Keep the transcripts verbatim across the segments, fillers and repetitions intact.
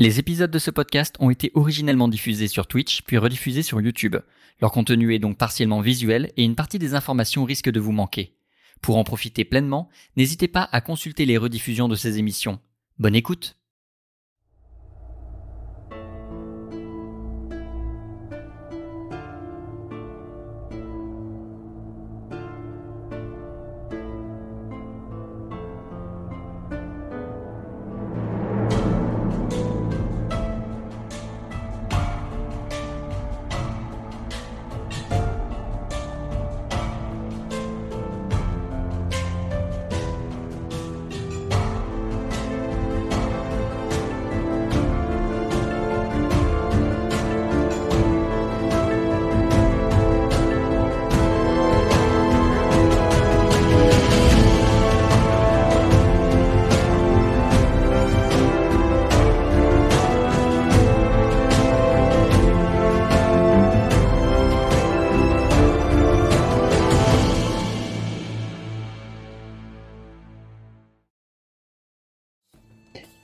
Les épisodes de ce podcast ont été originellement diffusés sur Twitch, puis rediffusés sur YouTube. Leur contenu est donc partiellement visuel et une partie des informations risque de vous manquer. Pour en profiter pleinement, n'hésitez pas à consulter les rediffusions de ces émissions. Bonne écoute!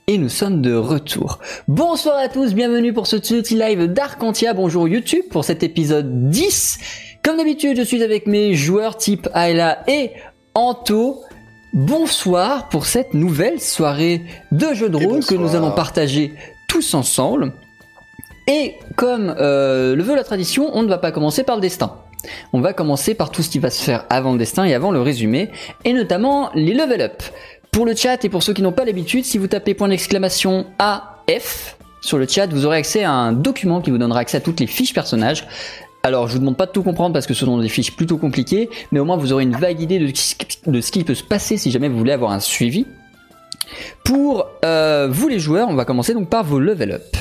Et nous sommes de retour. Bonsoir à tous, bienvenue pour ce petit live d'Arkantya. Bonjour YouTube pour cet épisode dix. Comme d'habitude, je suis avec mes joueurs type Ayla et Anto. Bonsoir pour cette nouvelle soirée de jeu de rôle que nous allons partager tous ensemble. Et comme euh, le veut la tradition, on ne va pas commencer par le destin. On va commencer par tout ce qui va se faire avant le destin et avant le résumé, et notamment les level up. Pour le chat et pour ceux qui n'ont pas l'habitude, si vous tapez point d'exclamation A F sur le chat, vous aurez accès à un document qui vous donnera accès à toutes les fiches personnages. Alors, je vous demande pas de tout comprendre parce que ce sont des fiches plutôt compliquées, mais au moins vous aurez une vague idée de ce qui peut se passer si jamais vous voulez avoir un suivi. Pour euh, vous les joueurs, on va commencer donc par vos level up.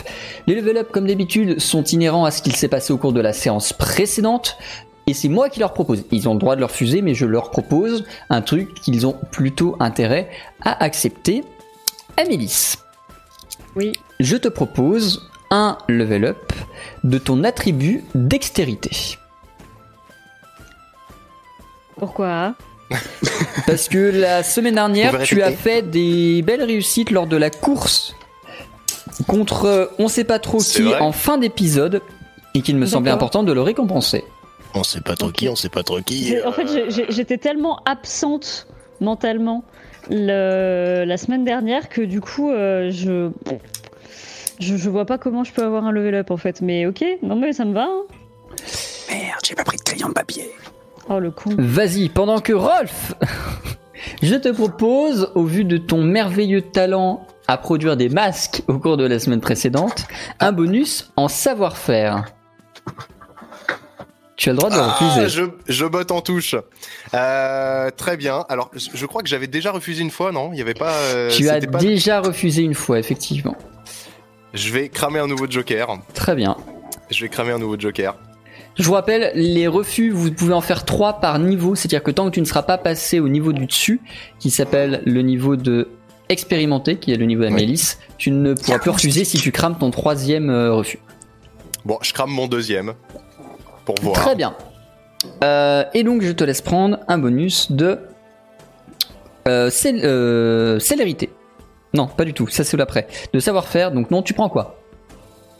Les level up, comme d'habitude, sont inhérents à ce qu'il s'est passé au cours de la séance précédente. Et c'est moi qui leur propose. Ils ont le droit de leur refuser, mais je leur propose un truc qu'ils ont plutôt intérêt à accepter. Amélys, oui. Je te propose un level up de ton attribut dextérité. Pourquoi ? Parce que la semaine dernière, tu as fait des belles réussites lors de la course contre on sait pas trop c'est qui vrai. En fin d'épisode et qu'il me D'accord. semblait important de le récompenser. On sait pas trop qui, on sait pas trop qui. Euh... En fait, je, j'étais tellement absente mentalement le, la semaine dernière que du coup, euh, je, je je vois pas comment je peux avoir un level up en fait. Mais ok, non mais ça me va. Hein. Merde, j'ai pas pris de crayon de papier. Oh le con. Vas-y, pendant que Rolff, je te propose, au vu de ton merveilleux talent à produire des masques au cours de la semaine précédente, un bonus en savoir-faire. Tu as le droit de le ah, refuser. Je, je botte en touche. Euh, très bien. Alors, je, je crois que j'avais déjà refusé une fois, non ? Il y avait pas. Euh, tu as pas... déjà refusé une fois, effectivement. Je vais cramer un nouveau joker. Très bien. Je vais cramer un nouveau joker. Je vous rappelle, les refus, vous pouvez en faire trois par niveau. C'est-à-dire que tant que tu ne seras pas passé au niveau du dessus, qui s'appelle le niveau de expérimenté, qui est le niveau d'Amélys, oui. Tu ne pourras plus refuser si tu crames ton troisième euh, refus. Bon, je crame mon deuxième. Pour voir. Très bien. Euh, et donc je te laisse prendre un bonus de euh, cé- euh, célérité. Non, pas du tout. Ça c'est l'après. De savoir-faire. Donc non, tu prends quoi ?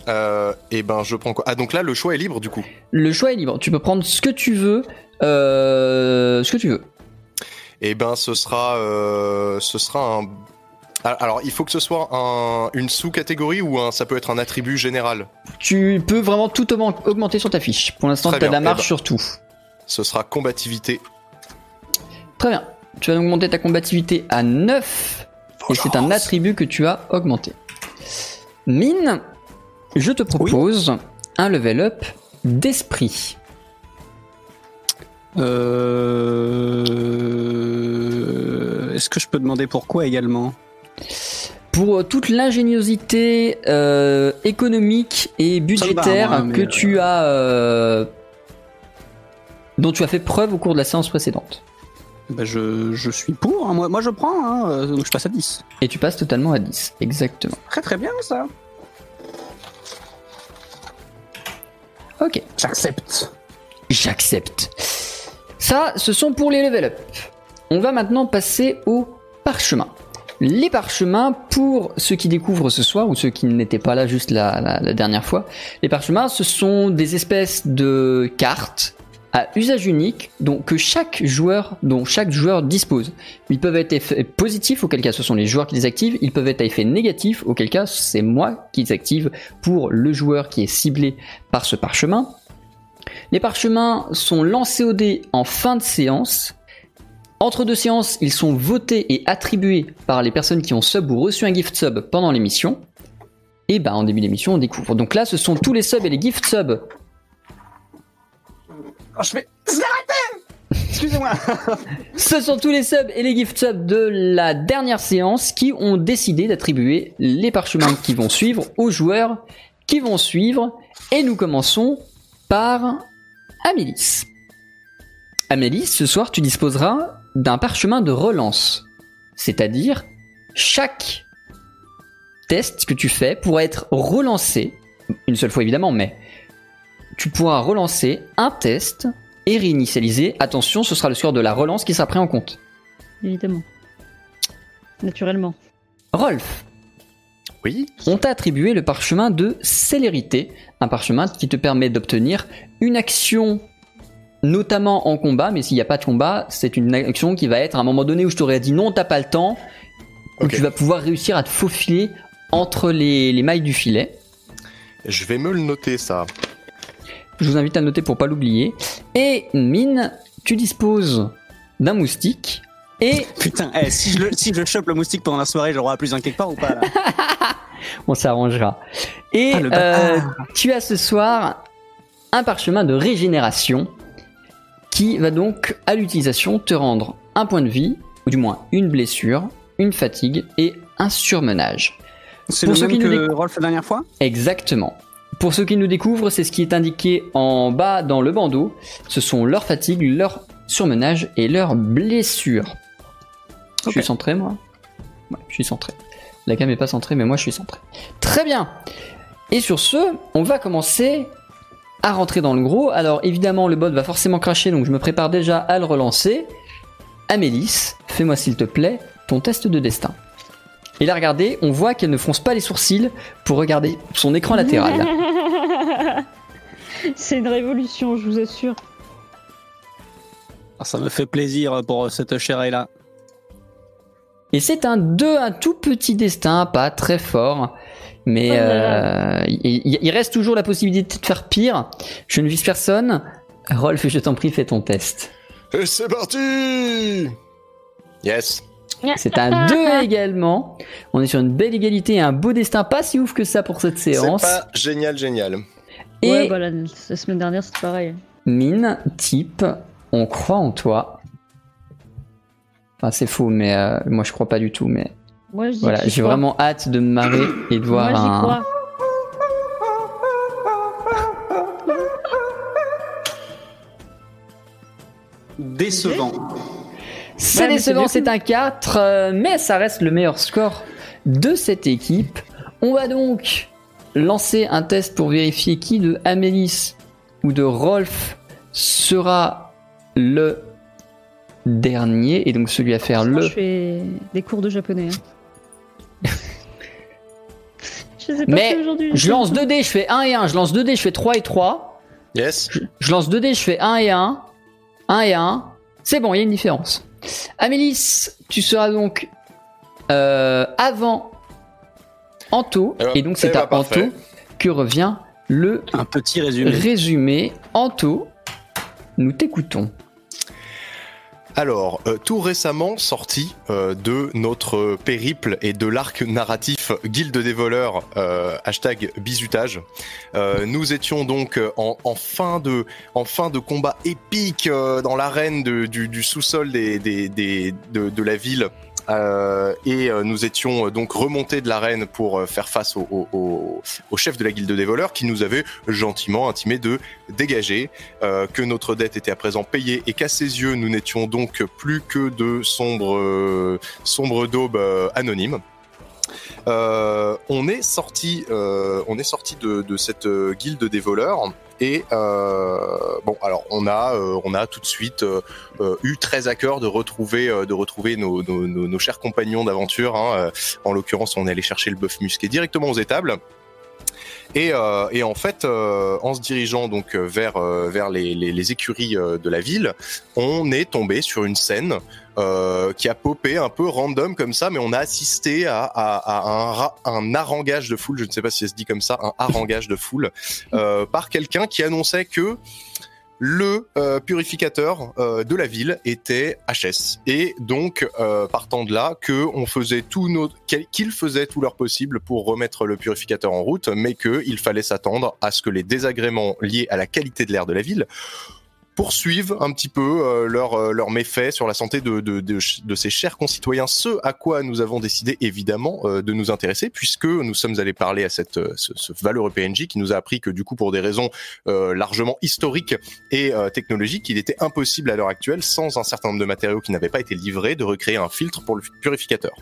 Euh, et ben je prends quoi ? Ah donc là le choix est libre du coup. Le choix est libre. Tu peux prendre ce que tu veux, euh, ce que tu veux. Et ben ce sera, euh, ce sera un. Alors, il faut que ce soit un, une sous-catégorie ou un, ça peut être un attribut général. Tu peux vraiment tout augmenter sur ta fiche. Pour l'instant, tu as de la marge eh ben, sur tout. Ce sera combativité. Très bien. Tu vas augmenter ta combativité à neuf. Bon et chance. C'est un attribut que tu as augmenté. Myn, je te propose oui. un level up d'esprit. Euh... Est-ce que je peux demander pourquoi également ? Pour toute l'ingéniosité euh, économique et budgétaire va, hein, que euh... tu as euh, dont tu as fait preuve au cours de la séance précédente. Bah je, je suis pour, hein. moi, moi je prends, hein. Donc je passe à dix. Et tu passes totalement à dix, exactement. Très très bien ça. Ok. J'accepte. J'accepte. Ça, ce sont pour les level up. On va maintenant passer au parchemin. les parchemins, pour ceux qui découvrent ce soir, ou ceux qui n'étaient pas là juste la, la, la dernière fois, les parchemins, ce sont des espèces de cartes à usage unique, donc que chaque joueur, dont chaque joueur dispose. Ils peuvent être effets positifs, auquel cas ce sont les joueurs qui les activent, ils peuvent être à effet négatif, auquel cas c'est moi qui les active pour le joueur qui est ciblé par ce parchemin. Les parchemins sont lancés au dé en fin de séance. Entre deux séances, ils sont votés et attribués par les personnes qui ont sub ou reçu un gift sub pendant l'émission. Et bah en début d'émission, on découvre. Donc là, ce sont tous les subs et les gift subs. Oh, je vais... Je l'ai raté ! Excusez-moi. Ce sont tous les subs et les gift subs de la dernière séance qui ont décidé d'attribuer les parchemins qui vont suivre aux joueurs qui vont suivre. Et nous commençons par Amélys. Amélys, ce soir, tu disposeras d'un parchemin de relance. C'est-à-dire, chaque test que tu fais pourra être relancé, une seule fois évidemment, mais... tu pourras relancer un test et réinitialiser. Attention, ce sera le score de la relance qui sera pris en compte. Évidemment. Naturellement. Rolff. Oui. On t'a attribué le parchemin de célérité. Un parchemin qui te permet d'obtenir une action, notamment en combat. Mais s'il n'y a pas de combat, c'est une action qui va être à un moment donné où je t'aurais dit non, t'as pas le temps. Okay. Où tu vas pouvoir réussir à te faufiler entre les, les mailles du filet. Je vais me le noter, ça. Je vous invite à noter pour pas l'oublier. Et Myn, tu disposes d'un moustique et... Putain, hey, si, je le, si je chope le moustique pendant la soirée, j'aurai plus un quelque part ou pas là? On s'arrangera. Et ah, euh, ah. tu as ce soir un parchemin de régénération qui va donc à l'utilisation te rendre un point de vie, ou du moins une blessure, une fatigue et un surmenage. C'est pour le même que nous... Rolff la dernière fois ? Exactement. Pour ceux qui nous découvrent, c'est ce qui est indiqué en bas dans le bandeau. Ce sont leur fatigue, leur surmenage et leur blessure. Okay. Je suis centré, moi. Ouais, je suis centré. La cam n'est pas centrée, mais moi je suis centré. Très bien. Et sur ce, on va commencer à rentrer dans le gros. Alors évidemment, le bot va forcément cracher, donc je me prépare déjà à le relancer. Amélys, fais-moi s'il te plaît ton test de destin. Et là, regardez, on voit qu'elle ne fronce pas les sourcils pour regarder son écran latéral. C'est une révolution, je vous assure. Ça me fait plaisir pour cette chère-là. Et c'est un deux, un tout petit destin, pas très fort. Mais oh euh, il, il reste toujours la possibilité de faire pire. Je ne vise personne. Rolff, je t'en prie, fais ton test. Et c'est parti! Yes! C'est un deux également. On est sur une belle égalité et un beau destin. Pas si ouf que ça pour cette séance. C'est pas génial, génial. Et ouais, bah la, la semaine dernière, c'est pareil. Myn, type, on croit en toi. Enfin, c'est faux, mais euh, moi, je crois pas du tout. Mais moi, je dis voilà, j'ai crois. Vraiment hâte de me marrer et de voir moi, un... Moi, j'y crois. Décevant. C'est ouais, décevant, c'est, c'est un quatre, euh, mais ça reste le meilleur score de cette équipe. On va donc lancer un test pour vérifier qui de Amélys ou de Rolff sera le dernier, et donc celui à faire le... Je fais des cours de japonais. Hein. Je sais pas mais aujourd'hui, je lance deux dés, je fais un et un, je lance deux dés, je fais trois et trois. Yes. Je, je lance deux dés, je fais un et un, un et un. C'est bon, il y a une différence. Amélys, tu seras donc euh, avant Anto, et, ben, et donc c'est et à ben Anto que revient le un petit résumé. résumé. Anto, nous t'écoutons. Alors, euh, tout récemment sorti euh, de notre périple et de l'arc narratif Guilde des voleurs, euh, hashtag bizutage, euh, nous étions donc en, en, fin de, en fin de combat épique euh, dans l'arène de, du, du sous-sol des, des, des, de, de la ville. Euh, et euh, nous étions euh, donc remontés de l'arène pour euh, faire face au, au, au, au chef de la Guilde des voleurs qui nous avait gentiment intimé de dégager, euh, que notre dette était à présent payée et qu'à ses yeux nous n'étions donc plus que de sombres, euh, sombres daubes euh, anonymes. Euh, on est sorti, euh, on est sorti de, de cette euh, Guilde des voleurs Et euh, bon, alors on a, euh, on a tout de suite euh, eu très à cœur de retrouver, euh, de retrouver nos, nos, nos, nos chers compagnons d'aventure. Hein. En l'occurrence, on est allé chercher le bœuf musqué directement aux étables. Et, euh, et en fait, euh, en se dirigeant donc vers, euh, vers les, les, les écuries de la ville, on est tombé sur une scène euh, qui a popé un peu random comme ça, mais on a assisté à, à, à un, ra- un harangage de foule, je ne sais pas si ça se dit comme ça, un harangage de foule, euh, par quelqu'un qui annonçait que le euh, purificateur euh, de la ville était H S, et donc euh, partant de là que on faisait tout nos... qu'ils faisaient tout leur possible pour remettre le purificateur en route, mais qu'il fallait s'attendre à ce que les désagréments liés à la qualité de l'air de la ville poursuivent un petit peu euh, leurs euh, leur méfaits sur la santé de, de, de, de ces chers concitoyens, ce à quoi nous avons décidé évidemment euh, de nous intéresser, puisque nous sommes allés parler à cette, ce, ce valeureux P N J qui nous a appris que du coup, pour des raisons euh, largement historiques et euh, technologiques, il était impossible à l'heure actuelle, sans un certain nombre de matériaux qui n'avaient pas été livrés, de recréer un filtre pour le purificateur.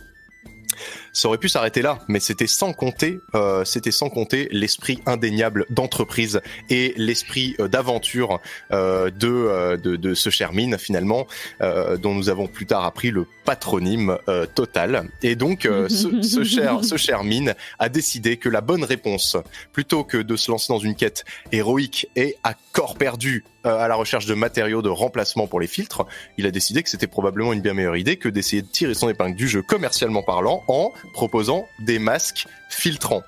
Ça aurait pu s'arrêter là, mais c'était sans compter, euh, c'était sans compter l'esprit indéniable d'entreprise et l'esprit euh, d'aventure euh, de, euh, de de ce Chermine finalement, euh, dont nous avons plus tard appris le patronyme euh, total. Et donc euh, ce, ce cher ce Chermine a décidé que la bonne réponse, plutôt que de se lancer dans une quête héroïque et à corps perdu euh, à la recherche de matériaux de remplacement pour les filtres, il a décidé que c'était probablement une bien meilleure idée que d'essayer de tirer son épingle du jeu commercialement parlant en proposant des masques filtrants.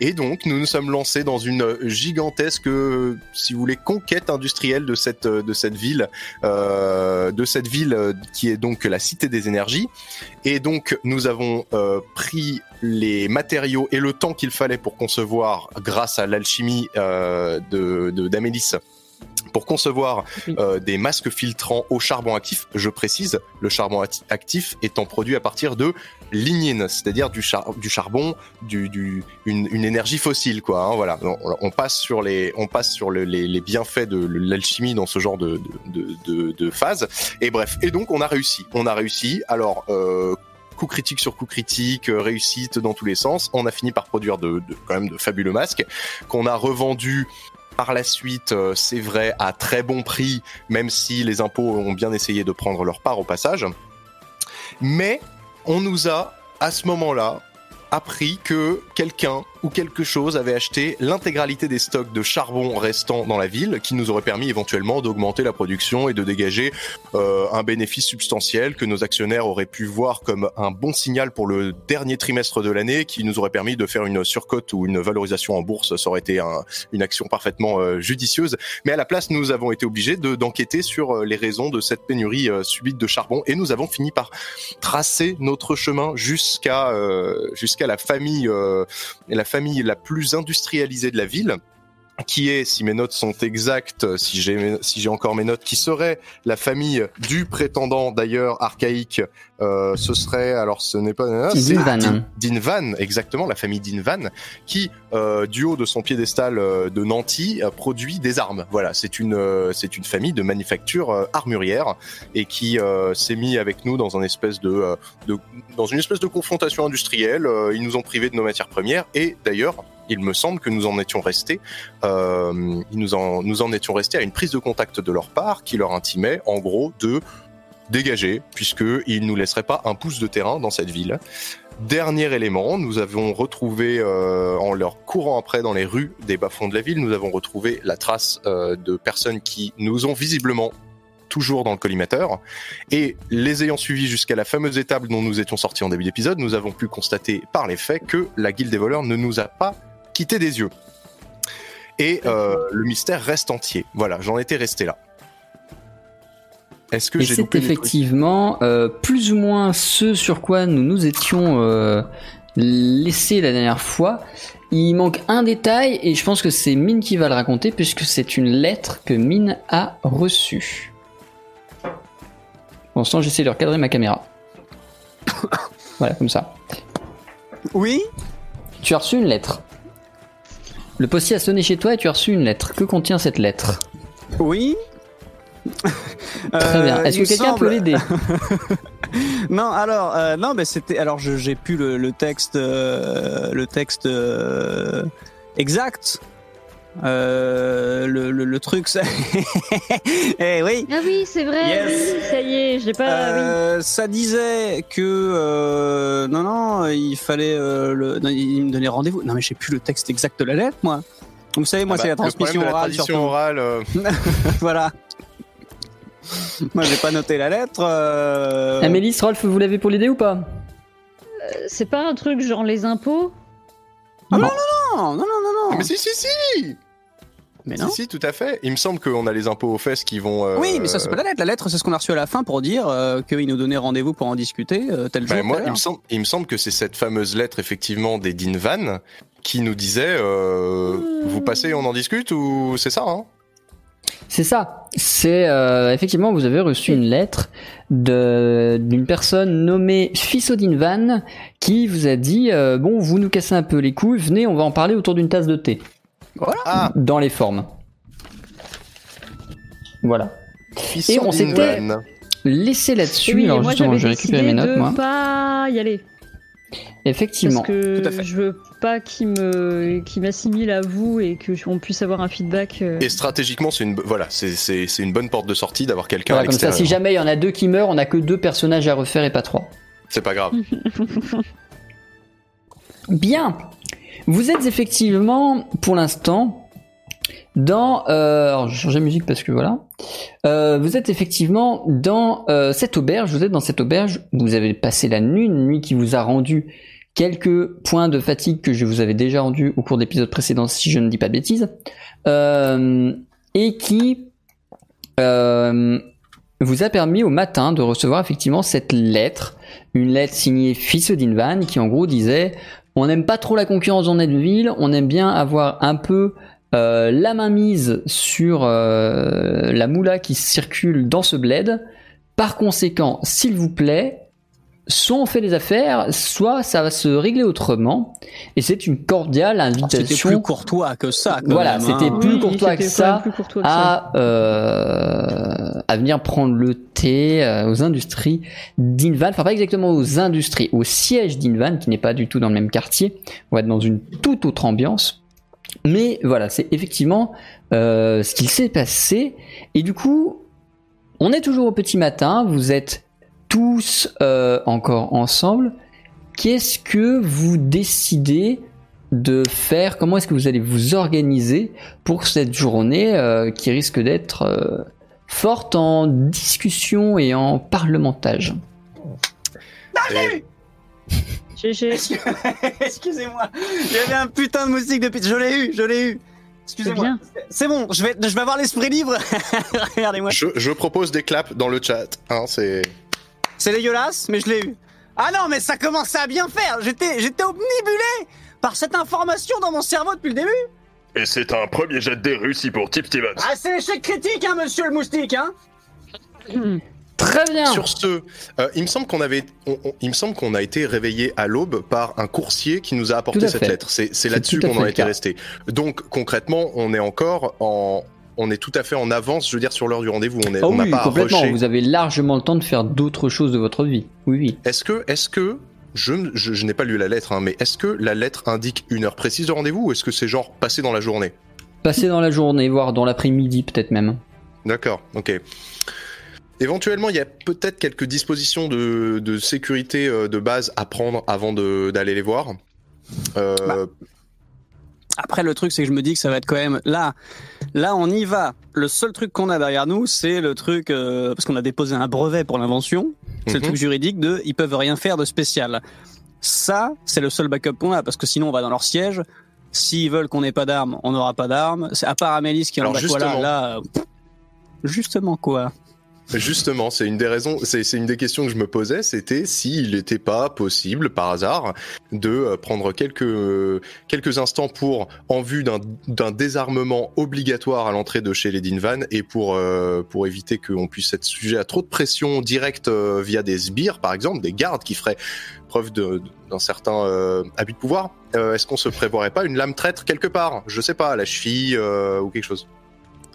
Et donc nous nous sommes lancés dans une gigantesque, euh, si vous voulez, conquête industrielle de cette de cette ville, euh, de cette ville qui est donc la Cité des énergies. Et donc nous avons euh, pris les matériaux et le temps qu'il fallait pour concevoir, grâce à l'alchimie euh, de, de d'Amélys, pour concevoir euh, des masques filtrants au charbon actif. Je précise, le charbon actif étant produit à partir de lignine, c'est-à-dire du, char- du charbon, du, du, une, une énergie fossile, quoi. Hein, voilà. On, on passe sur les, on passe sur le, les, les bienfaits de l'alchimie dans ce genre de, de, de, de phase. Et bref. Et donc on a réussi. On a réussi. Alors. Euh, coup critique sur coup critique, euh, réussite dans tous les sens. On a fini par produire de, de, quand même de fabuleux masques qu'on a revendus par la suite, euh, c'est vrai, à très bon prix, même si les impôts ont bien essayé de prendre leur part au passage. Mais on nous a, à ce moment-là, appris que quelqu'un ou quelque chose avait acheté l'intégralité des stocks de charbon restants dans la ville, qui nous aurait permis éventuellement d'augmenter la production et de dégager euh, un bénéfice substantiel que nos actionnaires auraient pu voir comme un bon signal pour le dernier trimestre de l'année, qui nous aurait permis de faire une surcote ou une valorisation en bourse. Ça aurait été un, une action parfaitement euh, judicieuse, mais à la place nous avons été obligés de, d'enquêter sur les raisons de cette pénurie euh, subite de charbon, et nous avons fini par tracer notre chemin jusqu'à, euh, jusqu'à la famille euh, la famille la plus industrialisée de la ville, qui est, si mes notes sont exactes, si j'ai, si j'ai encore mes notes, qui serait la famille du prétendant d'ailleurs archaïque, euh, ce serait, alors ce n'est pas... C'est Dinvan. Dinvan, exactement, la famille Dinvan, qui, euh, du haut de son piédestal de Nanti, produit des armes. Voilà, c'est une, euh, c'est une famille de manufacture euh, armurière, et qui euh, s'est mis avec nous dans, un espèce de, euh, de, dans une espèce de confrontation industrielle. Euh, ils nous ont privés de nos matières premières, et d'ailleurs... il me semble que nous en étions restés, euh, nous en, nous en étions restés à une prise de contact de leur part qui leur intimait, en gros, de dégager, puisqu'ils ne nous laisseraient pas un pouce de terrain dans cette ville. Dernier élément, nous avons retrouvé, euh, en leur courant après dans les rues des bas-fonds de la ville, nous avons retrouvé la trace euh, de personnes qui nous ont visiblement toujours dans le collimateur, et les ayant suivis jusqu'à la fameuse étable dont nous étions sortis en début d'épisode, nous avons pu constater par les faits que la Guilde des voleurs ne nous a pas quitté des yeux. Et euh, le mystère reste entier. Voilà, j'en étais resté là. Est-ce que et j'ai c'est effectivement euh, plus ou moins ce sur quoi nous nous étions euh, laissés la dernière fois. Il manque un détail, et je pense que c'est Myn qui va le raconter, puisque c'est une lettre que Myn a reçue. Pour l'instant, j'essaie de recadrer ma caméra. Voilà, comme ça. Oui ? Tu as reçu une lettre. Le postier a sonné chez toi et tu as reçu une lettre. Que contient cette lettre ? Oui. Très bien. Est-ce euh, que quelqu'un semble... peut l'aider ? Non, alors, euh, non, mais c'était. Alors, je, j'ai plus le texte, le texte, euh, le texte euh, exact. Euh, le, le, le truc, ça. Eh oui. Ah oui, c'est vrai. Yes. Oui, ça y est, j'ai pas. Euh, oui. Ça disait que euh, non, non, il fallait. Euh, le... non, il me donnait rendez-vous. Non, mais je sais plus le texte exact de la lettre, moi. Vous savez, moi, ah bah, c'est la transmission orale. La transmission orale. Euh... voilà. Moi, j'ai pas noté la lettre. Euh... Amélys, Rolff, vous l'avez pour l'aider ou pas? euh, C'est pas un truc genre les impôts? Ah non, non, non, non, non, non, non. Mais si, si, si. Mais non. Si, si, tout à fait. Il me semble qu'on a les impôts aux fesses qui vont. Euh... Oui, mais ça, c'est pas la lettre. La lettre, c'est ce qu'on a reçu à la fin pour dire euh, qu'ils nous donnaient rendez-vous pour en discuter euh, tel bah, jour. Moi, il me, semble, il me semble que c'est cette fameuse lettre, effectivement, des Dinvan qui nous disait euh, mmh. vous passez, on en discute, ou c'est ça, hein? C'est ça. C'est euh, effectivement, vous avez reçu une lettre de, d'une personne nommée Fissot d'Invan qui vous a dit euh, bon, vous nous cassez un peu les couilles, venez, on va en parler autour d'une tasse de thé. Voilà. Ah. Dans les formes. Voilà. Fissot et on s'était laissé là-dessus. Oui, alors moi, justement, je récupère mes notes, de moi. Pas y aller. Effectivement. Parce que je veux pas qu'il me, qu'il m'assimile à vous et que on puisse avoir un feedback. Et stratégiquement, c'est une, voilà, c'est, c'est, c'est une bonne porte de sortie d'avoir quelqu'un voilà, à l'extérieur. Comme ça, si jamais il y en a deux qui meurent, on a que deux personnages à refaire et pas trois. C'est pas grave. Bien. Vous êtes effectivement, pour l'instant, dans. Euh, alors, je vais changer de musique parce que voilà. Euh, vous êtes effectivement dans euh, cette auberge. Vous êtes dans cette auberge. Vous avez passé la nuit, une nuit qui vous a rendu quelques points de fatigue que je vous avais déjà rendus au cours d'épisodes précédents, si je ne dis pas de bêtises, euh, et qui euh, vous a permis au matin de recevoir effectivement cette lettre, une lettre signée Fissot d'Invan qui en gros disait. On n'aime pas trop la concurrence dans notre ville, on aime bien avoir un peu euh, la main mise sur euh, la moula qui circule dans ce bled. Par conséquent, s'il vous plaît, soit on fait les affaires, soit ça va se régler autrement. Et c'est une cordiale invitation. Oh, c'était plus courtois que ça. Quand voilà, même, hein. C'était plus oui, courtois c'était que ça, plus courtois que à, ça. Euh, à venir prendre le thé euh, aux industries d'Invan. Enfin, pas exactement aux industries, au siège d'Invan, qui n'est pas du tout dans le même quartier. On va être dans une toute autre ambiance. Mais voilà, c'est effectivement euh, ce qu'il s'est passé. Et du coup, on est toujours au petit matin. Vous êtes tous euh, encore ensemble. Qu'est-ce que vous décidez de faire? Comment est-ce que vous allez vous organiser pour cette journée euh, qui risque d'être euh, forte en discussion et en parlementage? Salut G G. Excusez-moi, j'avais un putain de moustique depuis... Je l'ai eu, je l'ai eu. Excusez-moi. C'est, c'est bon, je vais, je vais avoir l'esprit libre. Regardez-moi. Je, je propose des claps dans le chat. Hein, c'est... C'est dégueulasse, mais je l'ai eu. Ah non, mais ça commençait à bien faire. J'étais, j'étais obnubilé par cette information dans mon cerveau depuis le début. Et c'est un premier jet de dés réussi pour Tip Stevens. Ah, c'est l'échec critique, hein, monsieur le moustique, hein. Mmh. Très bien. Sur ce, euh, il me semble qu'on avait, on, on, il me semble qu'on a été réveillé à l'aube par un coursier qui nous a apporté cette fait. lettre. C'est, c'est, c'est là-dessus qu'on en était resté. Donc concrètement, on est encore en. On est tout à fait en avance, je veux dire, sur l'heure du rendez-vous. On est, oh on n'a oui, pas complètement. À rusher. Vous avez largement le temps de faire d'autres choses de votre vie. Oui, oui. Est-ce que, est-ce que, je, je, je n'ai pas lu la lettre, hein, mais est-ce que la lettre indique une heure précise de rendez-vous ou est-ce que c'est genre passé dans la journée? Passé dans la journée, voire dans l'après-midi peut-être même. D'accord, ok. Éventuellement, il y a peut-être quelques dispositions de, de sécurité de base à prendre avant de, d'aller les voir. Euh... Bah. Après, le truc, c'est que je me dis que ça va être quand même... Là, là, on y va. Le seul truc qu'on a derrière nous, c'est le truc... Euh, parce qu'on a déposé un brevet pour l'invention. C'est mm-hmm. le truc juridique de « ils peuvent rien faire de spécial ». Ça, c'est le seul backup qu'on a, parce que sinon, on va dans leur siège. S'ils veulent qu'on n'ait pas d'armes, on n'aura pas d'armes. C'est à part Amélys qui en a quoi là, là euh, justement quoi Justement, c'est une des raisons, c'est, c'est une des questions que je me posais, c'était s'il n'était pas possible, par hasard, de prendre quelques, quelques instants pour, en vue d'un, d'un désarmement obligatoire à l'entrée de chez les Dinvan et pour, euh, pour éviter qu'on puisse être sujet à trop de pression directe euh, via des sbires, par exemple, des gardes qui feraient preuve de, d'un certain euh, abus de pouvoir. Euh, est-ce qu'on se prévoirait pas une lame traître quelque part? Je sais pas, à la cheville euh, ou quelque chose.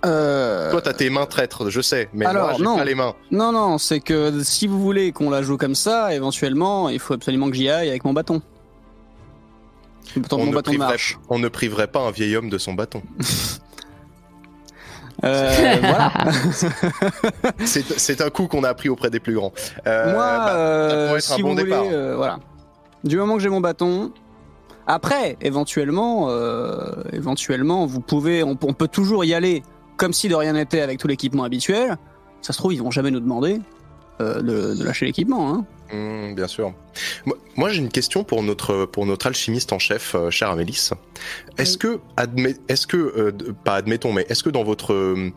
Euh... Toi, t'as tes mains traîtres, je sais, mais alors, moi, j'ai non. pas les mains. Non, non, c'est que si vous voulez qu'on la joue comme ça, éventuellement, il faut absolument que j'y aille avec mon bâton. On ne, priverait, on ne priverait pas un vieil homme de son bâton. euh, voilà. C'est un coup qu'on a appris auprès des plus grands. Euh, Moi, bah, ça pourrait être si un bon départ. Voulez, euh, voilà. Du moment que j'ai mon bâton, après, éventuellement, euh, éventuellement, vous pouvez, on, on peut toujours y aller comme si de rien n'était avec tout l'équipement habituel. Ça se trouve, ils vont jamais nous demander euh, de, de lâcher l'équipement, hein. Mmh, bien sûr. Moi, moi j'ai une question pour notre, pour notre alchimiste en chef, euh, chère Amélys. Est-ce que, admet, est-ce que euh, pas admettons, mais est-ce que dans votre euh,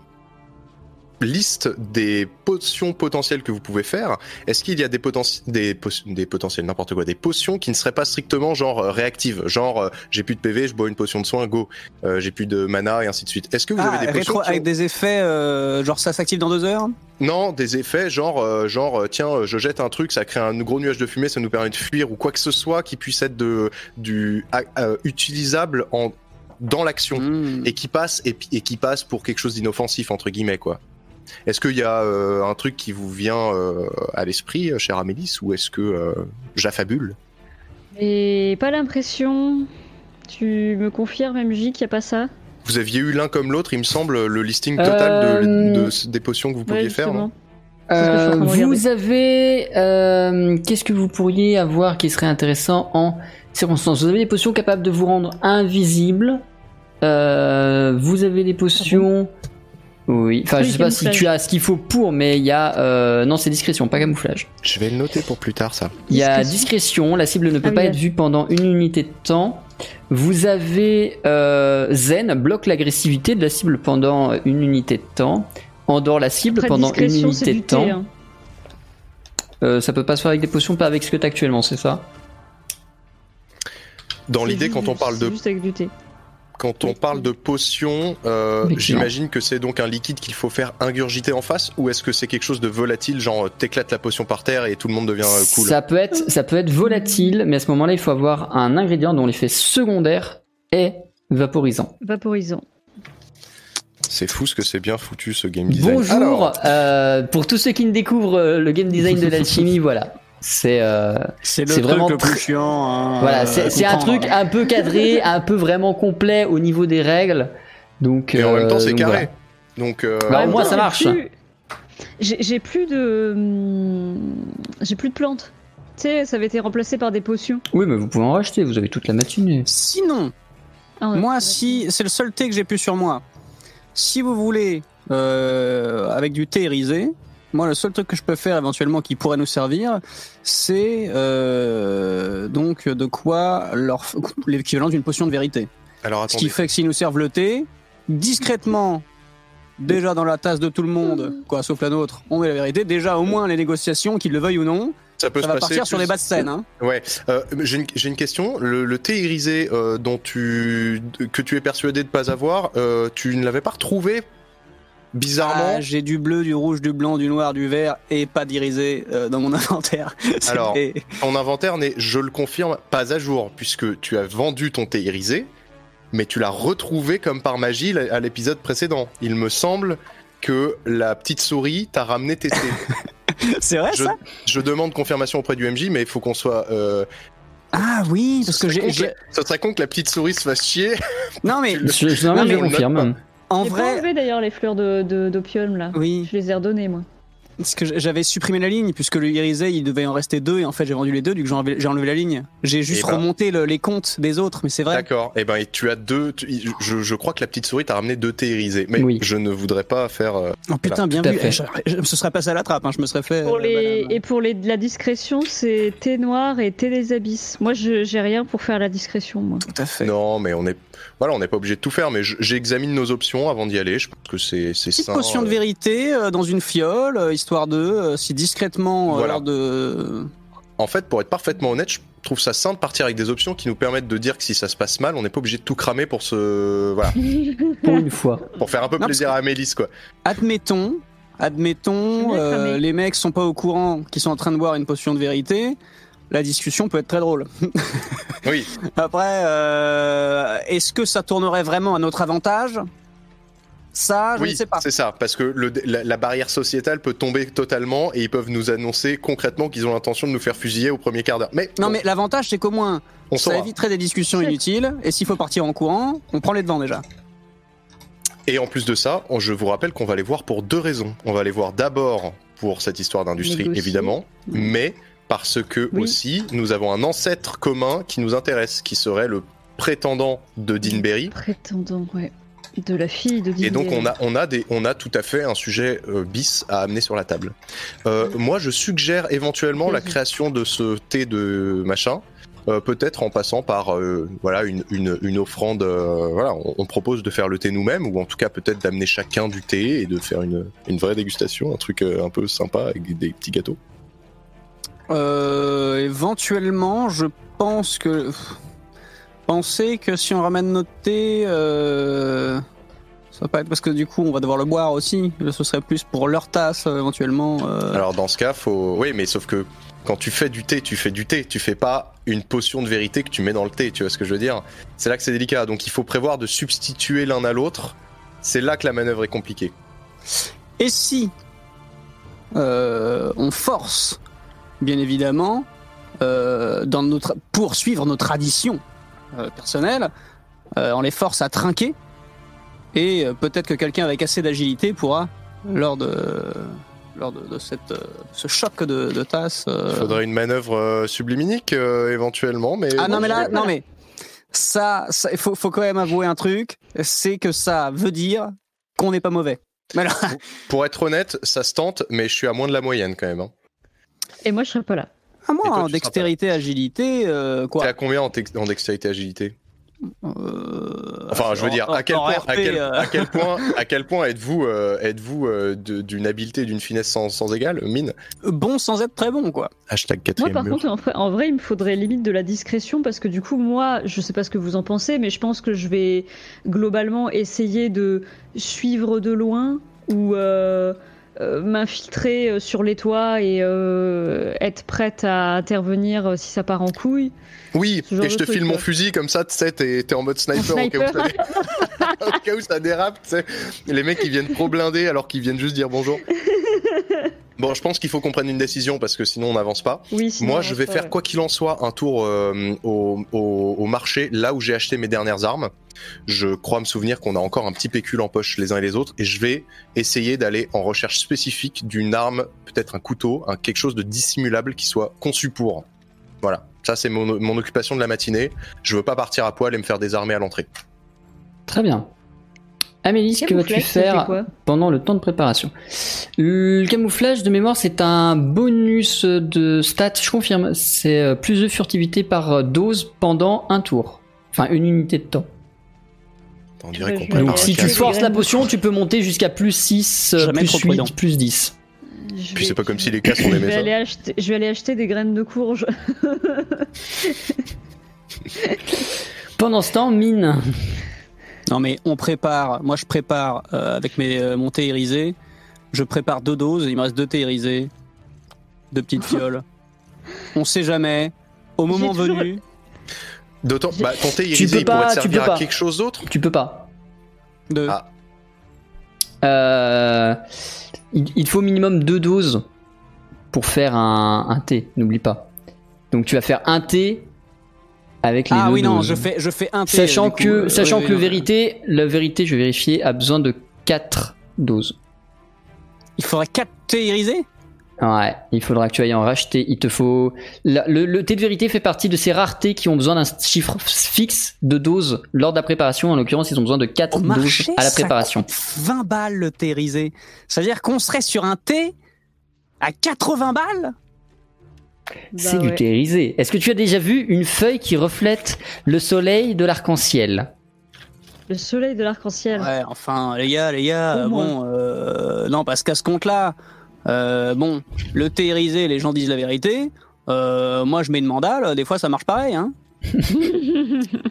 liste des potions potentielles que vous pouvez faire, est-ce qu'il y a des, poten- des, po- des potentiels, n'importe quoi, des potions qui ne seraient pas strictement genre euh, réactives, genre euh, j'ai plus de P V, je bois une potion de soin, go, euh, j'ai plus de mana et ainsi de suite. Est-ce que vous ah, avez des potions rétro- qui ont... avec des effets euh, genre ça s'active dans deux heures? Non, des effets genre, euh, genre tiens, je jette un truc, ça crée un gros nuage de fumée, ça nous permet de fuir, ou quoi que ce soit qui puisse être de, du, euh, utilisable en, dans l'action mmh. et, qui passe, et, et qui passe pour quelque chose d'inoffensif entre guillemets quoi. Est-ce qu'il y a euh, un truc qui vous vient euh, à l'esprit, chère Amélys, ou est-ce que euh, j'affabule? J'ai pas l'impression. Tu me confirmes, M J, qu'il n'y a pas ça? Vous aviez eu l'un comme l'autre, il me semble, le listing total euh... de, de, des potions que vous pouviez ouais, faire. Hein euh, vous avez... Euh, qu'est-ce que vous pourriez avoir qui serait intéressant en circonstance? Vous avez des potions capables de vous rendre invisible. Euh, vous avez des potions... Ah bon. Oui, enfin oui, je sais pas si tu as ce qu'il faut pour, mais il y a... Euh... Non, c'est discrétion, pas camouflage. Je vais le noter pour plus tard, ça. Il y a discrétion, la cible ne peut ah, pas oui. être vue pendant une unité de temps. Vous avez euh, zen, bloque l'agressivité de la cible pendant une unité de temps. Endort la cible Après, pendant une unité de temps. Thé, hein. euh, ça peut pas se faire avec des potions, pas avec ce que t'as actuellement, c'est ça? Dans c'est l'idée, juste, quand on parle de... juste avec du thé. Quand on parle de potion, euh, j'imagine que c'est donc un liquide qu'il faut faire ingurgiter en face, ou est-ce que c'est quelque chose de volatile, genre t'éclates la potion par terre et tout le monde devient euh, cool? Ça peut être, ça peut être volatile, mais à ce moment-là, il faut avoir un ingrédient dont l'effet secondaire est vaporisant. Vaporisant. C'est fou ce que c'est bien foutu ce game design. Bonjour. Alors... euh, pour tous ceux qui ne découvrent euh, le game design de l'alchimie, voilà. C'est, euh, c'est, le c'est truc vraiment le plus chiant. Hein, voilà, c'est, c'est un truc un peu cadré, un peu vraiment complet au niveau des règles. Donc, et en euh, même temps, c'est donc carré. Voilà. Donc, euh... bah, au moins, ça marche. Plus... J'ai, j'ai plus de, j'ai plus de plantes. Tu sais, ça avait été remplacé par des potions. Oui, mais vous pouvez en racheter. Vous avez toute la matinée. Sinon, ah ouais, moi, si c'est le seul thé que j'ai pu sur moi. Si vous voulez, euh, avec du thé irisé. Moi, le seul truc que je peux faire éventuellement qui pourrait nous servir, c'est euh, donc de quoi leur f... l'équivalent d'une potion de vérité. Alors, attendez. Ce qui fait que s'ils nous servent le thé, discrètement, déjà dans la tasse de tout le monde, quoi, sauf la nôtre, on met la vérité. Déjà, au moins les négociations, qu'ils le veuillent ou non, ça, peut ça se va passer partir plus... sur les basses scènes. Hein. Ouais. Euh, j'ai, une, j'ai une question. Le, le thé irisé euh, dont tu que tu es persuadé de pas avoir, euh, tu ne l'avais pas retrouvé? Bizarrement, ah, j'ai du bleu, du rouge, du blanc, du noir, du vert et pas d'irisé euh, dans mon inventaire. Alors, ton inventaire n'est, je le confirme, pas à jour, puisque tu as vendu ton thé irisé, mais tu l'as retrouvé comme par magie à l'épisode précédent. Il me semble que la petite souris t'a ramené tes thés. C'est vrai, je, ça je demande confirmation auprès du M J, mais il faut qu'on soit... Euh, Ah oui, parce que j'ai... j'ai... Ça serait con que la petite souris se fasse chier. Non mais, le... je, je, non, mais je confirme. En j'ai vrai... pas enlevé d'ailleurs les fleurs de, de, d'opium là. Oui. Je les ai redonnées moi. Parce que j'avais supprimé la ligne puisque le irisé il devait en rester deux et en fait j'ai vendu les deux, du coup j'ai enlevé, j'ai enlevé la ligne. J'ai juste et remonté ben... le, les comptes des autres, mais c'est vrai. D'accord. Et ben et tu as deux. Tu, je, je crois que la petite souris t'a ramené deux thé irisés, mais oui. Je ne voudrais pas faire. Euh, oh putain, voilà. Bien vu. Je, je, je, ce serait passé à la trappe, hein, je me serais fait. Pour euh, les... banane. Et pour les, la discrétion, c'est thé noir et thé des abysses. Moi, je, j'ai rien pour faire la discrétion, moi. Tout à fait. Non, mais on est. Voilà, on n'est pas obligé de tout faire, mais je, j'examine nos options avant d'y aller. Je pense que c'est c'est ça. Petite potion euh... de vérité euh, dans une fiole, euh, histoire de euh, si discrètement. Euh, voilà. Lors de... En fait, pour être parfaitement honnête, je trouve ça sain de partir avec des options qui nous permettent de dire que si ça se passe mal, on n'est pas obligé de tout cramer pour se voilà. Pour une fois. Pour faire un peu non, plaisir à Amélys, quoi. Admettons, admettons, euh, les mecs sont pas au courant, qu'ils sont en train de boire une potion de vérité. La discussion peut être très drôle. Oui. Après, euh, est-ce que ça tournerait vraiment à notre avantage ? ça, je oui, ne sais pas. C'est ça, parce que le, la, la barrière sociétale peut tomber totalement et ils peuvent nous annoncer concrètement qu'ils ont l'intention de nous faire fusiller au premier quart d'heure. Mais non, bon. Mais l'avantage, c'est qu'au moins, on ça saura. éviterait des discussions inutiles et s'il faut partir en courant, on prend les devants déjà. Et en plus de ça, je vous rappelle qu'on va les voir pour deux raisons. On va les voir d'abord pour cette histoire d'industrie, négocier. évidemment, mais parce que oui. aussi, nous avons un ancêtre commun qui nous intéresse, qui serait le prétendant de Dinberry. Prétendant, ouais. De la fille de Dinberry. Et donc on a, on a, des, on a tout à fait un sujet euh, bis à amener sur la table. Euh, ouais. Moi, je suggère éventuellement ouais. la création de ce thé de machin. Euh, peut-être en passant par euh, voilà, une, une, une offrande, euh, voilà, on, on propose de faire le thé nous-mêmes, ou en tout cas peut-être d'amener chacun du thé et de faire une, une vraie dégustation, un truc euh, un peu sympa avec des petits gâteaux. Euh, éventuellement, je pense que... Pensez que si on ramène notre thé, euh... ça va pas être parce que du coup on va devoir le boire aussi, ce serait plus pour leur tasse euh, éventuellement. Euh... Alors dans ce cas, faut... Oui, mais sauf que... Quand tu fais du thé, tu fais du thé, tu fais pas une potion de vérité que tu mets dans le thé, tu vois ce que je veux dire? C'est là que c'est délicat, donc il faut prévoir de substituer l'un à l'autre, c'est là que la manœuvre est compliquée. Et si euh, on force, bien évidemment, euh, dans notre, pour suivre nos traditions euh, personnelles, euh, on les force à trinquer, et euh, peut-être que quelqu'un avec assez d'agilité pourra, lors de... Euh, lors de, de cette, euh, ce choc de, de tasse. Euh... Il faudrait une manœuvre euh, subliminique euh, éventuellement, mais... Ah non mais là, non mais, ça, ça faut, faut quand même avouer un truc, c'est que ça veut dire qu'on n'est pas mauvais. Mais là... pour, pour être honnête, ça se tente, mais je suis à moins de la moyenne quand même. Hein. Et moi je serais pas là. Ah moi, toi, en dextérité, agilité, euh, quoi. T'es à combien en, tex- en dextérité, agilité ? Euh, enfin, je veux en, dire, en, à, quel point, R P, à, quel, euh... à quel point, à quel point êtes-vous, euh, êtes-vous euh, de, d'une habileté, d'une finesse sans, sans égale, Myn ? Bon sans être très bon, quoi. Hashtag quatrième mur. Moi, par contre, en, en vrai, il me faudrait limite de la discrétion parce que du coup, moi, je sais pas ce que vous en pensez, mais je pense que je vais globalement essayer de suivre de loin ou euh, euh, m'infiltrer sur les toits et euh, être prête à intervenir si ça part en couille. Oui, et je te file mon fusil comme ça, tu sais, t'es, t'es en mode sniper, sniper. Au, cas où ça dé... au cas où ça dérape, tu sais. Les mecs ils viennent pro blinder alors qu'ils viennent juste dire bonjour. Bon, je pense qu'il faut qu'on prenne une décision parce que sinon on n'avance pas. Oui, sinon, moi je vais faire ouais. quoi qu'il en soit un tour euh, au, au, au marché là où j'ai acheté mes dernières armes. Je crois me souvenir qu'on a encore un petit pécule en poche les uns et les autres et je vais essayer d'aller en recherche spécifique d'une arme, peut-être un couteau, un, quelque chose de dissimulable qui soit conçu pour. Voilà. Ça, c'est mon, mon occupation de la matinée. Je veux pas partir à poil et me faire désarmer à l'entrée. Très bien. Amélys, que vas-tu faire pendant le temps de préparation ? Le camouflage, de mémoire, c'est un bonus de stats, je confirme. C'est plus de furtivité par dose pendant un tour. Enfin, une unité de temps. On dirait qu'on prépare. Donc, si tu forces la potion, tu peux monter jusqu'à plus six, Jamais plus huit, prudent. plus dix. Je Puis vais... c'est pas comme si les cas sont les mêmes. Acheter... Je vais aller acheter des graines de courge. Pendant ce temps, Myn. Non mais on prépare. Moi je prépare euh, avec mes, euh, mon thé irisé. Je prépare deux doses. Il me reste deux thés irisés, deux petites fioles. On sait jamais. Au moment J'ai venu. Toujours... D'autant, bah, ton thé irisé il pas, pourrait te servir à quelque chose d'autre. Tu peux pas. De. Ah. Euh. Il faut au minimum deux doses pour faire un, un thé, n'oublie pas. Donc tu vas faire un thé avec les ah, deux Ah oui, non, doses. Je, fais, je fais un thé. Sachant que, coup, euh, sachant oui, que oui, le, vérité, le vérité, je vais vérifier, a besoin de quatre doses. Il faudrait quatre thés irisés ? Ouais, il faudra que tu ailles en racheter. Il te faut... Le, le, le thé de vérité fait partie de ces rares thés qui ont besoin d'un chiffre fixe de doses lors de la préparation. En l'occurrence, ils ont besoin de quatre doses marché, à la préparation. vingt balles le thé irisé. C'est-à-dire qu'on serait sur un thé à quatre-vingts balles ? C'est bah du ouais. thé irisé. Est-ce que tu as déjà vu une feuille qui reflète le soleil de l'arc-en-ciel ? Le soleil de l'arc-en-ciel ? Ouais, enfin, les gars, les gars, oh, bon... Euh, non, parce qu'à ce compte-là... Euh, bon, le thé irisé, les gens disent la vérité. Euh, moi, je mets une mandale. Des fois, ça marche pareil. Hein.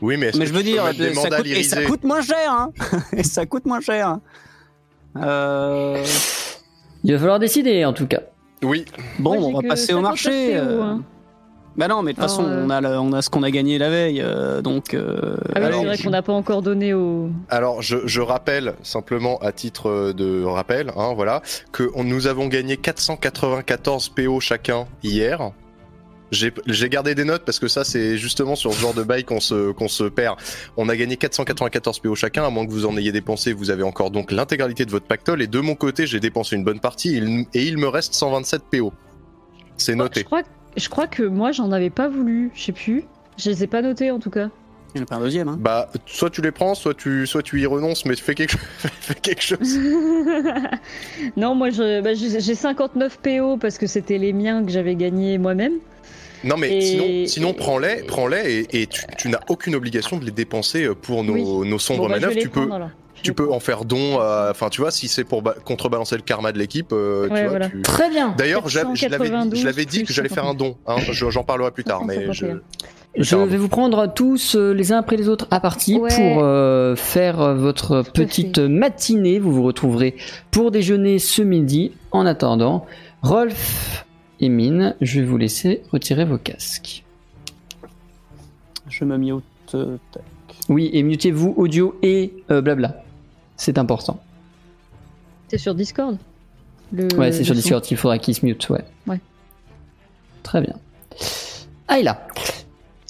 Oui, mais, mais je veux dire, ça coûte, et ça coûte moins cher. Hein. Et ça coûte moins cher. Euh... Il va falloir décider, en tout cas. Oui. Bon, moi, on va passer au marché. Euh... Hein. Bah non, mais de toute façon, euh... on, a la, on a ce qu'on a gagné la veille, euh, donc... Euh, ah oui, c'est vrai qu'on n'a pas encore donné au... Alors, je, je rappelle, simplement à titre de rappel, hein, voilà, que on, nous avons gagné quatre cent quatre-vingt-quatorze P O chacun hier. J'ai gardé des notes parce que ça, c'est justement sur ce genre de bail qu'on se, qu'on se perd. On a gagné quatre cent quatre-vingt-quatorze P O chacun, à moins que vous en ayez dépensé, vous avez encore donc l'intégralité de votre pactole, et de mon côté, j'ai dépensé une bonne partie, et il, et il me reste cent vingt-sept P O. C'est noté. Je crois que... Je crois que moi j'en avais pas voulu, je sais plus, je les ai pas notés en tout cas. Il n'y en a pas un deuxième hein. Bah soit tu les prends, soit tu, soit tu y renonces, mais fais quelque, fais quelque chose. Non moi j'ai bah, cinquante-neuf P O parce que c'était les miens que j'avais gagnés moi-même. Non mais et... sinon, sinon prends-les prends et, et tu, tu n'as aucune obligation de les dépenser pour nos, oui. nos sombres bon, bah, manœuvres, tu peux... Prendre, tu peux en faire don, enfin tu vois, si c'est pour contrebalancer le karma de l'équipe, euh, ouais, tu vois. Voilà. Tu... Très bien. D'ailleurs, je l'avais dit que j'allais faire un don, hein, j'en parlerai plus tard, mais je... Je vais vous prendre tous euh, les uns après les autres à partie ouais. pour euh, faire votre Tout petite fait. matinée, vous vous retrouverez pour déjeuner ce midi. En attendant, Rolff et Myn, je vais vous laisser retirer vos casques. Je me mute. Oui, et mutez-vous audio et euh, blabla. C'est important. C'est sur Discord le... Ouais, c'est sur Discord, il faudra qu'il se mute, ouais. Ouais. Très bien. Ayla.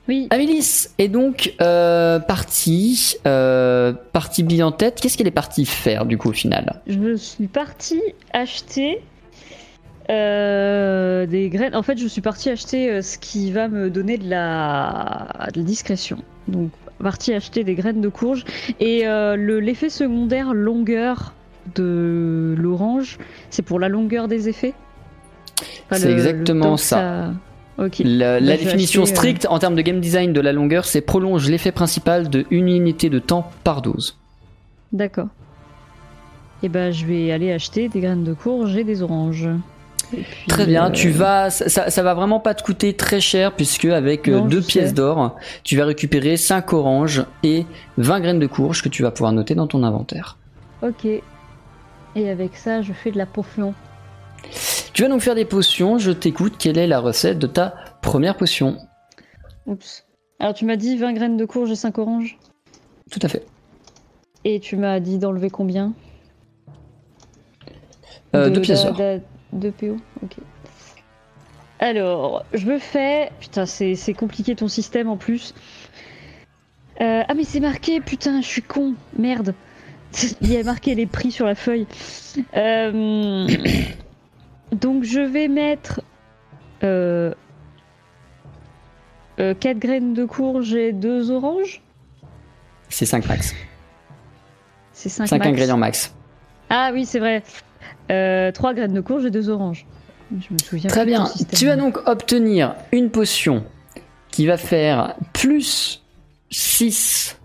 Oui. Amélys est donc euh, partie, euh, partie bille en tête. Qu'est-ce qu'elle est partie faire du coup au final? Je suis partie acheter euh, des graines. En fait, je suis partie acheter ce qui va me donner de la, de la discrétion. Donc. Partie acheter des graines de courge et euh, le, l'effet secondaire longueur de l'orange, c'est pour la longueur des effets. Enfin, c'est le, exactement le ça. ça... Okay. La, la définition acheter, stricte euh... en termes de game design de la longueur, c'est prolonge l'effet principal de une unité de temps par dose. D'accord. Et ben, je vais aller acheter des graines de courge et des oranges. Puis, très bien, euh... tu vas, ça, ça va vraiment pas te coûter très cher puisque avec non, deux pièces d'or, tu vas récupérer cinq oranges et vingt graines de courge que tu vas pouvoir noter dans ton inventaire. Ok, et avec ça je fais de la potion. Tu vas donc faire des potions, je t'écoute, quelle est la recette de ta première potion? Oups. Alors tu m'as dit vingt graines de courge et cinq oranges? Tout à fait. Et tu m'as dit d'enlever combien? euh, de, Deux pièces d'or. deux P O, ok. Alors, je me fais... Putain, c'est, c'est compliqué ton système en plus. Euh, ah mais c'est marqué, putain, je suis con, merde. Il y a marqué les prix sur la feuille. Euh... Donc je vais mettre euh... Euh, quatre graines de courge et deux oranges. C'est cinq max. C'est cinq, cinq max. Ingrédients max. Ah oui, c'est vrai. Euh, trois graines de courge et deux oranges. Je me souviens. Très bien. Tu vas donc obtenir une potion qui va faire plus six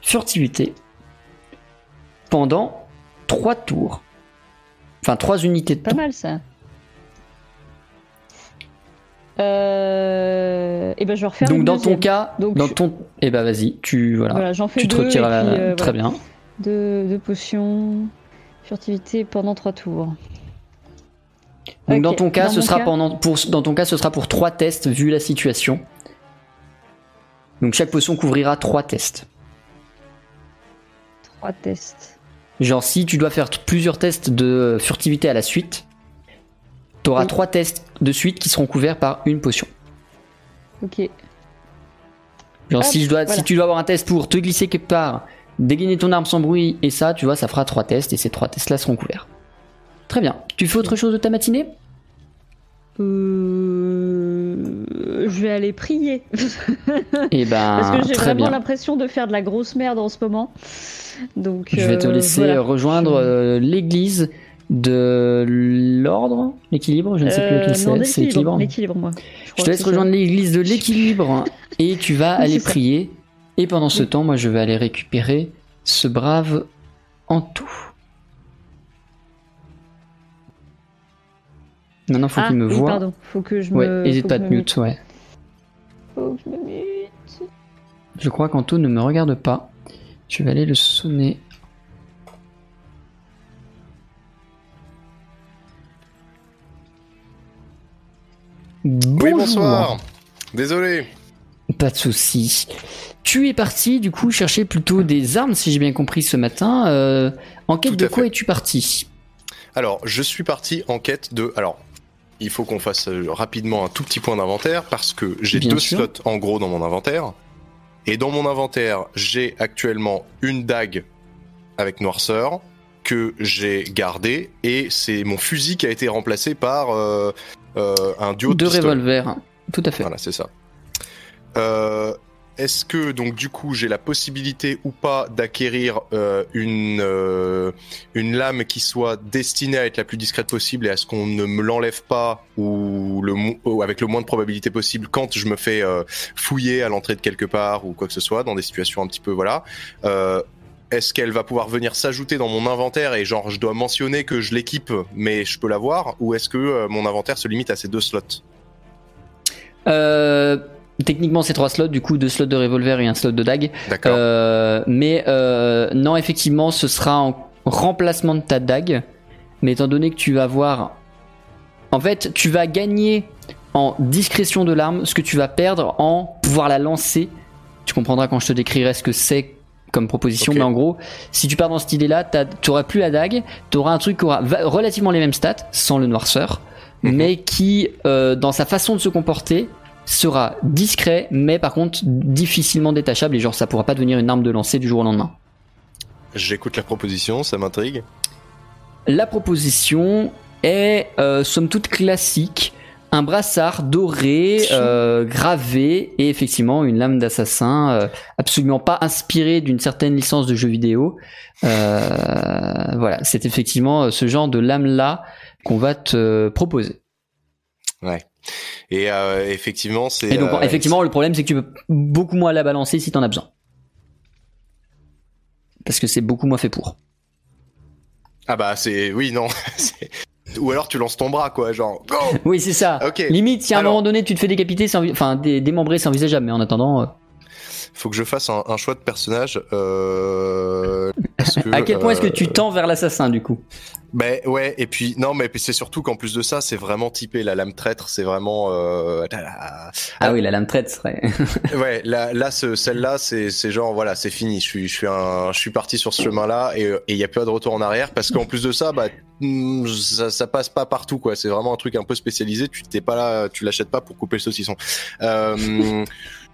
furtivité pendant trois tours. Enfin, trois unités de temps. Pas mal ça. Euh... Et ben je vais refaire. Donc, une dans deuxième. Ton cas, donc, dans je... ton. Et ben vas-y, tu. Voilà. Voilà j'en fais tu te deux, retires la... puis, euh, très voilà. bien. Deux, deux potions. Furtivité pendant trois tours. Donc okay. dans ton cas, dans ce sera cas... pendant pour dans ton cas, ce sera pour trois tests vu la situation. Donc chaque potion couvrira trois tests. Trois tests. Genre si tu dois faire plusieurs tests de furtivité à la suite, t'auras oui. trois tests de suite qui seront couverts par une potion. Ok. Genre Hop, si je dois voilà. si tu dois avoir un test pour te glisser quelque part. Dégainer ton arme sans bruit et ça, tu vois, ça fera trois tests et ces trois tests là seront couverts. Très bien. Tu fais autre chose de ta matinée ? Euh... Je vais aller prier. Et ben, parce que j'ai vraiment l'impression de faire de la grosse merde en ce moment. Donc, je vais te laisser euh, voilà. rejoindre je... l'église de l'ordre, l'équilibre, je ne sais plus lequel euh, c'est. C'est l'équilibre. L'équilibre, moi. Je, je te laisse rejoindre l'église de l'équilibre et tu vas aller prier. Et pendant ce oui. temps, moi, je vais aller récupérer ce brave Antou. Non, non, faut ah, qu'il me oui, voie. Pardon, faut que je ouais, me. N'hésite pas à te mute, mute, ouais. Faut que je me mute. Je crois qu'Antou ne me regarde pas. Je vais aller le sonner. Bonjour. Oui, bonsoir. Désolé. Pas de souci. Tu es parti, du coup, chercher plutôt des armes, si j'ai bien compris, ce matin. Euh, en quête de quoi es-tu parti ? Alors, je suis parti en quête de... Alors, il faut qu'on fasse rapidement un tout petit point d'inventaire, parce que j'ai bien deux sûr. slots, en gros, dans mon inventaire. Et dans mon inventaire, j'ai actuellement une dague avec noirceur, que j'ai gardée, et c'est mon fusil qui a été remplacé par euh, euh, un duo de pistolet. Deux revolvers, tout à fait. Voilà, c'est ça. Euh, est-ce que donc du coup j'ai la possibilité ou pas d'acquérir euh, une euh, une lame qui soit destinée à être la plus discrète possible et à ce qu'on ne me l'enlève pas ou le ou avec le moins de probabilité possible quand je me fais euh, fouiller à l'entrée de quelque part ou quoi que ce soit dans des situations un petit peu voilà. Euh, est-ce qu'elle va pouvoir venir s'ajouter dans mon inventaire et genre je dois mentionner que je l'équipe mais je peux l'avoir ou est-ce que euh, mon inventaire se limite à ces deux slots? Euh Techniquement, c'est trois slots, du coup, deux slots de revolver et un slot de dague. D'accord. Euh, mais euh, non, effectivement, ce sera en remplacement de ta dague. Mais étant donné que tu vas avoir... En fait, tu vas gagner en discrétion de l'arme ce que tu vas perdre en pouvoir la lancer. Tu comprendras quand je te décrirai ce que c'est comme proposition. Okay. Mais en gros, si tu pars dans cette idée-là, tu n'auras plus la dague. Tu auras un truc qui aura relativement les mêmes stats, sans le noirceur, mm-hmm. mais qui, euh, dans sa façon de se comporter... sera discret, mais par contre difficilement détachable et genre ça pourra pas devenir une arme de lancer du jour au lendemain. J'écoute la proposition, ça m'intrigue. La proposition est euh, somme toute classique, un brassard doré, euh, gravé et effectivement une lame d'assassin euh, absolument pas inspirée d'une certaine licence de jeu vidéo. Euh, voilà, c'est effectivement ce genre de lame là qu'on va te proposer. Ouais. Et euh, effectivement, c'est. Et donc, euh, effectivement, c'est... le problème, c'est que tu peux beaucoup moins la balancer si t'en as besoin, parce que c'est beaucoup moins fait pour. Ah bah c'est, oui non. c'est... Ou alors tu lances ton bras quoi, genre. Go oui c'est ça. Okay. Limite, si à un alors... moment donné tu te fais décapiter, c'est envi... enfin dé- démembrer, c'est envisageable, mais en attendant. Euh... Faut que je fasse un, un choix de personnage. Euh... Parce que, à quel point euh... est-ce que tu tends vers l'assassin du coup? Ben ouais, et puis non, mais c'est surtout qu'en plus de ça, c'est vraiment typé la lame traître, c'est vraiment. Euh... Ah, ah oui, la lame traître serait. ouais, là, là, ce, celle-là, c'est, c'est genre voilà, c'est fini. Je suis, je suis un, je suis parti sur ce chemin-là et il y a pas de retour en arrière parce qu'en plus de ça, bah ça, ça passe pas partout quoi. C'est vraiment un truc un peu spécialisé. Tu t'es pas là, tu l'achètes pas pour couper le saucisson. Euh...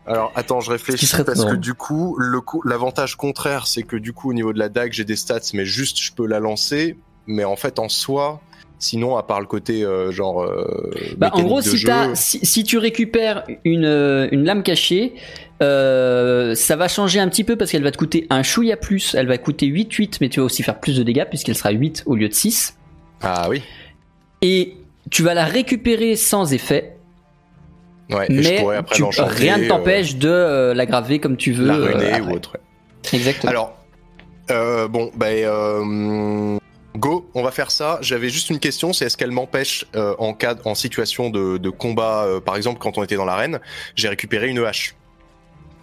Alors attends, je réfléchis parce que du coup, le co- l'avantage contraire, c'est que du coup au niveau de la dague, j'ai des stats, mais juste je peux la lancer. Mais en fait, en soi, sinon, à part le côté euh, genre. Euh, bah, en gros, si, jeu... si, si tu récupères une, une lame cachée, euh, ça va changer un petit peu parce qu'elle va te coûter un chouïa plus. Elle va coûter huit huit, mais tu vas aussi faire plus de dégâts puisqu'elle sera huit au lieu de six. Ah oui. Et tu vas la récupérer sans effet. Ouais, mais je pourrais après tu, rien ne t'empêche euh, de euh, l'aggraver comme tu veux. La ruiner euh, ou autre. Ouais. Exactement. Alors, euh, bon, bah. Euh... Go, on va faire ça. J'avais juste une question, c'est est-ce qu'elle m'empêche euh, en cas, en situation de, de combat, euh, par exemple quand on était dans l'arène, j'ai récupéré une hache.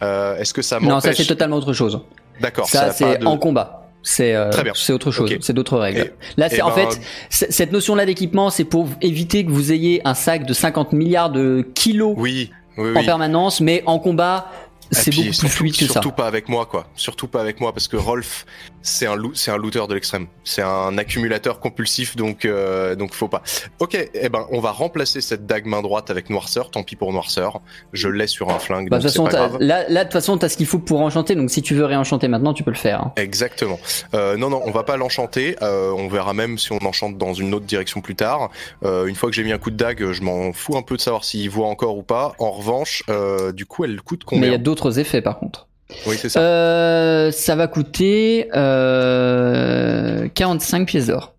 Euh, est-ce que ça m'empêche? Non, ça c'est totalement autre chose. D'accord. Ça, ça c'est de... en combat. C'est euh, très bien. C'est autre chose. Okay. C'est d'autres règles. Et, là, c'est en ben... fait c'est, cette notion-là d'équipement, c'est pour éviter que vous ayez un sac de cinquante milliards de kilos oui, oui, en oui. permanence, mais en combat. C'est beaucoup plus fluide que ça. Surtout pas avec moi, quoi. Surtout pas avec moi, parce que Rolff, c'est un loo- c'est un looter de l'extrême. C'est un accumulateur compulsif, donc euh, donc faut pas. Ok, eh ben on va remplacer cette dague main droite avec noirceur. Tant pis pour noirceur. Je l'ai sur un flingue. Bah, donc façon, c'est pas grave. Là, là de toute façon, t'as ce qu'il faut pour enchanter. Donc si tu veux réenchanter maintenant, tu peux le faire. Hein. Exactement. Euh, non, non, on va pas l'enchanter. Euh, on verra même si on enchante dans une autre direction plus tard. Euh, une fois que j'ai mis un coup de dague, je m'en fous un peu de savoir s'il voit encore ou pas. En revanche, euh, du coup, elle coûte combien? Mais il y a d'autres effets par contre. Oui, c'est ça. Euh, ça va coûter euh, quarante-cinq pièces d'or.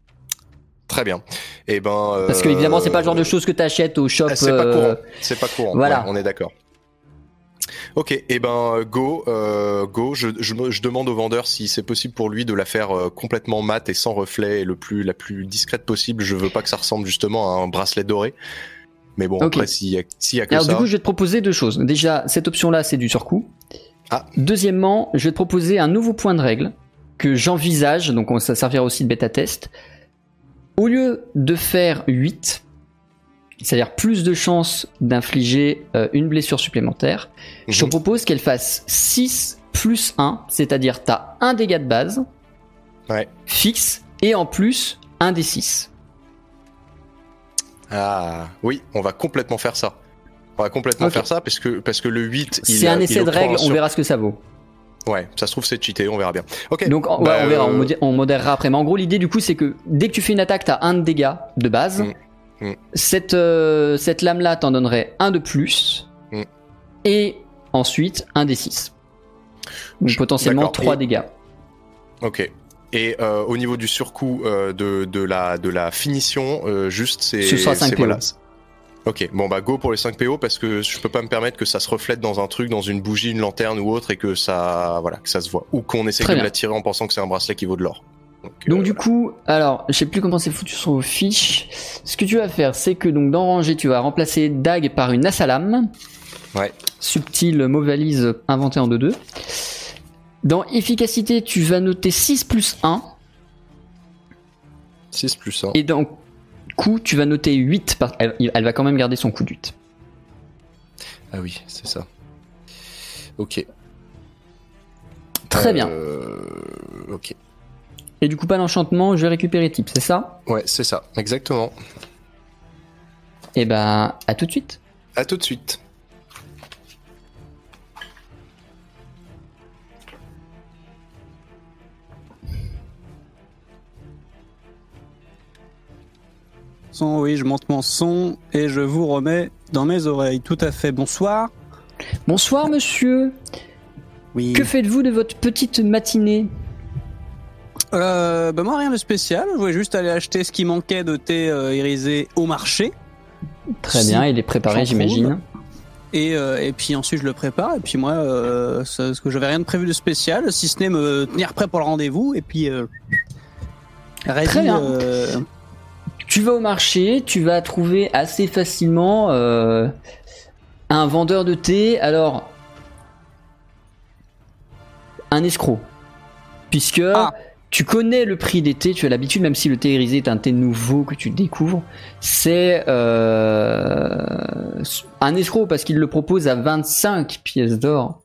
Très bien. Et eh ben euh, parce que évidemment c'est pas le genre de choses que t'achètes au shop. C'est pas courant. Euh... C'est pas courant. Voilà, ouais, on est d'accord. Ok, et eh ben go, euh, go. Je, je, je demande au vendeur si c'est possible pour lui de la faire euh, complètement mate et sans reflet et le plus la plus discrète possible. Je veux pas que ça ressemble justement à un bracelet doré. Mais bon, okay. Après, s'il y a, s'il y a que Alors, ça... Alors du coup, je vais te proposer deux choses. Déjà, cette option-là, c'est du surcoût. Ah. Deuxièmement, je vais te proposer un nouveau point de règle que j'envisage, donc ça servira aussi de bêta-test. Au lieu de faire huit, c'est-à-dire plus de chances d'infliger euh, une blessure supplémentaire. Mmh. Je te propose qu'elle fasse six plus un, c'est-à-dire t'as un dégât de base, ouais, fixe, et en plus un des six. Ah oui, on va complètement faire ça. On va complètement okay. faire ça parce que, parce que le huit, il, c'est un essai de règle, sur... on verra ce que ça vaut. Ouais, ça se trouve c'est cheaté, on verra bien. Ok. Donc on, bah, ouais, on verra, on, modé- on modérera après. Mais en gros, l'idée du coup, c'est que dès que tu fais une attaque, t'as un de dégâts de base. Mmh, mmh. Cette, euh, cette lame-là t'en donnerait un de plus, mmh, et ensuite un des six. Donc Je... potentiellement trois et... dégâts. Ok. Et euh, au niveau du surcoût euh, de, de, la, de la finition, euh, juste c'est... Ce sera cinq c'est, P O. Voilà. Ok, bon bah go pour les cinq P O parce que je peux pas me permettre que ça se reflète dans un truc, dans une bougie, une lanterne ou autre, et que ça, voilà, que ça se voit. Ou qu'on essaie de l'attirer en pensant que c'est un bracelet qui vaut de l'or. Donc, donc euh, du voilà. coup, alors, je sais plus comment c'est foutu sur vos fiches. Ce que tu vas faire, c'est que donc dans Ranger, tu vas remplacer Dag par une Asalam. Ouais. Subtile mot valise inventé en deux deux. Dans efficacité, tu vas noter six plus un. six plus un. Et dans coup, tu vas noter huit. Par... Elle, elle va quand même garder son coup d'huit. Ah oui, c'est ça. Ok. Très euh... bien. Ok. Et du coup, pas l'enchantement, je vais récupérer type, c'est ça ? Ouais, c'est ça, exactement. Et bah, à tout de suite. À tout de suite. Oui, je monte mon son et je vous remets dans mes oreilles. Tout à fait. Bonsoir. Bonsoir, monsieur. Oui. Que faites-vous de votre petite matinée ? euh, bah Moi, rien de spécial. Je voulais juste aller acheter ce qui manquait de thé euh, irisé au marché. Très si bien, il est préparé, j'imagine. Et, euh, et puis ensuite, je le prépare. Et puis moi, euh, ce que j'avais rien de prévu de spécial, si ce n'est me tenir prêt pour le rendez-vous. Et puis, euh, résil, très bien. Euh, Tu vas au marché, tu vas trouver assez facilement euh, un vendeur de thé, alors un escroc, puisque ah. tu connais le prix des thés, tu as l'habitude, même si le thé irisé est un thé nouveau que tu découvres, c'est euh, un escroc parce qu'il le propose à vingt-cinq pièces d'or,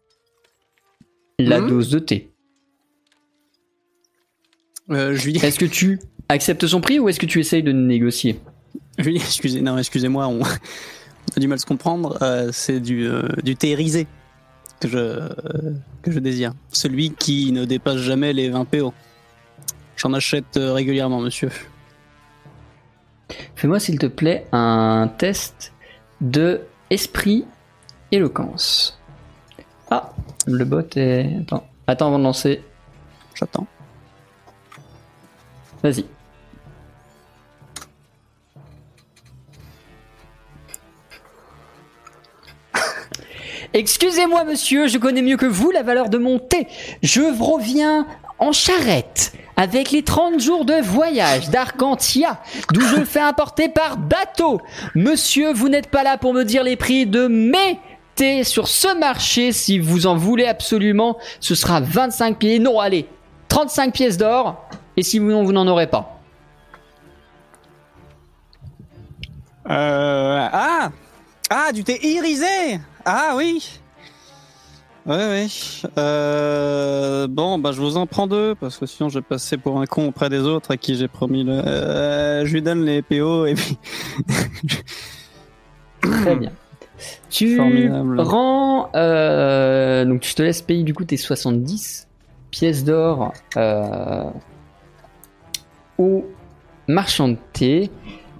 la mmh. dose de thé. Euh, je lui dis... Est-ce que tu... accepte son prix ou est-ce que tu essayes de négocier ? Je lui dis, excusez, non, excusez-moi, on a du mal à se comprendre, euh, c'est du, euh, du thé irisé que je, euh, que je désire. Celui qui ne dépasse jamais les vingt P O. J'en achète euh, régulièrement, monsieur. Fais-moi, s'il te plaît, un test de esprit éloquence. Ah, le bot est... Attends, Attends avant de lancer. J'attends. Vas-y. Excusez-moi, monsieur, je connais mieux que vous la valeur de mon thé. Je reviens en charrette avec les trente jours de voyage d'Arkantya, d'où je le fais importer par bateau. Monsieur, vous n'êtes pas là pour me dire les prix de mes thés sur ce marché. Si vous en voulez absolument, ce sera vingt-cinq pieds. Non, allez, trente-cinq pièces d'or. Et si vous, vous n'en aurez pas. Euh... Ah Ah, du thé irisé. Ah oui. Ouais, ouais. Euh... Bon, bah je vous en prends deux, parce que sinon je vais passer pour un con auprès des autres à qui j'ai promis le... Euh, je lui donne les P O, et puis... Très bien. Tu Formidable. Rends... Euh... Donc je te laisse payer du coup tes soixante-dix pièces d'or... Euh... au marchand de thé.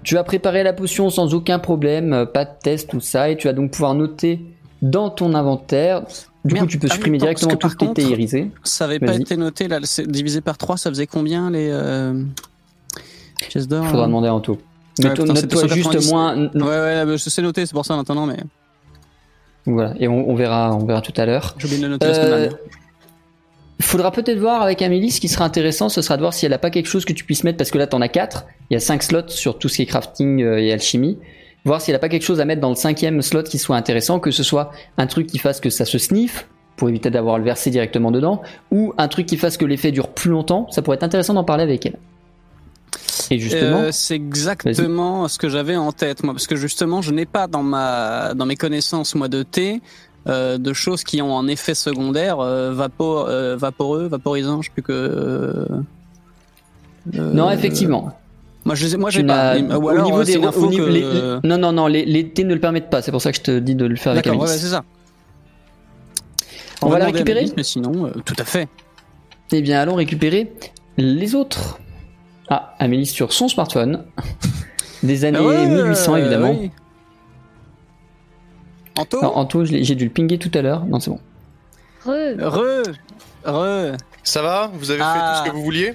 Tu as préparé la potion sans aucun problème, pas de test, tout ça, et tu vas donc pouvoir noter dans ton inventaire. Du Merde, coup, tu peux supprimer directement tous tes thés irisés. Ça n'avait pas été noté, là, c'est divisé par trois, ça faisait combien les euh... pièces d'or ? Il faudra hein. demander à Anto. Ouais, note, note-toi juste moins. Ouais, ouais, c'est noté, c'est pour ça maintenant, mais. Voilà, et on, on, verra, on verra tout à l'heure. J'ai oublié de le noter euh... la semaine dernière. Il faudra peut-être voir avec Amélys, ce qui sera intéressant, ce sera de voir si elle n'a pas quelque chose que tu puisses mettre, parce que là t'en as quatre, il y a cinq slots sur tout ce qui est crafting et alchimie, voir si elle n'a pas quelque chose à mettre dans le cinquième slot qui soit intéressant, que ce soit un truc qui fasse que ça se sniffe, pour éviter d'avoir à le verser directement dedans, ou un truc qui fasse que l'effet dure plus longtemps, ça pourrait être intéressant d'en parler avec elle. Et justement, euh, c'est exactement vas-y. ce que j'avais en tête, moi, parce que justement, je n'ai pas dans ma dans mes connaissances, moi, de thé, euh, de choses qui ont un effet secondaire euh, vapor, euh, vaporeux, vaporisant, je sais plus que. Euh, non, euh, effectivement. Moi, je moi j'ai pas. Ou alors, au niveau des au niveau, que... les, les, non, non, non, les, les thés ne le permettent pas. C'est pour ça que je te dis de le faire D'accord, avec Amélys. Ouais, c'est ça. On, On va la récupérer, Amélys, mais sinon, euh, tout à fait. Eh bien, allons récupérer les autres. Ah, Amélys sur son smartphone. Des années ouais, mille huit cents, évidemment. Euh, oui. Anto non, Anto, j'ai dû le pinguer tout à l'heure. Non, c'est bon. Re. Re. Re. Ça va? Vous avez ah. fait tout ce que vous vouliez?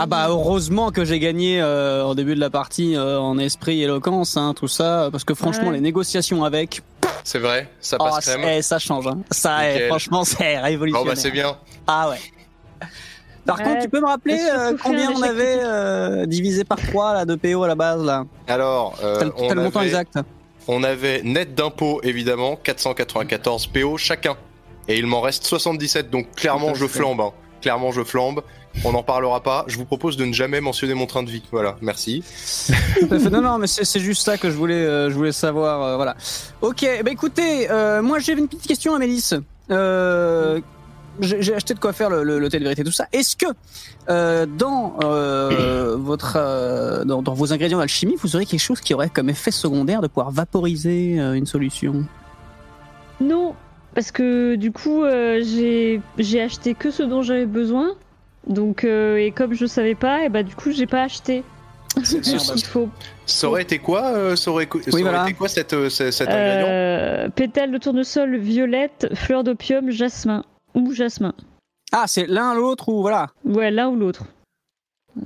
Ah bah heureusement que j'ai gagné euh, au début de la partie euh, en esprit éloquence, hein, tout ça, parce que franchement ouais. les négociations avec... C'est vrai, ça passe crème. Oh, eh, ça change, hein. Ça, eh, franchement, c'est révolutionnaire. Bon bah c'est bien. Ah ouais. Par ouais, contre, tu peux me rappeler euh, combien on avait euh, divisé par trois là, de P O à la base là? Alors, euh, tel, on, tel montant avait, exact. on avait net d'impôts évidemment, quatre cent quatre-vingt-quatorze P O chacun. Et il m'en reste soixante-dix-sept, donc clairement je flambe. Hein. Clairement je flambe. On n'en parlera pas. Je vous propose de ne jamais mentionner mon train de vie. Voilà, merci. Non, non, mais c'est, c'est juste ça que je voulais, euh, je voulais savoir. Euh, voilà. Ok, bah écoutez, euh, moi j'ai une petite question, Amélys. Euh, j'ai, j'ai acheté de quoi faire le, le, le thé de vérité, tout ça. Est-ce que euh, dans, euh, votre, euh, dans, dans vos ingrédients d'alchimie, vous aurez quelque chose qui aurait comme effet secondaire de pouvoir vaporiser euh, une solution? Non, parce que du coup, euh, j'ai, j'ai acheté que ce dont j'avais besoin. Donc, euh, et comme je savais pas, et bah du coup j'ai pas acheté. Il faut. Ça aurait été quoi, euh, ça aurait, co- oui, ça aurait voilà. été quoi cette, euh, cette euh, ingrédient? Pétales de tournesol, violette, fleur d'opium, jasmin ou jasmin. Ah, c'est l'un l'autre ou voilà. Ouais, l'un ou l'autre.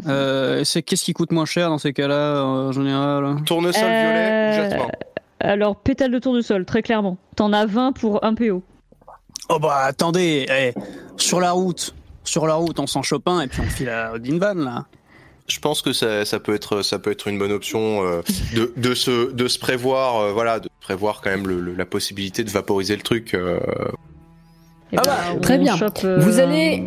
Euh, c'est qu'est-ce qui coûte moins cher dans ces cas-là en général? Tournesol, euh, violet ou jasmin. Alors pétales de tournesol, très clairement. T'en as vingt pour un P O. Oh bah attendez, eh, sur la route. Sur la route, on s'en chope un et puis on file à Dinvan là. Je pense que ça, ça peut être, ça peut être une bonne option euh, de, de se, de se prévoir, euh, voilà, de prévoir quand même le, le, la possibilité de vaporiser le truc. Euh... Ah bah, très bien. Chope, euh... Vous allez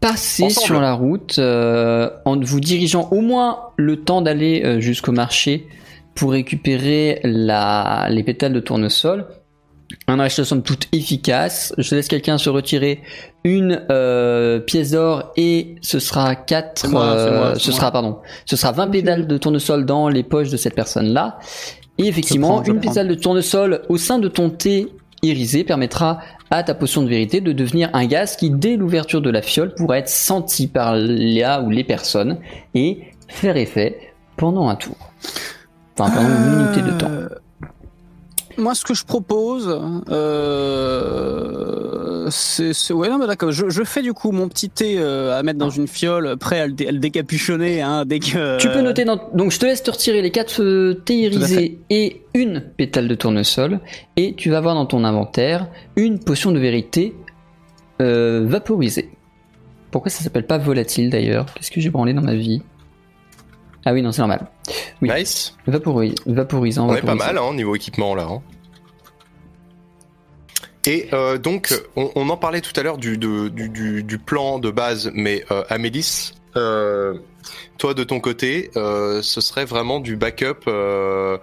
passer ensemble sur la route euh, en vous dirigeant au moins le temps d'aller jusqu'au marché pour récupérer la, les pétales de tournesol. Un enrichissement somme toute efficace. Je laisse quelqu'un se retirer une euh, pièce d'or et ce sera quatre. C'est moi, euh, c'est moi, c'est ce moi. sera pardon. Ce sera vingt pétales de tournesol dans les poches de cette personne-là. Et effectivement, prends, une pétale de tournesol au sein de ton thé irisé permettra à ta potion de vérité de devenir un gaz qui, dès l'ouverture de la fiole, pourra être senti par la ou les personnes et faire effet pendant un tour. Enfin, pendant euh... une unité de temps. Moi, ce que je propose, euh, c'est, c'est ouais non mais d'accord. Je, je fais du coup mon petit thé euh, à mettre dans une fiole, prêt à le, dé, à le décapuchonner, hein, dès que. Euh... Tu peux noter dans. Donc, je te laisse te retirer les quatre euh, thés irisés et une pétale de tournesol, et tu vas voir dans ton inventaire une potion de vérité euh, vaporisée. Pourquoi ça s'appelle pas volatile d'ailleurs? Qu'est-ce que j'ai branlé dans ma vie? Ah oui, non, c'est normal. Oui. Nice. Vaporis- vaporisant. On vaporisant. est pas mal, hein, niveau équipement, là. Hein. Et euh, donc, on, on en parlait tout à l'heure du, de, du, du, du plan de base, mais euh, Amélys, euh, toi, de ton côté, euh, ce serait vraiment du backup. Euh,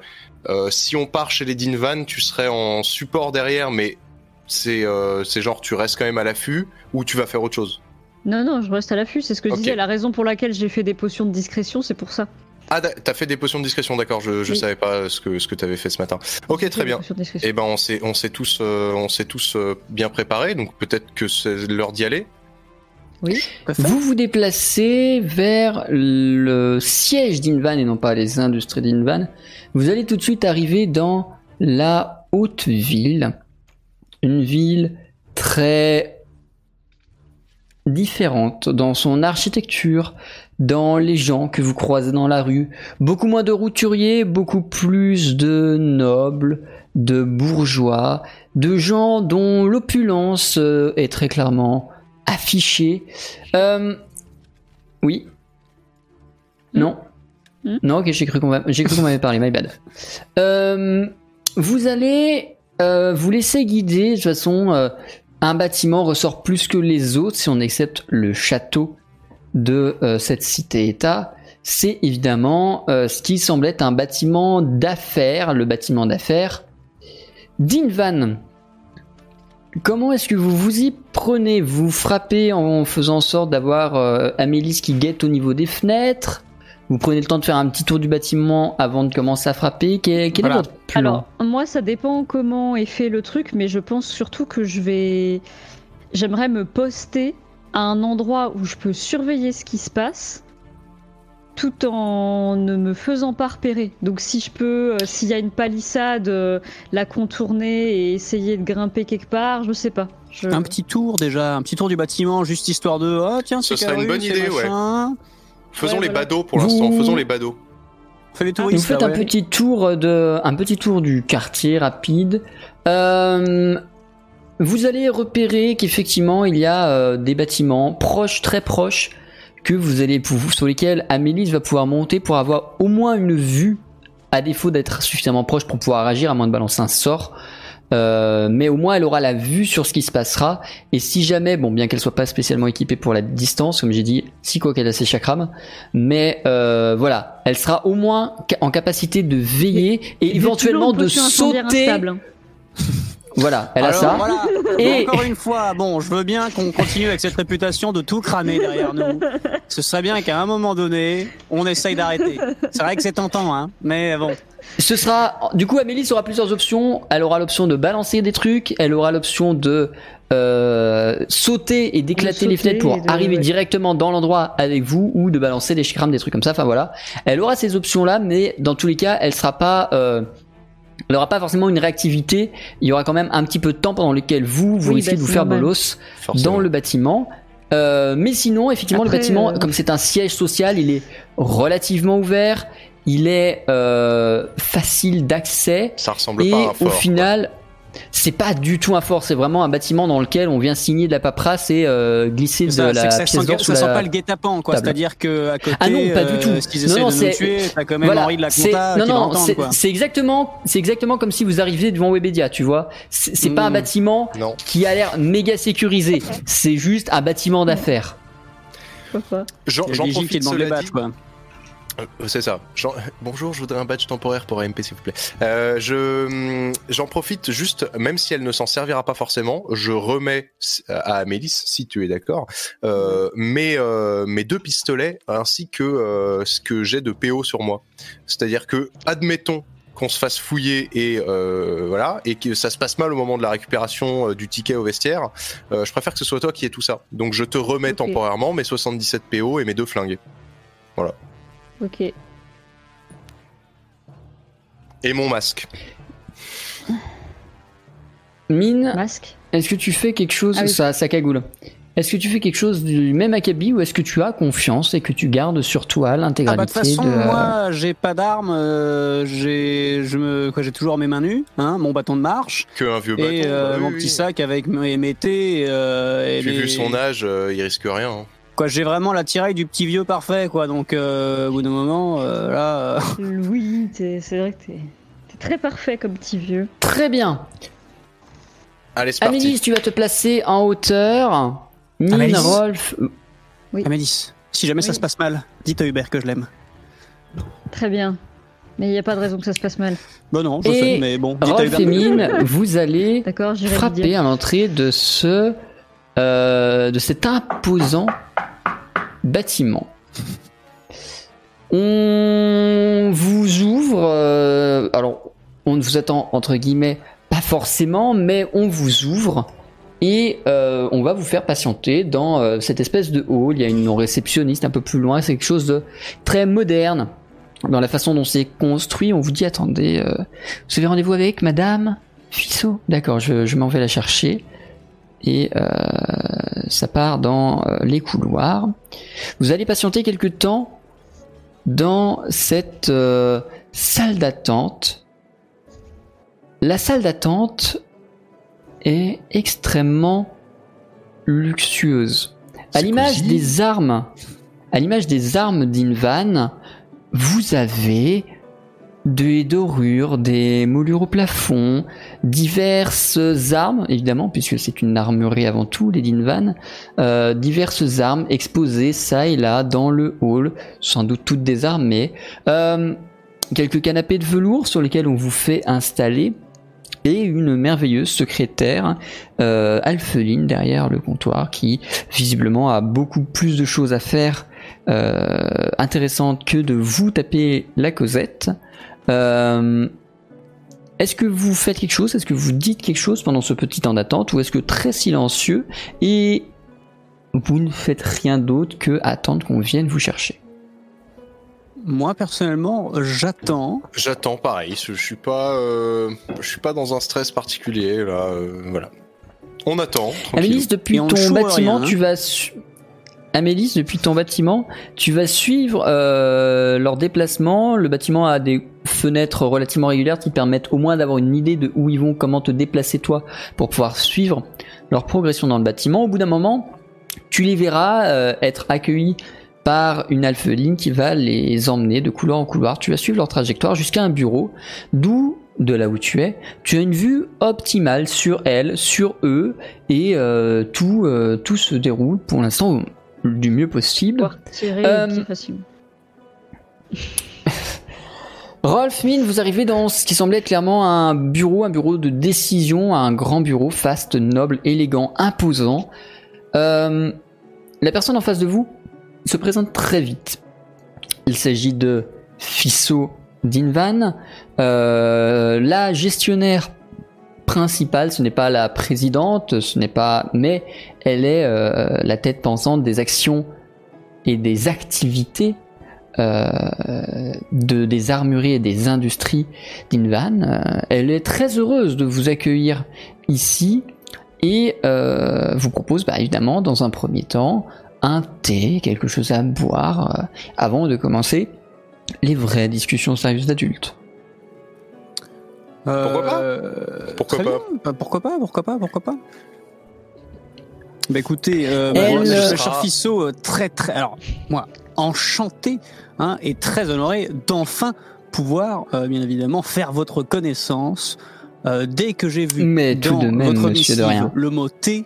euh, si on part chez les Dinvan, tu serais en support derrière, mais c'est, euh, c'est genre, tu restes quand même à l'affût, ou tu vas faire autre chose? Non, non, je reste à l'affût, c'est ce que je okay. disais, la raison pour laquelle j'ai fait des potions de discrétion, c'est pour ça. Ah, t'as fait des potions de discrétion, d'accord, je, je oui. savais pas ce que, ce que t'avais fait ce matin. Ok, j'ai très bien. Eh ben, on s'est, on s'est tous, euh, on s'est tous euh, bien préparés, donc peut-être que c'est l'heure d'y aller. Oui. Vous vous déplacez vers le siège d'Invan et non pas les industries d'Invan. Vous allez tout de suite arriver dans la haute ville. Une ville très... différente dans son architecture, dans les gens que vous croisez dans la rue, beaucoup moins de routuriers, beaucoup plus de nobles, de bourgeois, de gens dont l'opulence est très clairement affichée. Euh... Oui. Non. Non, ok, j'ai cru qu'on va... j'ai cru qu'on m'avait parlé, my bad. Euh... Vous allez euh, vous laisser guider de toute façon. Euh... Un bâtiment ressort plus que les autres si on accepte le château de euh, cette cité-état. c'est évidemment euh, ce qui semble être un bâtiment d'affaires, le bâtiment d'affaires d'Invan. Comment est-ce que vous vous y prenez? Vous frappez en faisant en sorte d'avoir euh, Amélys qui guette au niveau des fenêtres? Vous prenez le temps de faire un petit tour du bâtiment avant de commencer à frapper? Quel, quel voilà. est votre plan? Alors, moi, ça dépend comment est fait le truc, mais je pense surtout que je vais... J'aimerais me poster à un endroit où je peux surveiller ce qui se passe, tout en ne me faisant pas repérer. Donc si je peux, euh, s'il y a une palissade, euh, la contourner et essayer de grimper quelque part, je sais pas. Je... Un petit tour déjà, un petit tour du bâtiment, juste histoire de... Oh tiens, c'est carré, une bonne idée, machin... Ouais. Faisons ouais, les voilà. badauds pour l'instant, vous... faisons les badauds. Les touristes, vous faites un, ouais. petit tour de, un petit tour du quartier rapide. Euh, vous allez repérer qu'effectivement il y a euh, des bâtiments proches, très proches, que vous allez, sur lesquels Amélys va pouvoir monter pour avoir au moins une vue, à défaut d'être suffisamment proche pour pouvoir agir, à moins de balancer un sort. Euh, mais au moins elle aura la vue sur ce qui se passera, et si jamais, bon, bien qu'elle soit pas spécialement équipée pour la distance comme j'ai dit, si quoi qu'elle a ses chakrams, mais euh, voilà, elle sera au moins ca- en capacité de veiller et, et éventuellement de sauter. Voilà, elle Alors, a ça. Voilà. Et encore une fois, bon, je veux bien qu'on continue avec cette réputation de tout cramer derrière nous. Ce serait bien qu'à un moment donné, on essaye d'arrêter. C'est vrai que c'est tentant, hein, mais bon. Ce sera, du coup, Amélys aura plusieurs options. Elle aura l'option de balancer des trucs. Elle aura l'option de euh, sauter et d'éclater sauter les fenêtres pour de... arriver ouais. directement dans l'endroit avec vous, ou de balancer des chikrams, des trucs comme ça. Enfin voilà, elle aura ces options-là, mais dans tous les cas, elle sera pas. Euh, Elle n'aura pas forcément une réactivité, il y aura quand même un petit peu de temps pendant lequel vous, vous oui, risquez bah, de vous faire bolos forcément. Dans le bâtiment. Euh, mais sinon, effectivement, Après, le bâtiment, euh... comme c'est un siège social, il est relativement ouvert, il est euh, facile d'accès. Ça ressemble et pas à un fort. Au final, quoi. C'est pas du tout un fort, c'est vraiment un bâtiment dans lequel on vient signer de la paperasse et euh, glisser c'est de ça, la pièce d'or sous la... Ça sent pas le guet-apens, quoi, table. C'est-à-dire qu'à côté, ah non, pas du tout. Euh, ce qu'ils essaient non, de c'est... nous tuer, t'as quand même voilà, Henri de la Conta qui l'entend, c'est, quoi. C'est exactement, c'est exactement comme si vous arriviez devant Webedia, tu vois. C'est, c'est mmh, pas un bâtiment non. qui a l'air méga sécurisé, c'est juste un bâtiment d'affaires. J'en, j'en profite, cela dit... C'est ça. Jean... Bonjour, je voudrais un badge temporaire pour A M P s'il vous plaît. Euh, je... J'en profite juste, même si elle ne s'en servira pas forcément, je remets à Amélys, si tu es d'accord, euh, mes, euh, mes deux pistolets ainsi que euh, ce que j'ai de P O sur moi. C'est-à-dire que, admettons qu'on se fasse fouiller et, euh, voilà, et que ça se passe mal au moment de la récupération euh, du ticket au vestiaire, euh, je préfère que ce soit toi qui aies tout ça. Donc je te remets okay. temporairement mes soixante-dix-sept P O et mes deux flingués. Voilà. Ok. Et mon masque. Myn, masque. Est-ce que tu fais quelque chose, ah, ça, ça cagoule. Est-ce que tu fais quelque chose du même acabit ou est-ce que tu as confiance et que tu gardes sur toi l'intégralité ah bah, de... De toute façon, de... moi, j'ai pas d'arme, euh, j'ai, je me, quoi, j'ai toujours mes mains nues, hein, mon bâton de marche, que un vieux bâton, et euh, oui, mon oui. petit sac avec mes, mes thés. Euh, j'ai les... vu son âge, euh, il risque rien. Hein. Quoi, j'ai vraiment l'attirail du petit vieux parfait, quoi. Donc, euh, au bout d'un moment, euh, là. Euh... Oui, t'es, c'est vrai que t'es, t'es très parfait comme petit vieux. Très bien. Allez, c'est parti. Amélys, tu vas te placer en hauteur. Myn, Rolff. Oui. Amélys, si jamais oui. ça se passe mal, dis à Hubert que je l'aime. Très bien. Mais il n'y a pas de raison que ça se passe mal. Bon, non, je et sais, mais bon. Rolff et Myn, vous allez frapper à l'entrée de ce. Euh, de cet imposant bâtiment. On vous ouvre, euh, alors on ne vous attend entre guillemets pas forcément, mais on vous ouvre et euh, on va vous faire patienter dans euh, cette espèce de hall. Il y a une réceptionniste un peu plus loin, c'est quelque chose de très moderne dans la façon dont c'est construit. On vous dit attendez, euh, vous avez rendez-vous avec madame Fissot? D'accord, je, je m'en vais la chercher. Et euh, ça part dans les couloirs. Vous allez patienter quelques temps dans cette euh, salle d'attente. La salle d'attente est extrêmement luxueuse. À l'image des armes, à l'image des armes d'Invan, vous avez des dorures, des moulures au plafond, diverses armes, évidemment, puisque c'est une armurerie avant tout, les Dinvan, euh, diverses armes exposées ça et là dans le hall, sans doute toutes désarmées, euh, quelques canapés de velours sur lesquels on vous fait installer, et une merveilleuse secrétaire, euh, Alpheline, derrière le comptoir, qui visiblement a beaucoup plus de choses à faire euh, intéressantes que de vous taper la Cosette. Euh, est-ce que vous faites quelque chose ? Est-ce que vous dites quelque chose pendant ce petit temps d'attente ? Ou est-ce que très silencieux et vous ne faites rien d'autre que attendre qu'on vienne vous chercher ? Moi personnellement, j'attends. J'attends, pareil. Je suis pas, euh, je suis pas dans un stress particulier là. Euh, voilà. On attend. Amélys, depuis Et ton bâtiment, rien, hein. tu vas. Su... Amélys, depuis ton bâtiment, tu vas suivre euh, leur déplacement. Le bâtiment a des fenêtres relativement régulières qui permettent au moins d'avoir une idée de où ils vont, comment te déplacer toi, pour pouvoir suivre leur progression dans le bâtiment. Au bout d'un moment, tu les verras euh, être accueillis par une alpheline qui va les emmener de couloir en couloir. Tu vas suivre leur trajectoire jusqu'à un bureau, d'où, de là où tu es, tu as une vue optimale sur elles, sur eux, et euh, tout, euh, tout se déroule pour l'instant du mieux possible. Euh... C'est facile. Rolff, Myn, vous arrivez dans ce qui semblait clairement un bureau, un bureau de décision, un grand bureau, faste, noble, élégant, imposant. Euh... La personne en face de vous se présente très vite. Il s'agit de Fissot d'Invan, euh, la gestionnaire principale. Ce n'est pas la présidente, ce n'est pas, mais elle est euh, la tête pensante des actions et des activités euh, de des armureries et des industries d'Invan. Elle est très heureuse de vous accueillir ici et euh, vous propose, bah, évidemment, dans un premier temps, un thé, quelque chose à boire, euh, avant de commencer les vraies discussions sérieuses d'adultes. Euh, pourquoi pas, euh, pourquoi, pas. Bien, pourquoi pas Pourquoi pas Pourquoi pas Bah écoutez, euh, bah, moi, le cher Fissot, très très, alors moi, enchanté, hein, et très honoré d'enfin pouvoir, euh, bien évidemment, faire votre connaissance. Euh, dès que j'ai vu Mais dans tout de même, votre missive le mot thé,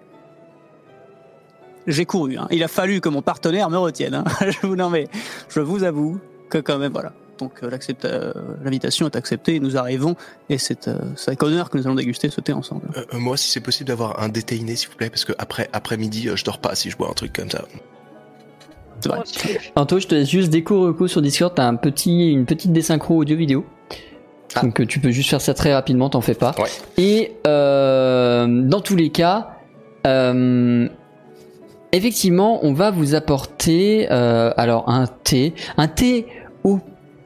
j'ai couru, hein. Il a fallu que mon partenaire me retienne, hein. je, vous, non mais, je vous avoue que quand même, voilà. Donc euh, euh, l'invitation est acceptée, nous arrivons, et c'est euh, avec honneur que nous allons déguster ce thé ensemble. Euh, euh, moi, si c'est possible d'avoir un détainé, s'il vous plaît, parce que après, après midi, euh, je dors pas si je bois un truc comme ça. C'est vrai. Anto, je te laisse juste des cours recos sur Discord, t'as un petit, une petite désynchro audio-vidéo. Ah. Donc euh, tu peux juste faire ça très rapidement, t'en fais pas. Ouais. Et euh, dans tous les cas... Euh, Effectivement, on va vous apporter euh, alors un thé, un thé aux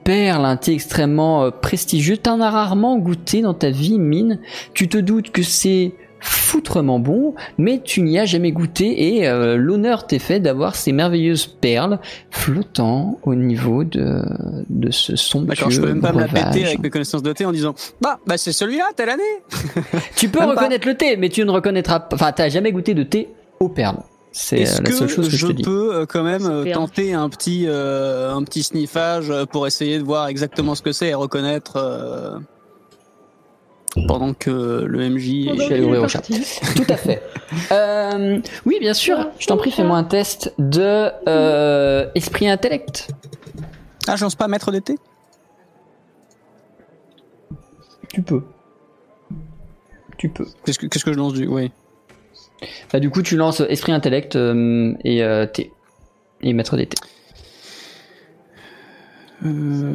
perles, un thé extrêmement euh, prestigieux. T'en as rarement goûté dans ta vie, Myn. Tu te doutes que c'est foutrement bon, mais tu n'y as jamais goûté et euh, l'honneur t'est fait d'avoir ces merveilleuses perles flottant au niveau de de ce somptueux breuvage. D'accord, je peux même pas me la péter avec mes connaissances de thé en disant bah bah c'est celui-là, telle année. Tu peux même reconnaître pas le thé, mais tu ne reconnaîtras pas. Enfin, t'as jamais goûté de thé aux perles. C'est Est-ce la seule chose que, que je, je peux dis. quand même tenter un petit, euh, un petit sniffage pour essayer de voir exactement ce que c'est et reconnaître euh, pendant que le M J est allé ouvrir au chat. Tout à fait. euh, oui, bien sûr. Je t'en prie, fais-moi un test de euh, esprit intellect. Ah, j'ose pas maître d'été. Tu peux. Tu peux. Qu'est-ce que, qu'est-ce que je lance du... Oui. Bah, du coup, tu lances esprit, intellect euh, et euh, thé. Et maître des thés. Euh...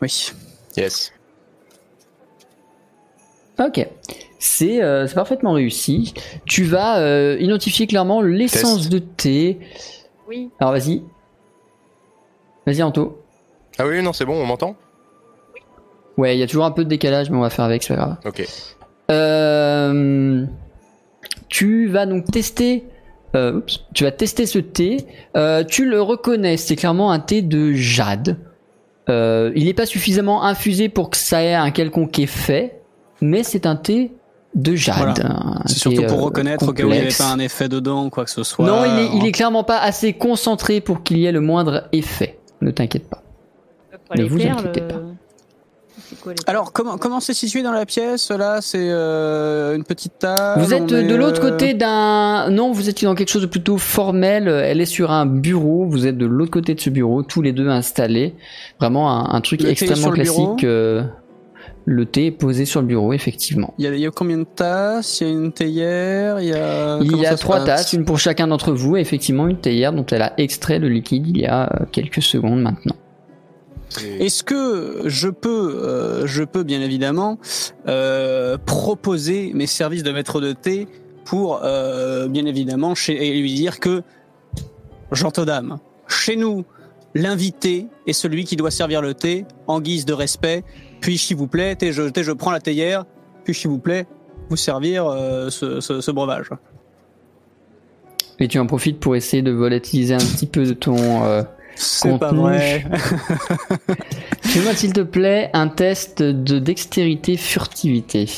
Oui. Yes. Ok. C'est, euh, c'est parfaitement réussi. Tu vas euh, identifier clairement l'essence Test. de thé. Oui. Alors, vas-y. Vas-y, Anto. Ah oui, non, c'est bon, on m'entend ? Oui. Ouais, il y a toujours un peu de décalage, mais on va faire avec, c'est pas grave. Ok. Euh, tu vas donc tester euh, oops, tu vas tester ce thé, euh, tu le reconnais, c'est clairement un thé de jade, euh, il n'est pas suffisamment infusé pour que ça ait un quelconque effet, mais c'est un thé de jade, voilà. un c'est thé, surtout pour euh, reconnaître complexe. Au cas où il n'y avait pas un effet dedans ou quoi que ce soit. Non, il est, il est clairement pas assez concentré pour qu'il y ait le moindre effet, ne t'inquiète pas. Ne vous inquiétez pas. Quoi, Alors, comment, comment c'est situé dans la pièce? Là, c'est euh, une petite table. Vous êtes est, de l'autre euh... côté d'un... Non, vous étiez dans quelque chose de plutôt formel. Elle est sur un bureau. Vous êtes de l'autre côté de ce bureau, tous les deux installés. Vraiment un, un truc le extrêmement classique. Le, euh, le thé est posé sur le bureau, effectivement. Il y a, il y a combien de tasses? Il y a une théière? Il y a, il y a trois tasses, une pour chacun d'entre vous. Et effectivement, une théière dont elle a extrait le liquide il y a quelques secondes maintenant. Est-ce que je peux, euh, je peux bien évidemment euh, proposer mes services de maître de thé pour euh, bien évidemment chez, et lui dire que, gentes dames, chez nous, l'invité est celui qui doit servir le thé en guise de respect. Puis s'il vous plaît, thé, je, thé, je prends la théière. Puis s'il vous plaît, vous servir euh, ce, ce, ce breuvage. Et tu en profites pour essayer de volatiliser un petit peu de ton. Euh... C'est contenu. Pas vrai. Fais-moi s'il te plaît un test de dextérité furtivité.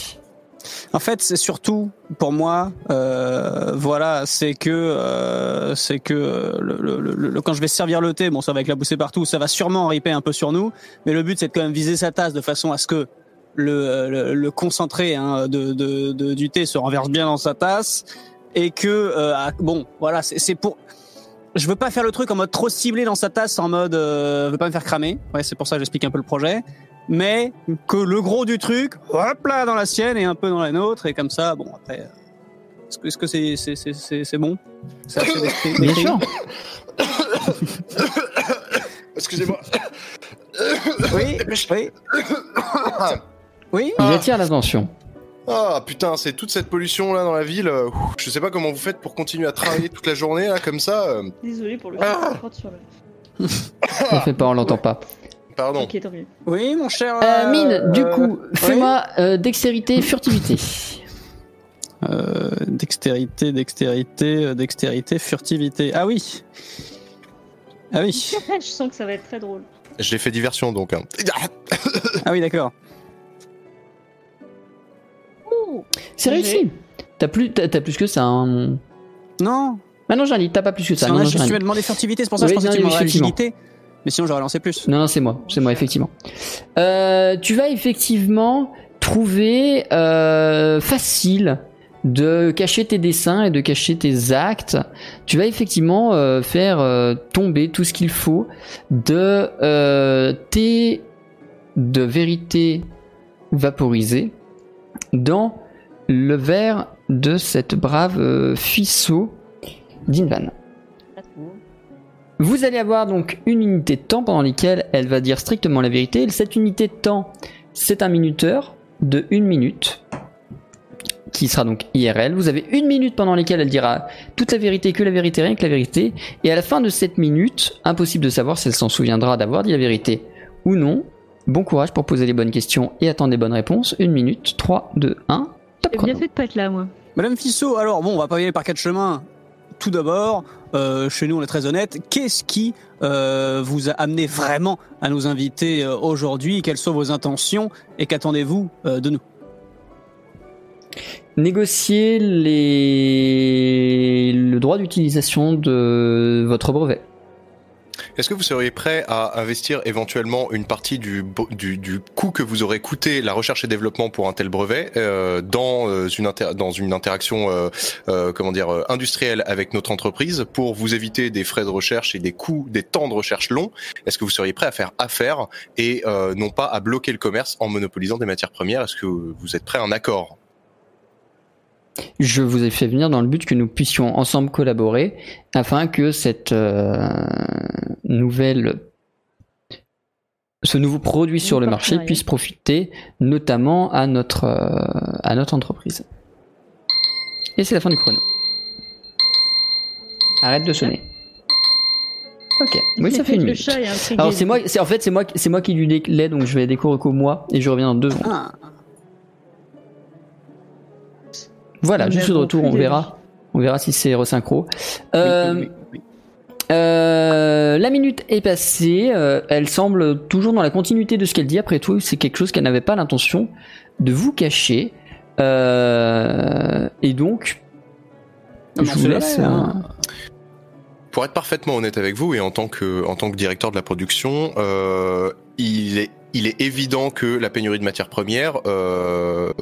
En fait, c'est surtout pour moi, euh, voilà, c'est que euh, c'est que le, le, le, le, quand je vais servir le thé, bon, ça va éclabousser partout, ça va sûrement riper un peu sur nous, mais le but c'est de quand même viser sa tasse de façon à ce que le le, le concentré hein, de, de, de du thé se renverse bien dans sa tasse et que euh, ah, bon, voilà, c'est, c'est pour. Je veux pas faire le truc en mode trop ciblé dans sa tasse, en mode euh, je veux pas me faire cramer. Ouais, c'est pour ça que j'explique un peu le projet. Mais que le gros du truc, hop là, dans la sienne et un peu dans la nôtre, et comme ça, bon, après. Est-ce que, est-ce que c'est, c'est, c'est, c'est, c'est bon? C'est assez décrit. Bien sûr. Excusez-moi. Oui, oui. Oui. J'attire l'attention. Ah putain, c'est toute cette pollution là dans la ville. Je sais pas comment vous faites pour continuer à travailler toute la journée là comme ça. Désolé pour le ah frotte sur le. On fait pas, on l'entend ouais. pas. Pardon. Okay, tant mieux. Oui, mon cher. Euh, euh, Myn, du euh, coup, oui. fais-moi euh, dextérité, furtivité. Euh, dextérité, dextérité, dextérité, furtivité. Ah oui. Ah oui. Je sens que ça va être très drôle. J'ai fait diversion donc. Hein. Ah oui, d'accord. C'est réussi. T'as plus, t'as, t'as plus que ça. Hein. Non. Bah non, Charlie, t'as pas plus que ça. Non, non, non, je me suis demandé furtivité, c'est pour ça que oui, je pensais non, que tu m'aurais agilité. Mais sinon, j'aurais lancé plus. Non, non, c'est moi, c'est moi, effectivement. Euh, tu vas effectivement trouver euh, facile de cacher tes dessins et de cacher tes actes. Tu vas effectivement euh, faire euh, tomber tout ce qu'il faut de euh, tes de vérité vaporisée dans le verre de cette brave euh, Fissot d'Invan. Vous allez avoir donc une unité de temps pendant laquelle elle va dire strictement la vérité. Cette unité de temps, c'est un minuteur de une minute, qui sera donc I R L. Vous avez une minute pendant laquelle elle dira toute la vérité, que la vérité, rien que la vérité. Et à la fin de cette minute, impossible de savoir si elle s'en souviendra d'avoir dit la vérité ou non. Bon courage pour poser les bonnes questions et attendre les bonnes réponses. Une minute, trois, deux, un, top chrono. J'ai bien fait de pas être là, moi. Madame Fissot, alors bon, on va pas y aller par quatre chemins. Tout d'abord, euh, chez nous, on est très honnête. Qu'est-ce qui euh, vous a amené vraiment à nous inviter euh, aujourd'hui? Quelles sont vos intentions et qu'attendez-vous euh, de nous? Négocier les... le droit d'utilisation de votre brevet. Est-ce que vous seriez prêt à investir éventuellement une partie du, du, du coût que vous aurez coûté la recherche et développement pour un tel brevet euh, dans, euh, une inter- dans une interaction euh, euh, comment dire, euh, industrielle avec notre entreprise pour vous éviter des frais de recherche et des coûts, des temps de recherche longs? Est-ce que vous seriez prêt à faire affaire et euh, non pas à bloquer le commerce en monopolisant des matières premières? Est-ce que vous êtes prêt à un accord? Je vous ai fait venir dans le but que nous puissions ensemble collaborer afin que cette euh, nouvelle, ce nouveau produit sur le marché puisse profiter notamment à notre, euh, à notre entreprise. Et c'est la fin du chrono. Arrête de sonner. Ok, oui, ça fait une minute. Alors c'est moi, c'est, en fait c'est moi, c'est moi qui lui l'ai, donc je vais découvrir qu'au mois et je reviens dans deux secondes. Voilà, on juste de retour, on verra, on verra si c'est resynchro. Euh, oui, oui, oui. Euh, la minute est passée, euh, elle semble toujours dans la continuité de ce qu'elle dit. Après tout, c'est quelque chose qu'elle n'avait pas l'intention de vous cacher. Euh, et donc, non, je vous laisse... Vrai, un... Pour être parfaitement honnête avec vous et en tant que, en tant que directeur de la production... Euh, il est, il est évident que la pénurie de matières premières, euh,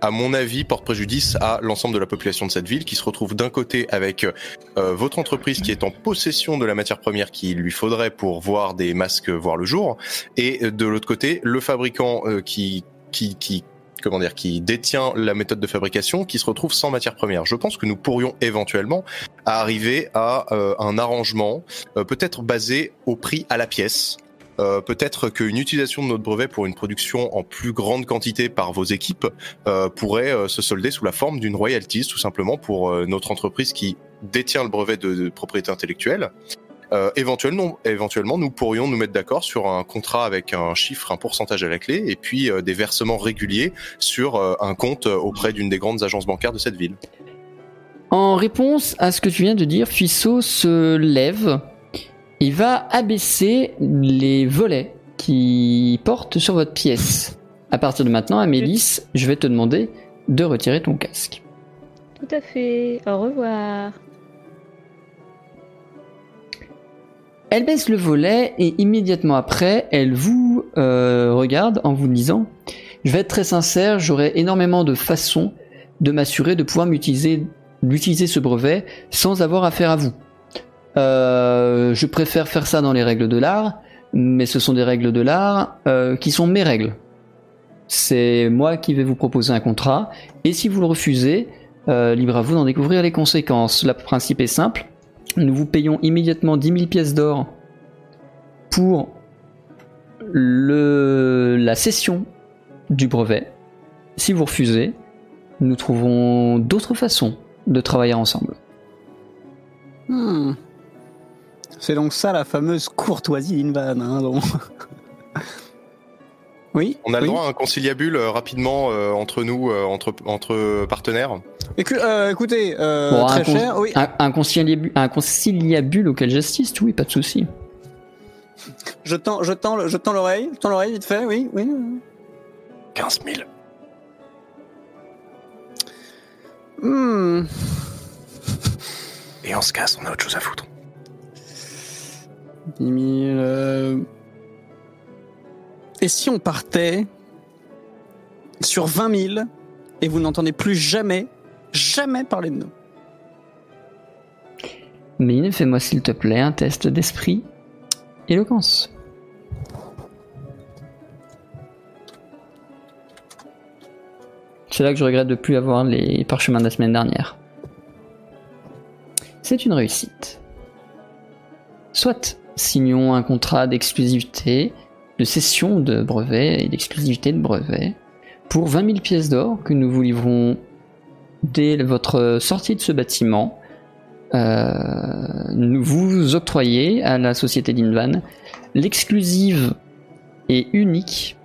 à mon avis, porte préjudice à l'ensemble de la population de cette ville, qui se retrouve d'un côté avec euh, votre entreprise qui est en possession de la matière première qu'il lui faudrait pour voir des masques voir le jour, et de l'autre côté, le fabricant euh, qui, qui, qui comment dire, qui détient la méthode de fabrication, qui se retrouve sans matière première. Je pense que nous pourrions éventuellement arriver à euh, un arrangement, euh, peut-être basé au prix à la pièce. Euh, peut-être qu'une utilisation de notre brevet pour une production en plus grande quantité par vos équipes euh, pourrait euh, se solder sous la forme d'une royalties, tout simplement pour euh, notre entreprise qui détient le brevet de, de propriété intellectuelle. Euh, éventuellement, éventuellement, nous pourrions nous mettre d'accord sur un contrat avec un chiffre, un pourcentage à la clé, et puis euh, des versements réguliers sur euh, un compte auprès d'une des grandes agences bancaires de cette ville. En réponse à ce que tu viens de dire, Fissot se lève et va abaisser les volets qui portent sur votre pièce. À partir de maintenant, Amélys, je vais te demander de retirer ton casque. Tout à fait, au revoir. Elle baisse le volet et immédiatement après, elle vous euh, regarde en vous disant « Je vais être très sincère, j'aurai énormément de façons de m'assurer de pouvoir m'utiliser, d'utiliser ce brevet sans avoir affaire à vous. Euh, je préfère faire ça dans les règles de l'art, mais ce sont des règles de l'art euh, qui sont mes règles. C'est moi qui vais vous proposer un contrat et si vous le refusez, euh, libre à vous d'en découvrir les conséquences. Le principe est simple. Nous vous payons immédiatement dix mille pièces d'or pour le, la cession du brevet. Si vous refusez, nous trouverons d'autres façons de travailler ensemble. » Hmm. C'est donc ça la fameuse courtoisie d'Invan. Hein, donc... oui. On a oui. le droit à un conciliabule euh, rapidement euh, entre nous, euh, entre, entre partenaires. Écu- euh, écoutez, euh, bon, très un cher. Con- oui. un, un, conciliabule, un conciliabule auquel j'assiste, oui, pas de souci. Je tends, je tends, je tends l'oreille, je tends l'oreille vite fait, oui, oui. quinze mille Hmm. Et on se casse, on a autre chose à foutre. dix mille Euh... Et si on partait sur vingt mille et vous n'entendez plus jamais, jamais parler de nous? Myn, fais-moi s'il te plaît un test d'esprit, éloquence. C'est là que je regrette de ne plus avoir les parchemins de la semaine dernière. C'est une réussite. Soit, signons un contrat d'exclusivité, de cession de brevet et d'exclusivité de brevet pour vingt mille pièces d'or que nous vous livrons dès votre sortie de ce bâtiment. Euh, nous vous octroyez à la société d'Invan l'exclusive et unique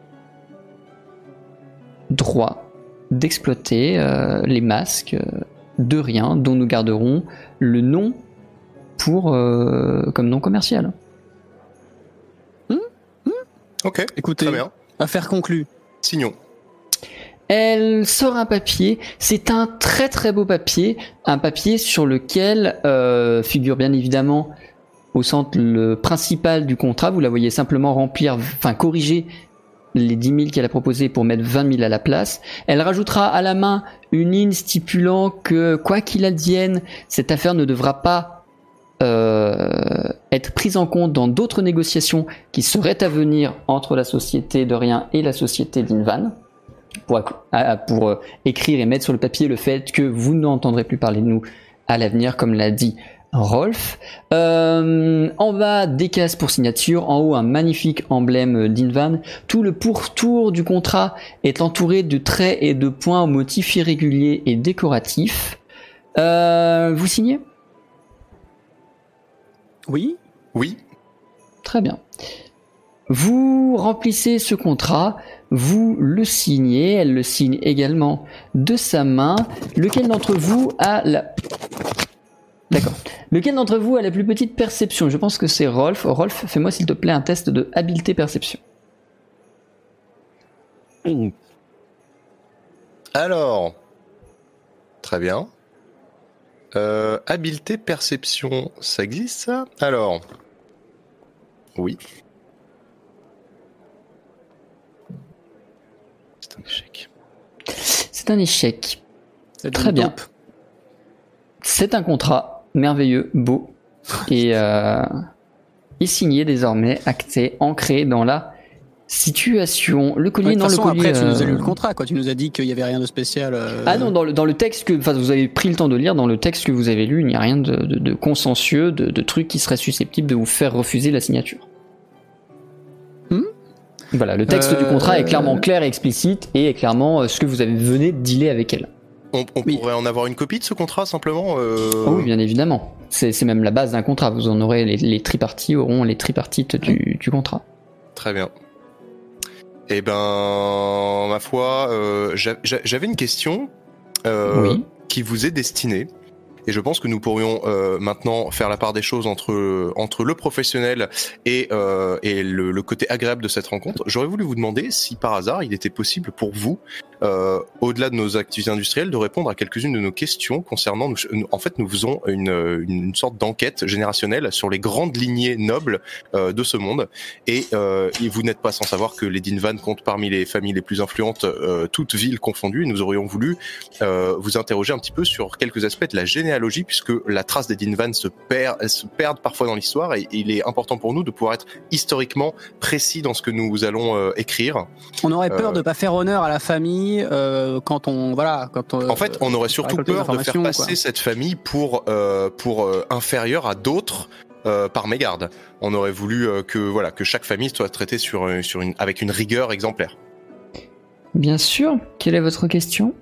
droit d'exploiter euh, les masques euh, de rien dont nous garderons le nom pour euh, comme nom commercial. Mmh, mmh. Ok. Écoutez, très bien. Affaire conclue. Signons. Elle sort un papier. C'est un très très beau papier, un papier sur lequel euh, figure bien évidemment au centre le principal du contrat. Vous la voyez simplement remplir, enfin corriger les dix mille qu'elle a proposé pour mettre vingt mille à la place. Elle rajoutera à la main une ligne stipulant que, quoi qu'il advienne, cette affaire ne devra pas euh, être prise en compte dans d'autres négociations qui seraient à venir entre la société de rien et la société d'Invan, pour, pour écrire et mettre sur le papier le fait que vous n'entendrez plus parler de nous à l'avenir, comme l'a dit Rolff. Euh, en bas, des cases pour signature. En haut, un magnifique emblème d'Invan. Tout le pourtour du contrat est entouré de traits et de points aux motifs irréguliers et décoratifs. Euh, vous signez ? Oui ? Oui. Très bien. Vous remplissez ce contrat, vous le signez, elle le signe également de sa main. Lequel d'entre vous a la... D'accord. Lequel d'entre vous a la plus petite perception ? Je pense que c'est Rolff. Rolff, fais-moi s'il te plaît un test de habileté perception. Alors, très bien. Euh, habileté perception, ça existe ça ? Alors, oui. C'est un échec. C'est un échec. Très bien. C'est un contrat merveilleux, beau, et, euh, et signé désormais, acté, ancré dans la situation. Le collier, ouais, non, façon, le collier. Après, tu nous as lu le contrat, quoi. Tu nous as dit qu'il n'y avait rien de spécial. Euh... Ah non, dans le, dans le texte que, enfin, vous avez pris le temps de lire, dans le texte que vous avez lu, il n'y a rien de, de, de consciencieux, de, de truc qui serait susceptible de vous faire refuser la signature. Hmm? Voilà, le texte euh... du contrat est clairement clair et explicite et est clairement ce que vous avez venez de dealer avec elle. On, on oui. pourrait en avoir une copie de ce contrat simplement euh... oh oui, bien évidemment. C'est, c'est même la base d'un contrat. Vous en aurez, les, les triparties auront les tripartites du, du contrat. Très bien. Eh ben, ma foi, euh, j'a, j'avais une question euh, oui. qui vous est destinée. Et je pense que nous pourrions euh, maintenant faire la part des choses entre, entre le professionnel et, euh, et le, le côté agréable de cette rencontre. J'aurais voulu vous demander si par hasard il était possible pour vous, euh, au-delà de nos activités industrielles, de répondre à quelques-unes de nos questions concernant... Nous, en fait, nous faisons une, une sorte d'enquête générationnelle sur les grandes lignées nobles euh, de ce monde. Et euh, vous n'êtes pas sans savoir que les Dinvan comptent parmi les familles les plus influentes, euh, toutes villes confondues. Et nous aurions voulu euh, vous interroger un petit peu sur quelques aspects de la génération, puisque la trace des Dinvan se perd, se perd parfois dans l'histoire, et il est important pour nous de pouvoir être historiquement précis dans ce que nous allons euh, écrire. On aurait peur euh, de ne pas faire honneur à la famille euh, quand on... Voilà, quand on, en fait, on aurait surtout peur de faire passer quoi. cette famille pour, euh, pour euh, inférieure à d'autres euh, par mégarde. On aurait voulu euh, que, voilà, que chaque famille soit traitée sur, sur une, avec une rigueur exemplaire. Bien sûr. Quelle est votre question ?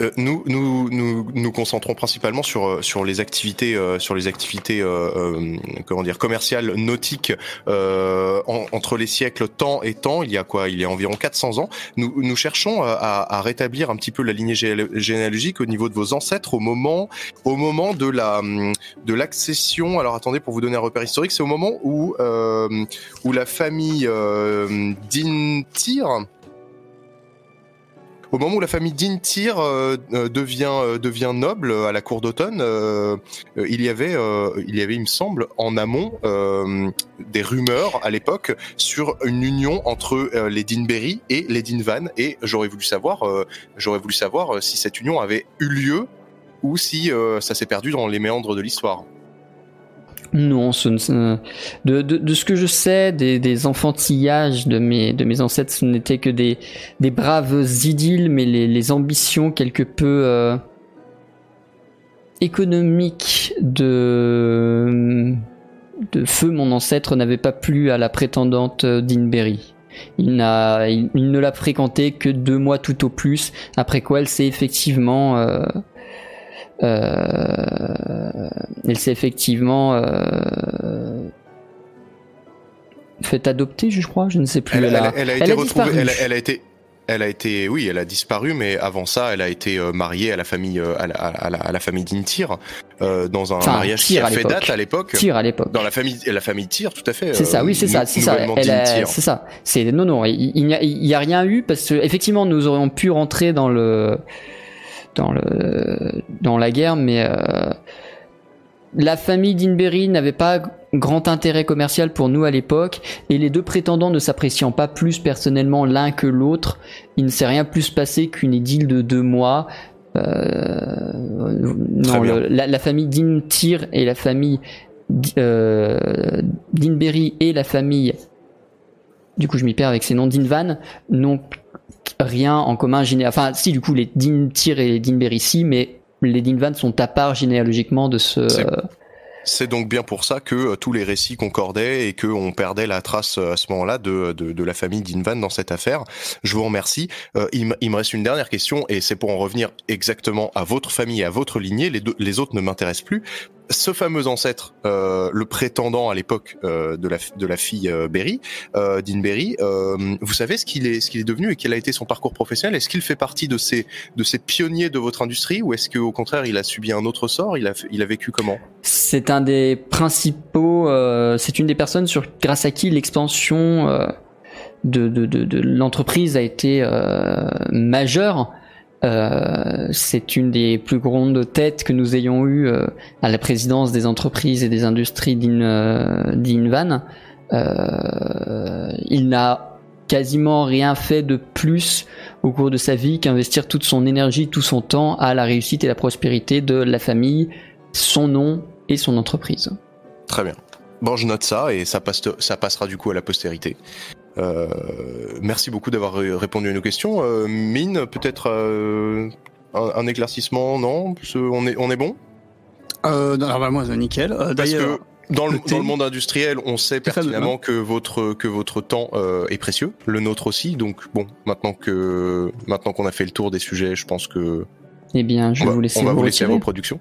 Euh, nous, nous, nous, nous concentrons principalement sur sur les activités, euh, sur les activités, euh, euh, comment dire, commerciales, nautiques. Euh, en, entre les siècles temps et temps, il y a quoi ? Il y a environ quatre cents ans. Nous, nous cherchons à, à rétablir un petit peu la lignée gé- généalogique au niveau de vos ancêtres au moment, au moment de la de l'accession. Alors attendez, pour vous donner un repère historique, c'est au moment où euh, où la famille euh, Dintir. Au moment où la famille Dintir euh, devient euh, devient noble à la cour d'automne, euh, il y avait euh, il y avait il me semble en amont euh, des rumeurs à l'époque sur une union entre euh, les Dinberry et les Dinvan, et j'aurais voulu savoir euh, j'aurais voulu savoir si cette union avait eu lieu ou si euh, ça s'est perdu dans les méandres de l'histoire. Non, ce ne, de, de, de ce que je sais, des, des enfantillages de mes, de mes ancêtres, ce n'étaient que des, des braves idylles, mais les, les ambitions quelque peu euh, économiques de, de feu, mon ancêtre n'avait pas plu à la prétendante Dinberry. Il, n'a, il, il ne l'a fréquentée que deux mois tout au plus, après quoi elle s'est effectivement... Euh, Euh, elle s'est effectivement euh, fait adopter, je crois, je ne sais plus. Elle, elle, a, elle, a, elle a été retrouvée. Elle, elle a été, elle a été, oui, elle a disparu, mais avant ça, elle a été mariée à la famille, à la, à la, à la famille Dintir, euh, dans un enfin, mariage qui a fait l'époque. date à l'époque. Tir à l'époque. Dans la famille, la famille Tir, tout à fait. C'est ça, oui, c'est ça, c'est ça. Elle a, c'est ça. C'est non, non, il, il, n'y a, il y a rien eu parce que effectivement, nous aurions pu rentrer dans le. Dans, le, dans la guerre, mais euh, la famille Dinberry n'avait pas grand intérêt commercial pour nous à l'époque, et les deux prétendants ne s'appréciant pas plus personnellement l'un que l'autre, il ne s'est rien plus passé qu'une idylle de deux mois. Euh, non, le, la, la famille Dintir et la famille euh, Dinberry et la famille, du coup je m'y perds avec ces noms, Dinvan, n'ont rien en commun général. Enfin, si, du coup, les Dintir et les Dinberry, si, mais les Dinvan sont à part généalogiquement de ce. C'est, euh... c'est donc bien pour ça que euh, tous les récits concordaient et qu'on perdait la trace euh, à ce moment-là de, de, de la famille Dinvan dans cette affaire. Je vous remercie. Euh, il, m- il me reste une dernière question, et c'est pour en revenir exactement à votre famille et à votre lignée. Les, deux, les autres ne m'intéressent plus. Ce fameux ancêtre, euh, le prétendant à l'époque euh, de la de la fille euh, Berry, euh, Dinberry, euh, vous savez ce qu'il est ce qu'il est devenu et quel a été son parcours professionnel ? Est-ce qu'il fait partie de ces de ces pionniers de votre industrie, ou est-ce que au contraire il a subi un autre sort ? Il a il a vécu comment ? C'est un des principaux, euh, c'est une des personnes sur grâce à qui l'expansion euh, de, de de de l'entreprise a été euh, majeure. Euh, c'est une des plus grandes têtes que nous ayons eues euh, à la présidence des entreprises et des industries d'In, euh, d'Invan. Euh, il n'a quasiment rien fait de plus au cours de sa vie qu'investir toute son énergie, tout son temps à la réussite et la prospérité de la famille, son nom et son entreprise. Très bien. Bon, je note ça et ça, passe, ça passera du coup à la postérité. Euh, merci beaucoup d'avoir répondu à nos questions. Euh, Myn, peut-être euh, un, un éclaircissement, non ? on est, on est bon ? euh, Normalement, c'est nickel. Euh, Parce que dans le, dans le monde industriel, on sait pertinemment que votre, que votre temps euh, est précieux, le nôtre aussi. Donc bon, maintenant, que, maintenant qu'on a fait le tour des sujets, je pense que... Eh bien, je vais vous laisser, on va vous, vous laisser à vos productions.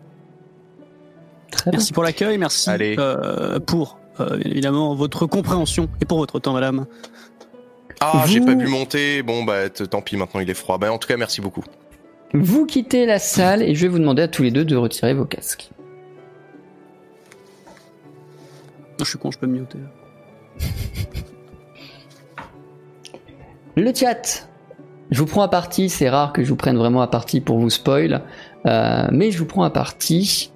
Très merci bien. Pour l'accueil, merci euh, pour, euh, bien évidemment, votre compréhension et pour votre temps, madame. Ah, vous... j'ai pas pu monter, bon bah t- tant pis, maintenant il est froid. Bah, en tout cas, merci beaucoup. Vous quittez la salle et je vais vous demander à tous les deux de retirer vos casques. Je suis con, je peux me muter. Le chat, je vous prends à partie, c'est rare que je vous prenne vraiment à partie pour vous spoil, euh, mais je vous prends à partie...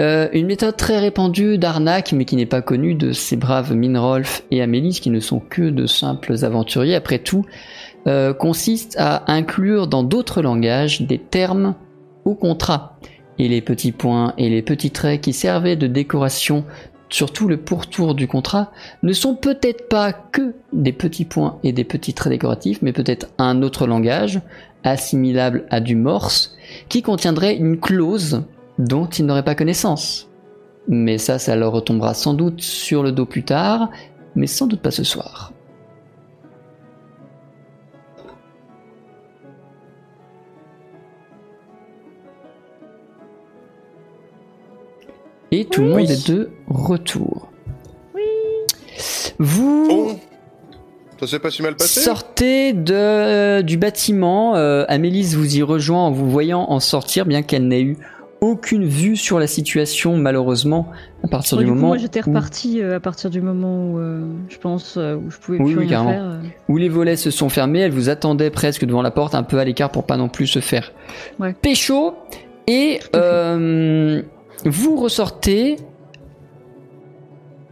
Euh, une méthode très répandue d'arnaque, mais qui n'est pas connue de ces braves Myn, Rolff et Amélys, qui ne sont que de simples aventuriers après tout, euh, consiste à inclure dans d'autres langages des termes au contrat. Et les petits points et les petits traits qui servaient de décoration sur tout le pourtour du contrat ne sont peut-être pas que des petits points et des petits traits décoratifs, mais peut-être un autre langage, assimilable à du morse, qui contiendrait une clause dont ils n'auraient pas connaissance. Mais ça, ça leur retombera sans doute sur le dos plus tard, mais sans doute pas ce soir. Et tout oui. le monde est de retour. Oui. Vous... Oh. Ça s'est pas si mal passé. Sortez de, euh, du bâtiment, euh, Amélys vous y rejoint en vous voyant en sortir, bien qu'elle n'ait eu aucune vue sur la situation, malheureusement, à partir du, du coup, moment moi, j'étais reparti où... euh, à partir du moment où euh, je pense euh, où je pouvais oui, plus oui, rien carrément. faire. Euh... Où les volets se sont fermés, elle vous attendait presque devant la porte, un peu à l'écart pour pas non plus se faire ouais. pécho. Et euh, vous ressortez,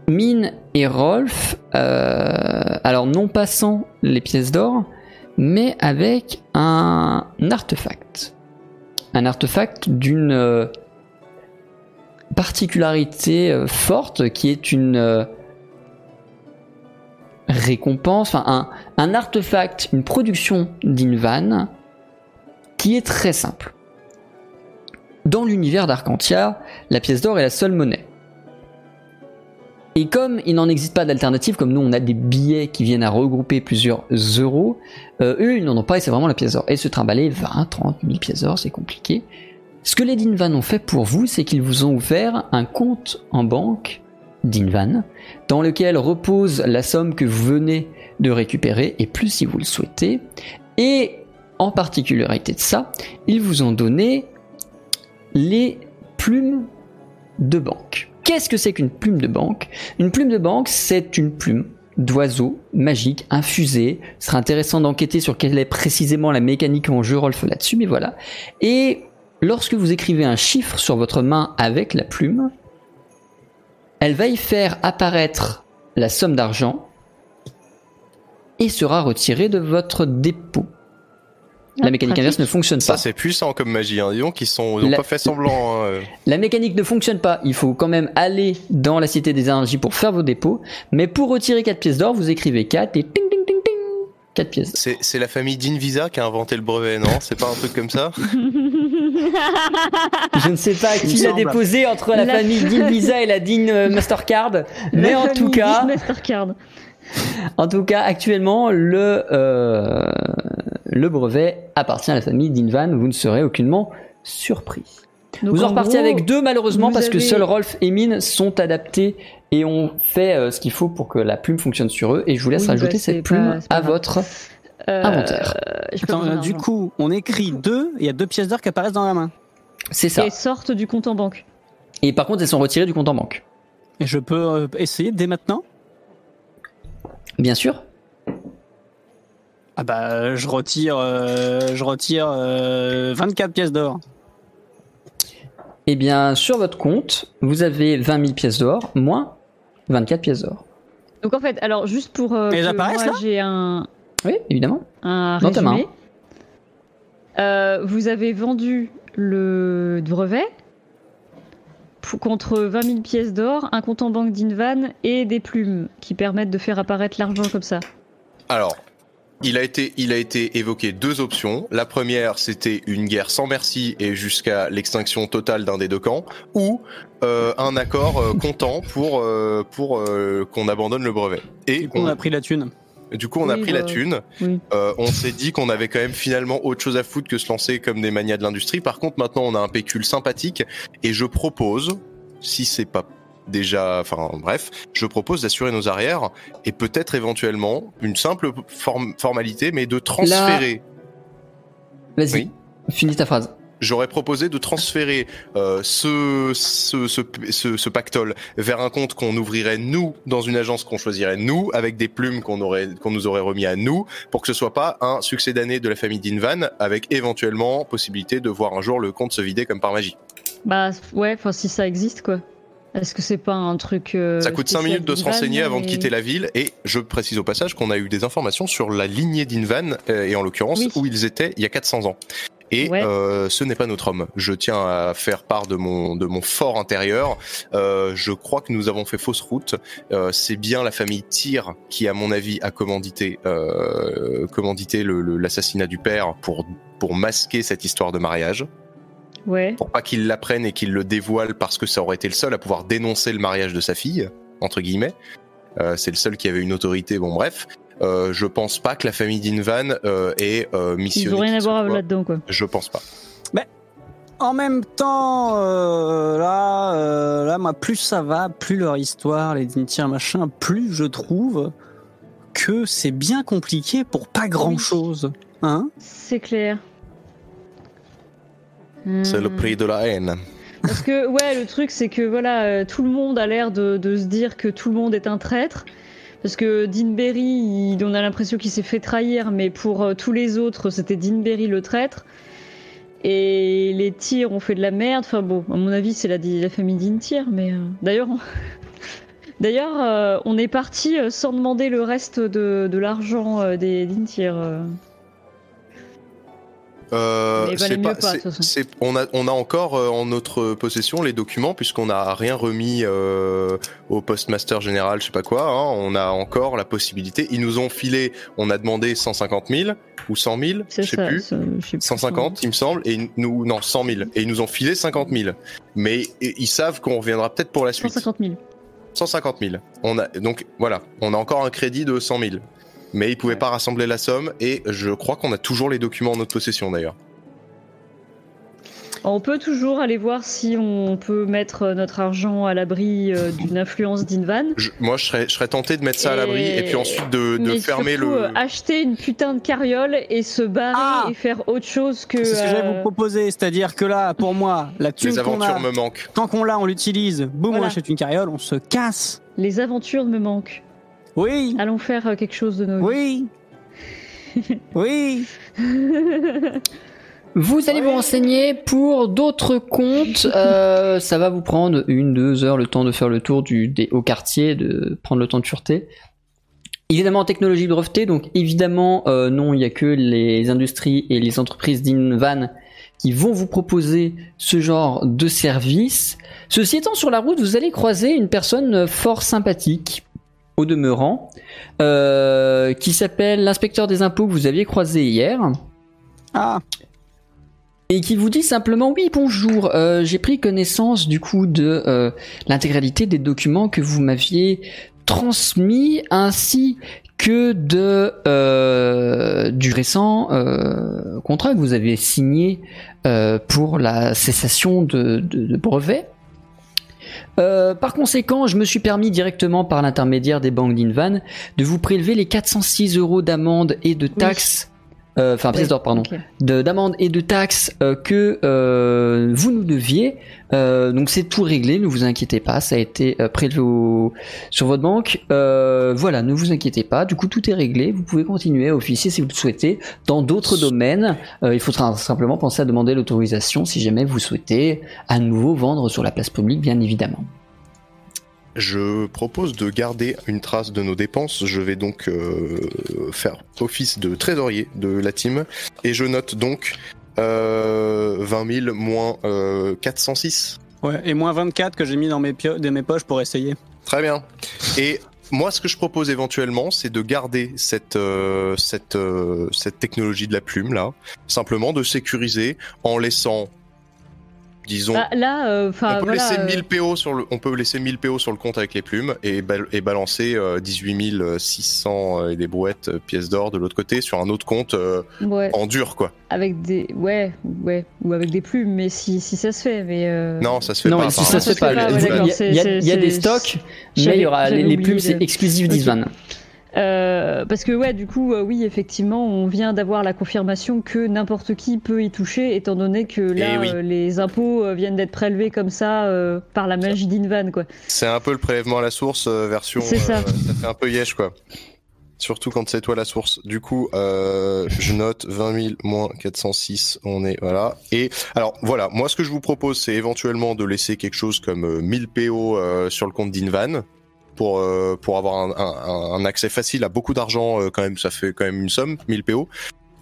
Myn et Rolff, euh, alors non passant les pièces d'or, mais avec un artefact. Un artefact d'une euh, particularité euh, forte, qui est une euh, récompense, enfin un, un artefact, une production d'Invan qui est très simple. Dans l'univers d'Arkantya, la pièce d'or est la seule monnaie. Et comme il n'en existe pas d'alternative, comme nous on a des billets qui viennent à regrouper plusieurs euros, euh, eux ils n'en ont pas et c'est vraiment la pièce d'or. Et se trimballer vingt, trente mille pièces d'or, c'est compliqué. Ce que les Dinvan ont fait pour vous, c'est qu'ils vous ont ouvert un compte en banque Dinvan, dans lequel repose la somme que vous venez de récupérer, et plus si vous le souhaitez. Et en particularité de ça, ils vous ont donné les plumes de banque. Qu'est-ce que c'est qu'une plume de banque ? Une plume de banque, c'est une plume d'oiseau magique, infusée. Ce serait intéressant d'enquêter sur quelle est précisément la mécanique en jeu, Rolff, là-dessus, mais voilà. Et lorsque vous écrivez un chiffre sur votre main avec la plume, elle va y faire apparaître la somme d'argent et sera retirée de votre dépôt. La mécanique inverse ne fonctionne ça, pas. Ça, c'est puissant comme magie, hein. Dis donc, ils sont, ils ont la... pas fait semblant. Hein. La mécanique ne fonctionne pas. Il faut quand même aller dans la Cité des énergies pour faire vos dépôts. Mais pour retirer quatre pièces d'or, vous écrivez quatre et ting ting ting ting. quatre pièces d'or. C'est, c'est la famille d'Invisa qui a inventé le brevet, non ? C'est pas un truc comme ça ? Je ne sais pas qui l'a déposé entre la, la famille d'Invisa et la Din Mastercard. La mais en tout cas. Mastercard. En tout cas, actuellement, le, euh, le brevet appartient à la famille d'Invan. Vous ne serez aucunement surpris. Donc vous en, en repartez gros, avec deux, malheureusement, parce avez... que seuls Rolff et Myn sont adaptés et ont fait euh, ce qu'il faut pour que la plume fonctionne sur eux. Et je vous laisse oui, rajouter bah, cette plume pas, à votre euh, inventaire. Euh, Attends, euh, du coup, on écrit deux, il y a deux pièces d'or qui apparaissent dans la main. C'est ça. Et sortent du compte en banque. Et par contre, elles sont retirées du compte en banque. Et je peux euh, essayer dès maintenant ? Bien sûr. Ah bah je retire, euh, je retire euh, vingt-quatre pièces d'or. Eh bien sur votre compte, vous avez vingt mille pièces d'or moins vingt-quatre pièces d'or. Donc en fait, alors juste pour euh, que moi j'ai un... Oui, évidemment. Un résumé. Dans ta main. Euh, vous avez vendu le brevet contre vingt mille pièces d'or, un compte en banque d'Invan et des plumes qui permettent de faire apparaître l'argent comme ça. Alors, il a été, il a été évoqué deux options. La première, c'était une guerre sans merci et jusqu'à l'extinction totale d'un des deux camps, ou euh, un accord euh, comptant pour, euh, pour euh, qu'on abandonne le brevet. Et on a pris la thune. Du coup, on oui, a pris euh, la thune. Oui. Euh, on s'est dit qu'on avait quand même finalement autre chose à foutre que se lancer comme des manias de l'industrie. Par contre, maintenant, on a un pécule sympathique et je propose, si c'est pas déjà, enfin bref, je propose d'assurer nos arrières et peut-être éventuellement une simple form- formalité, mais de transférer. La... Vas-y, oui. Finis ta phrase. J'aurais proposé de transférer euh, ce, ce, ce, ce, ce pactole vers un compte qu'on ouvrirait nous, dans une agence qu'on choisirait nous, avec des plumes qu'on aurait, qu'on nous aurait remis à nous, pour que ce soit pas un succès d'année de la famille d'Invan, avec éventuellement possibilité de voir un jour le compte se vider comme par magie. Bah ouais, enfin si ça existe quoi. Est-ce que c'est pas un truc... Euh, ça coûte cinq minutes de se renseigner et... avant de quitter la ville, et je précise au passage qu'on a eu des informations sur la lignée d'Invan, euh, et en l'occurrence oui. où ils étaient il y a quatre cents ans. Et ouais. euh, ce n'est pas notre homme. Je tiens à faire part de mon de mon fort intérieur. Euh, je crois que nous avons fait fausse route. Euh, c'est bien la famille Tyr qui, à mon avis, a commandité euh, commandité le, le, l'assassinat du père pour pour masquer cette histoire de mariage. Ouais. Pour pas qu'il l'apprenne et qu'il le dévoile parce que ça aurait été le seul à pouvoir dénoncer le mariage de sa fille entre guillemets. Euh, c'est le seul qui avait une autorité. Bon bref. Euh, je pense pas que la famille d'Invan euh, est euh, missionnée. Ils n'ont rien à voir là-dedans, quoi. Je pense pas. Mais en même temps, euh, là, euh, là, moi, plus ça va, plus leur histoire, les Dintir machin, plus je trouve que c'est bien compliqué pour pas grand-chose, hein ? C'est clair. C'est le prix de la haine. Parce que ouais, le truc, c'est que voilà, euh, tout le monde a l'air de, de se dire que tout le monde est un traître. Parce que Dinberry, il, on a l'impression qu'il s'est fait trahir, mais pour euh, tous les autres, c'était Dinberry le traître. Et les Tyr ont fait de la merde. Enfin bon, à mon avis, c'est la, la famille Dintir. Mais euh, d'ailleurs, on... d'ailleurs, euh, on est parti euh, sans demander le reste de, de l'argent euh, des Dintir. Euh... Euh, c'est pas, pas, c'est, c'est, on, a, on a encore euh, en notre possession les documents puisqu'on n'a rien remis euh, au postmaster général, je sais pas quoi. Hein, on a encore la possibilité. Ils nous ont filé. On a demandé cent cinquante mille ou cent mille, je sais plus. Ça, je sais plus cent cinquante, ça. Il me semble. Et nous, non, cent mille. Et ils nous ont filé cinquante mille. Mais et, ils savent qu'on reviendra peut-être pour la suite. cent cinquante mille. cent cinquante mille. On a donc voilà. On a encore un crédit de cent mille. Mais ils pouvaient ouais. pas rassembler la somme, et je crois qu'on a toujours les documents en notre possession d'ailleurs. On peut toujours aller voir si on peut mettre notre argent à l'abri d'une influence d'Invan. Je, moi je serais, je serais tenté de mettre ça et... à l'abri, et puis ensuite de, de fermer surtout, le... acheter une putain de carriole et se barrer ah et faire autre chose que... C'est ce que euh... j'allais vous proposer, c'est-à-dire que là, pour moi, la thune les aventures qu'on a, me manquent. Tant qu'on l'a, on l'utilise, boum, voilà. On achète une carriole, on se casse. Les aventures me manquent. Oui. Allons faire quelque chose de nos vies. Oui. Oui. Vous allez oui. vous renseigner pour d'autres comptes. Euh, ça va vous prendre une, deux heures, le temps de faire le tour du, des hauts quartiers, de prendre le temps de fureter. Évidemment, en technologie brevetée, donc évidemment, euh, non, il n'y a que les industries et les entreprises d'Invan qui vont vous proposer ce genre de service. Ceci étant, sur la route, vous allez croiser une personne fort sympathique. Au demeurant, euh, qui s'appelle l'inspecteur des impôts que vous aviez croisé hier. Ah. Et qui vous dit simplement oui bonjour, euh, j'ai pris connaissance du coup de euh, l'intégralité des documents que vous m'aviez transmis ainsi que de euh, du récent euh, contrat que vous avez signé euh, pour la cessation de, de, de brevets. Euh, par conséquent, je me suis permis directement par l'intermédiaire des banques d'Invan de vous prélever les quatre cent six euros d'amende et de taxes, oui. enfin euh, pièces oui. d'or pardon, okay. de, d'amende et de taxes euh, que euh, vous nous deviez. Euh, donc c'est tout réglé, ne vous inquiétez pas, ça a été euh, prélevé au... sur votre banque. Euh, voilà, ne vous inquiétez pas, du coup tout est réglé, vous pouvez continuer à officier si vous le souhaitez dans d'autres domaines. Euh, il faudra simplement penser à demander l'autorisation si jamais vous souhaitez à nouveau vendre sur la place publique, bien évidemment. Je propose de garder une trace de nos dépenses. Je vais donc euh, faire office de trésorier de la team. Et je note donc euh, vingt mille moins euh, quatre cent six. Ouais, et moins vingt-quatre que j'ai mis dans mes, pio- dans mes poches pour essayer. Très bien. Et moi, ce que je propose éventuellement, c'est de garder cette, euh, cette, euh, cette technologie de la plume, là. Simplement de sécuriser en laissant... Disons, bah, là, euh, on, peut voilà, laisser mille P O sur le, on peut laisser mille P O sur le compte avec les plumes et, bal- et balancer euh, dix-huit mille six cents et des brouettes euh, pièces d'or de l'autre côté sur un autre compte euh, ouais. en dur quoi. Avec des ouais ouais ou avec des plumes mais si si ça se fait mais euh... non ça se fait non, pas. Non si ça, ça se fait pas. Il ouais, y a des stocks mais il y aura les, les plumes de... c'est exclusif okay. d'Isvan. Euh, parce que ouais du coup euh, oui effectivement on vient d'avoir la confirmation que n'importe qui peut y toucher étant donné que là oui. euh, les impôts euh, viennent d'être prélevés comme ça euh, par la magie d'Invan quoi. C'est un peu le prélèvement à la source euh, version c'est ça. Euh, ça fait un peu yesh quoi. Surtout quand c'est toi la source. Du coup, euh, je note vingt mille moins quatre cent six, on est, voilà. Et alors, voilà, moi ce que je vous propose c'est éventuellement de laisser quelque chose comme euh, mille P O euh, sur le compte d'Invan. Pour, euh, pour avoir un, un, un accès facile à beaucoup d'argent, euh, quand même, ça fait quand même une somme, mille P O.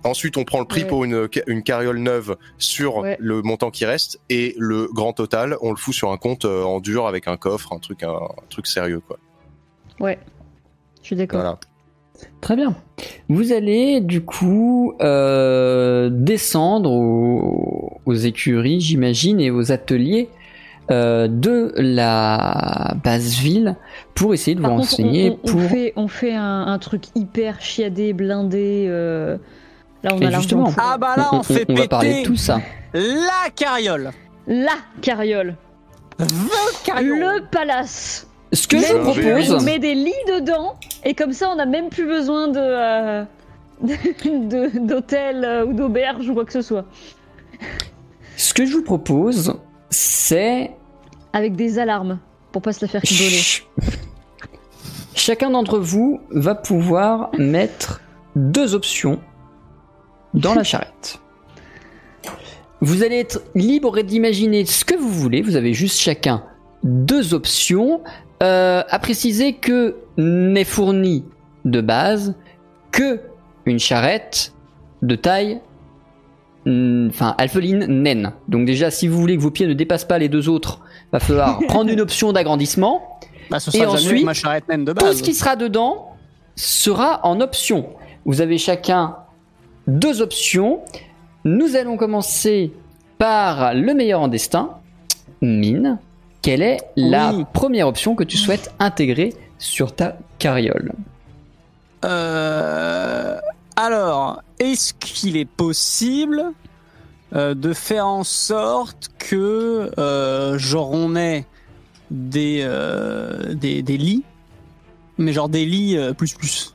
Ensuite, on prend le prix ouais. pour une, une carriole neuve sur ouais. le montant qui reste, et le grand total, on le fout sur un compte euh, en dur avec un coffre, un truc, un, un truc sérieux, quoi. Ouais, je suis d'accord. Voilà. Très bien. Vous allez, du coup, euh, descendre aux, aux écuries, j'imagine, et aux ateliers. Euh, de la basse ville pour essayer de Par vous contre, renseigner. On, on, pour... on fait, on fait un, un truc hyper chiadé, blindé. Euh... Là, on Et a l'argent. Pour... Ah bah là, on, on, on fait on péter. On va parler de tout ça. La carriole. La carriole. Le carriole. Le palace. Ce que mais je propose. On met des lits dedans et comme ça, on n'a même plus besoin de, euh, de d'hôtel euh, ou d'auberge ou quoi que ce soit. Ce que je vous propose. C'est... Avec des alarmes, pour pas se la faire rigoler. Chacun d'entre vous va pouvoir mettre deux options dans la charrette. Vous allez être libre d'imaginer ce que vous voulez, vous avez juste chacun deux options, euh, à préciser que n'est fourni de base que une charrette de taille... Enfin, Alpheline, naine. Donc déjà, si vous voulez que vos pieds ne dépassent pas les deux autres, va falloir prendre une option d'agrandissement. Bah, ce sera et ensuite, ma charrette naine de base. Tout ce qui sera dedans sera en option. Vous avez chacun deux options. Nous allons commencer par le meilleur en destin. Myn, quelle est oui. la première option que tu souhaites intégrer sur ta carriole ? Euh... Alors, est-ce qu'il est possible euh, de faire en sorte que, euh, genre, on ait des, euh, des, des lits, mais genre des lits euh, plus plus.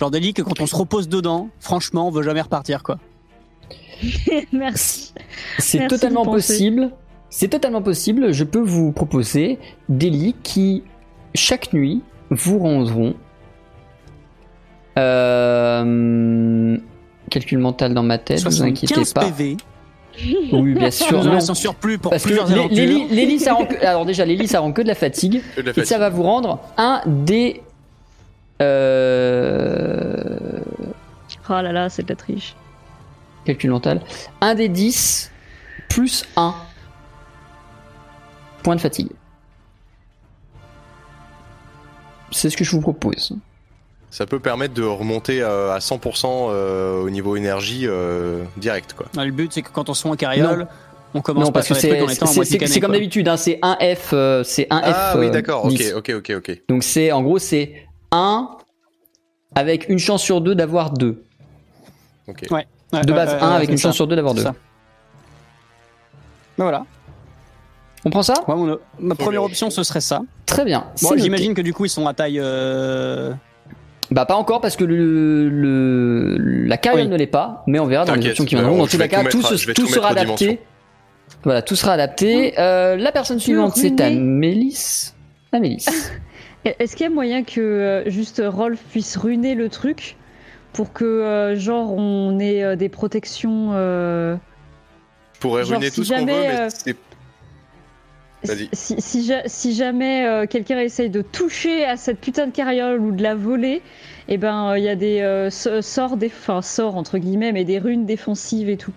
Genre des lits que quand on se repose dedans, franchement, on veut jamais repartir, quoi. Merci. C'est Merci totalement possible. C'est totalement possible. Je peux vous proposer des lits qui, chaque nuit, vous rendront Euh, calcul mental dans ma tête, ne vous inquiétez pas. P V. Oui, bien sûr. Non, sans surplus pour plusieurs aventures. Les, les, les lits, ça rend que, alors déjà, les lits, ça rend que de la fatigue. De la fatigue. Et ça va vous rendre un des. Euh... Oh là là, c'est de la triche. Calcul mental. Un des dix plus un point de fatigue. C'est ce que je vous propose. Ça peut permettre de remonter à cent pour cent au niveau énergie direct, quoi. Le but, c'est que quand on se fait en carriole, non. on commence non, parce pas à faire des trucs en étant en moitié c'est, canée, c'est comme quoi. D'habitude, hein, c'est un F, c'est un F. Ah oui, d'accord, ok, ok, ok, ok. Donc c'est, en gros, c'est un avec une chance sur deux d'avoir deux. Ok. Ouais, ouais, de base, euh, un euh, avec une ça. chance sur deux d'avoir deux. Ben voilà. On prend ça ? Ouais, mon, ma première okay. option, ce serait ça. Très bien. Bon, j'imagine que du coup, ils sont à taille... Euh... Bah pas encore parce que le, le la carriole oui. ne l'est pas, mais on verra dans T'inquiète, les options qui viendront. Dans tous les cas, tout, mettre, ce, tout sera adapté. Voilà, tout sera adapté. Euh, la personne suivante, c'est Amélys. Amélys. Est-ce qu'il y a moyen que euh, juste Rolff puisse ruiner le truc pour que euh, genre on ait euh, des protections euh... Je pourrais genre, ruiner si tout ce qu'on veut, mais euh... c'est Vas-y. Si, si, si jamais euh, quelqu'un essaye de toucher à cette putain de carriole ou de la voler, et eh ben il euh, y a des euh, sorts, des, enfin sorts entre guillemets, mais des runes défensives et tout.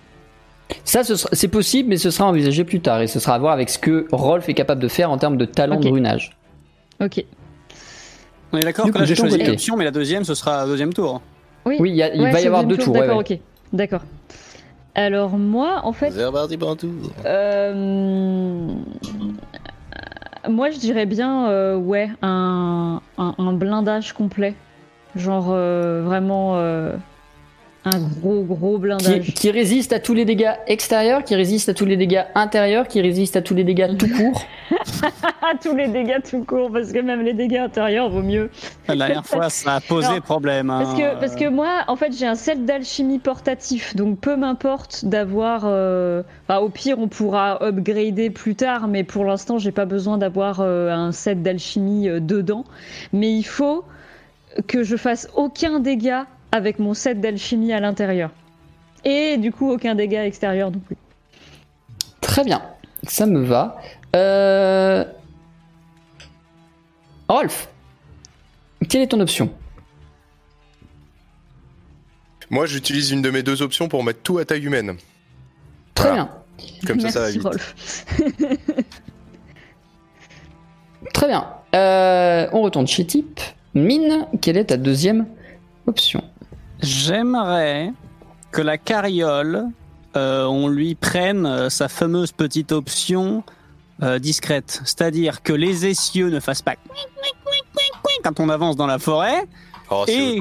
Ça, ce sera, c'est possible, mais ce sera envisagé plus tard et ce sera à voir avec ce que Rolff est capable de faire en termes de talent okay. de runage. Ok. On est d'accord que j'ai choisi une option, mais la deuxième, ce sera deuxième tour. Oui, oui y a, il ouais, va y avoir deux tours. tours d'accord, ouais, ouais. ok. D'accord. Alors moi, en fait, euh, moi je dirais bien, euh, ouais, un, un, un blindage complet, genre euh, vraiment euh, un gros gros blindage. Qui, qui résiste à tous les dégâts extérieurs, qui résiste à tous les dégâts intérieurs, qui résiste à tous les dégâts tout court. Tous les dégâts tout court, parce que même les dégâts intérieurs vaut mieux. La dernière fois, ça a posé non, problème. Hein. Parce, que, parce que moi, en fait, j'ai un set d'alchimie portatif, donc peu m'importe d'avoir... Euh... Enfin, au pire, on pourra upgrader plus tard, mais pour l'instant, j'ai pas besoin d'avoir euh, un set d'alchimie euh, dedans. Mais il faut que je fasse aucun dégât avec mon set d'alchimie à l'intérieur. Et du coup, aucun dégât extérieur non plus. Très bien, ça me va. Euh... Rolff, quelle est ton option? Moi, j'utilise une de mes deux options pour mettre tout à taille humaine. Très voilà. bien. Comme Merci ça, ça va vite. Rolff. Très bien. Euh, on retourne chez Type. Myn, quelle est ta deuxième option? J'aimerais que la carriole, euh, on lui prenne euh, sa fameuse petite option... Euh, discrète, c'est-à-dire que les essieux ne fassent pas quand on avance dans la forêt oh, et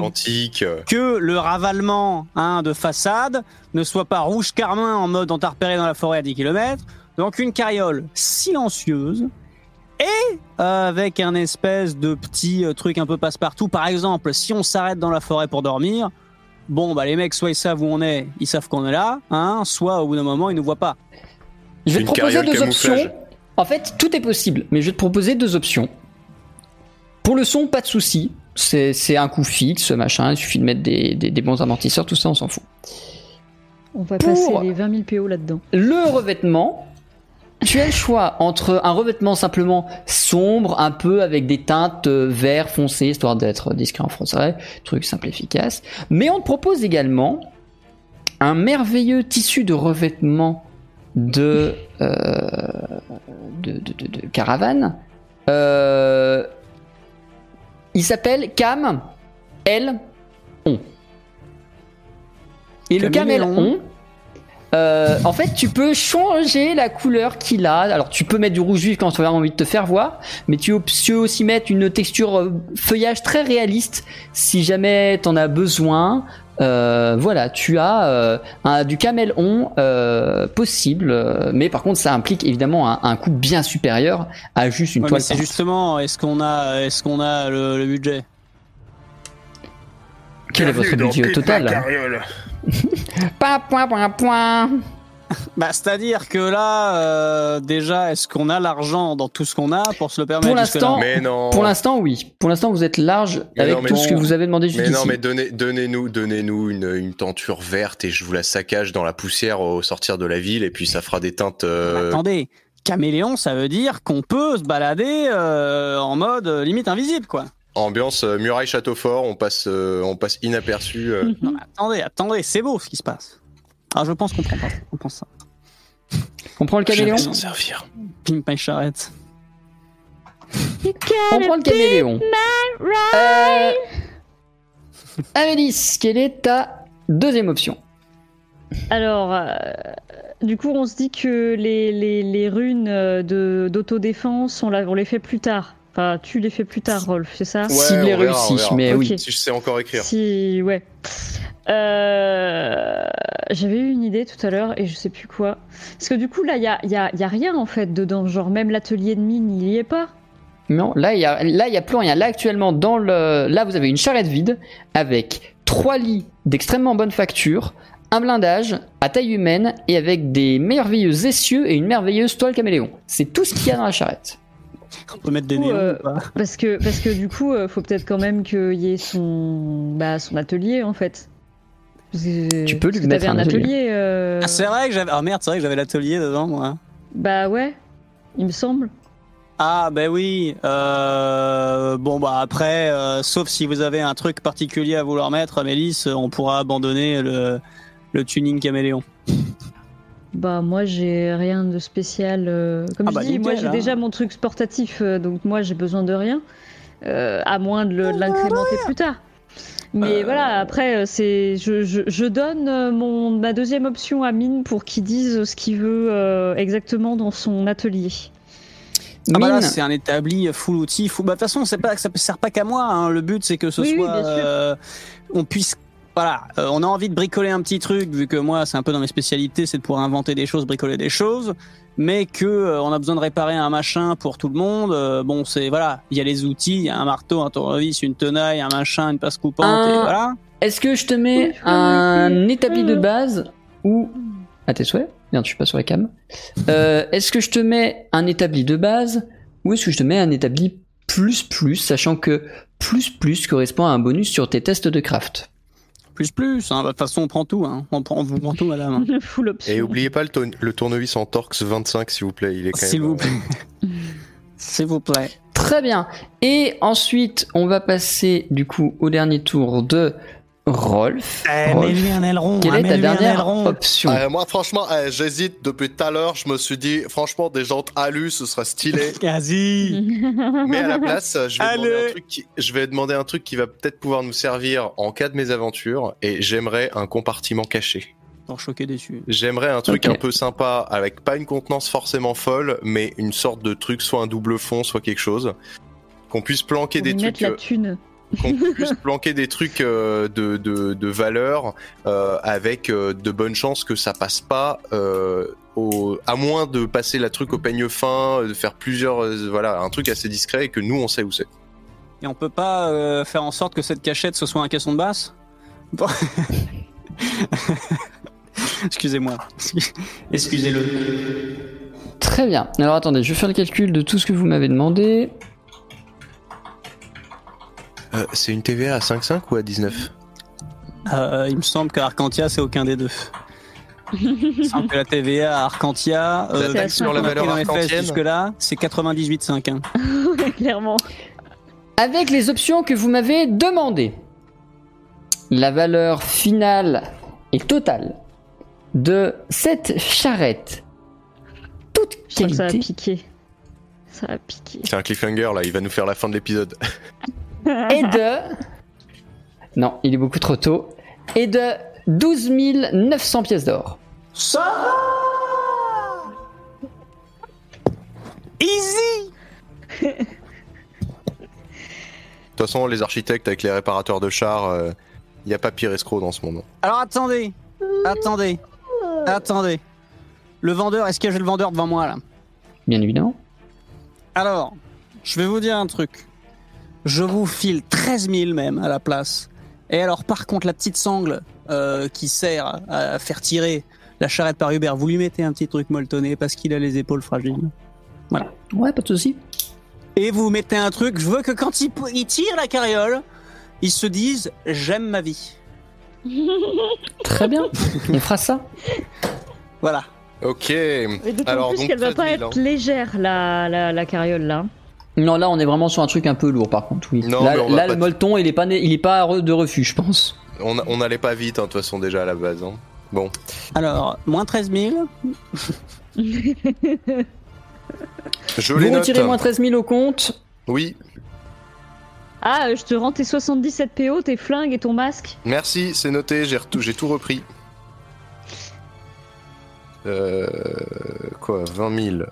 que le ravalement hein, de façade ne soit pas rouge carmin en mode on t'a repéré dans la forêt à dix kilomètres, donc une carriole silencieuse et euh, avec un espèce de petit euh, truc un peu passe-partout. Par exemple, si on s'arrête dans la forêt pour dormir, bon bah les mecs soit ils savent où on est, ils savent qu'on est là hein, soit au bout d'un moment ils ne nous voient pas. Je vais une te proposer deux camouflage. options. En fait, tout est possible, mais je vais te proposer deux options. Pour le son, pas de souci, c'est, c'est un coût fixe, machin. Il suffit de mettre des, des, des bons amortisseurs, tout ça, on s'en fout. On va Pour passer les vingt mille P O là-dedans. Le revêtement, tu as le choix entre un revêtement simplement sombre, un peu avec des teintes vert foncé, histoire d'être discret en français, truc simple, efficace. Mais on te propose également un merveilleux tissu de revêtement de, euh, de, de, de, de caravane. Euh, il s'appelle Cam L-On. Et Cam le Cam L-On, euh, en fait, tu peux changer la couleur qu'il a. Alors, tu peux mettre du rouge vif quand tu as envie de te faire voir, mais tu peux aussi mettre une texture feuillage très réaliste si jamais tu en as besoin. Euh, voilà, tu as euh, un, du camélon euh, possible, euh, mais par contre, ça implique évidemment un, un coût bien supérieur à juste une ouais, toile. Mais c'est justement, est-ce qu'on a, est-ce qu'on a le, le budget? Quel est votre budget au total? Pas point, point, point. Bah, c'est-à-dire que là, euh, déjà, est-ce qu'on a l'argent dans tout ce qu'on a pour se le permettre? Pour l'instant, mais non. Pour l'instant, oui. Pour l'instant, vous êtes large mais avec non, tout non. ce que vous avez demandé jusqu'ici. Mais non, mais donnez, donnez-nous, donnez-nous une, une tenture verte et je vous la saccage dans la poussière au sortir de la ville et puis ça fera des teintes. Euh... Attendez, caméléon, ça veut dire qu'on peut se balader euh, en mode euh, limite invisible, quoi. Ambiance euh, muraille château fort, on passe, euh, on passe inaperçu. Euh... Non, mais attendez, attendez, c'est beau ce qui se passe. Ah, je pense qu'on prend pas. On pense ça. On prend le caméléon. On s'en servir. Pim pam charrette. On prend le caméléon. Euh... Amélys, quelle est ta deuxième option? Alors, euh, du coup, on se dit que les les, les runes de d'autodéfense, on, la, on les fait plus tard. Enfin, tu les fais plus tard, Rolff, c'est ça? Ouais, si les réussis, mais okay. oui. Si je sais encore écrire. Si, ouais. Euh, j'avais eu une idée tout à l'heure et je sais plus quoi. Parce que du coup, là, il n'y a, y a, y a rien en fait dedans. Genre, même l'atelier de mine, il n'y est pas. Non, là, il n'y a, a plus rien. Là, actuellement, dans le... là, vous avez une charrette vide avec trois lits d'extrêmement bonne facture, un blindage à taille humaine et avec des merveilleux essieux et une merveilleuse toile caméléon. C'est tout ce qu'il y a dans la charrette. On peut mettre des néons euh, ou pas. Parce que, parce que du coup, il faut peut-être quand même qu'il y ait son, bah, son atelier en fait. Tu peux lui mettre un atelier. atelier euh... Ah, c'est vrai que j'avais. Ah merde, c'est vrai que j'avais l'atelier dedans, moi. Bah ouais. il me semble. Ah ben bah oui, euh, bon bah après, euh, sauf si vous avez un truc particulier à vouloir mettre, Amélys, on pourra abandonner le, le tuning caméléon. Bah moi j'ai rien de spécial, euh, comme ah je bah dis, nickel, moi j'ai hein. déjà mon truc sportatif, euh, donc moi j'ai besoin de rien, euh, à moins de l'incrémenter plus tard. Mais euh... voilà, après, c'est, je, je, je donne mon, ma deuxième option à Myn pour qu'il dise ce qu'il veut euh, exactement dans son atelier. Ah bah là, c'est un établi full outil. Full... Bah, de toute façon, c'est pas, ça ne sert pas qu'à moi. Hein. Le but, c'est que ce oui, soit... Oui, euh, on puisse... Voilà, euh, on a envie de bricoler un petit truc, vu que moi, c'est un peu dans mes spécialités, c'est de pouvoir inventer des choses, bricoler des choses, mais que euh, on a besoin de réparer un machin pour tout le monde. Euh, bon, c'est voilà, il y a les outils, il y a un marteau, un tournevis, une tenaille, un machin, une passe coupante, un... et voilà. Est-ce que je te mets un établi de base ou à tes souhaits? Merde, je suis pas sur la cam. Euh, est-ce que je te mets un établi de base ou est-ce que je te mets un établi plus plus, sachant que plus plus correspond à un bonus sur tes tests de craft? Plus plus, hein. De toute façon on prend tout, hein. on, prend, on vous prend tout madame. Et oubliez pas le, to- le tournevis en torx vingt-cinq s'il vous plaît, il est quand s'il même... Vous plaît. S'il vous plaît. Très bien, et ensuite on va passer du coup au dernier tour de Rolff. Eh, Rolff. Mets-lui un aileron. Quelle hein, est ta dernière option? euh, Moi franchement euh, j'hésite depuis tout à l'heure, je me suis dit franchement des jantes alu ce serait stylé. Quasi. Mais à la place je vais, demander un truc qui... je vais demander un truc qui va peut-être pouvoir nous servir en cas de mésaventure, et j'aimerais un compartiment caché. Pour choquer déçu. J'aimerais un truc okay. un peu sympa, avec pas une contenance forcément folle, mais une sorte de truc, soit un double fond, soit quelque chose, qu'on puisse planquer. Pour des trucs... la thune. Qu'on puisse planquer des trucs euh, de, de, de valeur euh, avec euh, de bonnes chances que ça passe pas, euh, au, à moins de passer la truc au peigne fin, de faire plusieurs, euh, voilà, un truc assez discret et que nous on sait où c'est. Et on peut pas euh, faire en sorte que cette cachette ce soit un caisson de basse. Bon. Excusez-moi. Excusez-le. Très bien. Alors attendez, je vais faire le calcul de tout ce que vous m'avez demandé. Euh, c'est une T V A à cinq virgule cinq ou à dix-neuf? euh, Il me semble qu'à Arkantya, c'est aucun des deux. Il me semble que la T V A à Arkantya, euh, c'est sur la valeur arcantienne, jusque-là, c'est quatre-vingt-dix-huit virgule cinq. Hein. Clairement. Avec les options que vous m'avez demandées, la valeur finale et totale de cette charrette, toute qualité. Ça a piqué. Ça a piqué. C'est un cliffhanger, là. Il va nous faire la fin de l'épisode. Et de... Non, il est beaucoup trop tôt. Et de douze mille neuf cents pièces d'or. Ça va. Easy. De toute façon, les architectes avec les réparateurs de chars, il euh, n'y a pas pire escroc dans ce monde. Alors attendez, attendez, attendez. Le vendeur, est-ce que j'ai le vendeur devant moi là? Bien évidemment. Alors, je vais vous dire un truc. Je vous file treize mille même à la place. Et alors par contre la petite sangle euh, qui sert à faire tirer la charrette par Hubert, vous lui mettez un petit truc molletonné parce qu'il a les épaules fragiles. Voilà. Ouais, pas de souci. Et vous mettez un truc, je veux que quand il, il tire la carriole, ils se disent j'aime ma vie. Très bien. On fera ça. Voilà. Ok. Et d'autant alors, plus donc, qu'elle va pas être légère la, la, la carriole là. Non, là on est vraiment sur un truc un peu lourd par contre, oui. Non, là, là le t- molleton il est pas, né, il est pas de refus, je pense. On, on allait pas vite, de hein, toute façon, déjà à la base. Hein. Bon. Alors, moins treize mille. Je vous les note. Retirez moins treize mille au compte. Oui. Ah, je te rends tes soixante-dix-sept P O, tes flingues et ton masque. Merci, c'est noté, j'ai, re- j'ai tout repris. Euh. Quoi, vingt mille.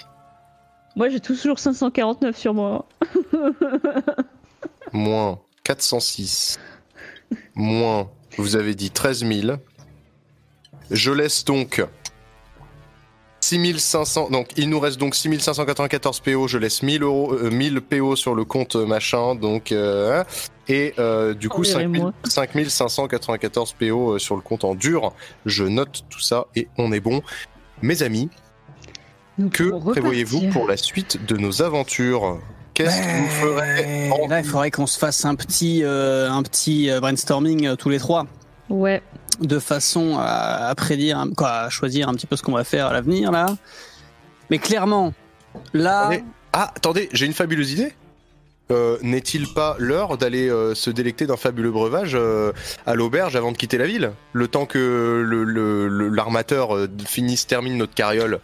Moi j'ai toujours cinq cent quarante-neuf sur moi. Moins quatre cent six. Moins, vous avez dit treize mille. Je laisse donc six mille cinq cents. Donc il nous reste donc six mille cinq cent quatre-vingt-quatorze P O. Je laisse mille euros, euh, mille P O sur le compte machin. Donc euh, et euh, du coup cinq mille cinq cent quatre-vingt-quatorze P O sur le compte en dur. Je note tout ça et on est bon, mes amis. Nous que prévoyez-vous pour la suite de nos aventures? Qu'est-ce ouais, que vous ferez en... Là, il faudrait qu'on se fasse un petit, euh, un petit brainstorming euh, tous les trois. Ouais. De façon à, à prédire, quoi, à choisir un petit peu ce qu'on va faire à l'avenir là. Mais clairement, Là... Attendez. Ah, attendez, j'ai une fabuleuse idée. Euh, n'est-il pas l'heure d'aller euh, se délecter d'un fabuleux breuvage euh, à l'auberge avant de quitter la ville? Le temps que le, le, le, l'armateur euh, finisse, termine notre carriole.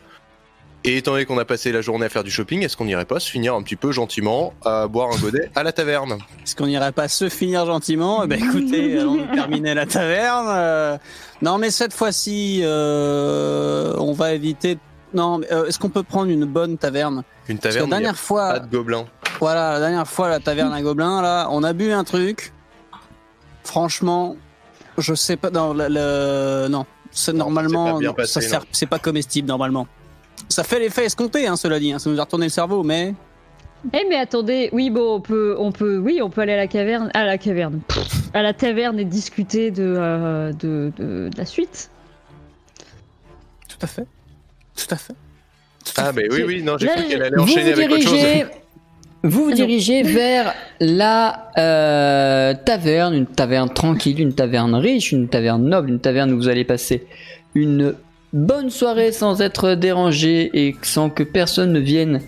Et étant donné qu'on a passé la journée à faire du shopping, est-ce qu'on n'irait pas se finir un petit peu gentiment à boire un godet à la taverne? Est-ce qu'on n'irait pas se finir gentiment? Eh ben écoutez, on terminait la taverne. Euh... Non mais cette fois-ci, euh... on va éviter... Non, mais, euh, est-ce qu'on peut prendre une bonne taverne? Une taverne, la dernière fois, pas de gobelins. Voilà, la dernière fois, la taverne à gobelins, là, on a bu un truc. Franchement, je sais pas... Non, le, le... non c'est non, normalement... C'est pas, passé, non, ça sert... c'est pas comestible, normalement. Ça fait l'effet escompté, hein, cela dit. Hein. Ça nous a retourné le cerveau, mais... Eh hey, mais attendez, oui bon on peut on peut oui on peut aller à la caverne à la caverne à la taverne et discuter de euh, de, de, de la suite. Tout à fait, tout à fait. Tout à ah fait. mais oui oui non j'ai cru qu'elle allait enchaîner avec autre chose. Vous vous dirigez vers la euh, taverne, une taverne tranquille, une taverne riche, une taverne noble, une taverne où vous allez passer une bonne soirée sans être dérangé et sans que personne ne vienne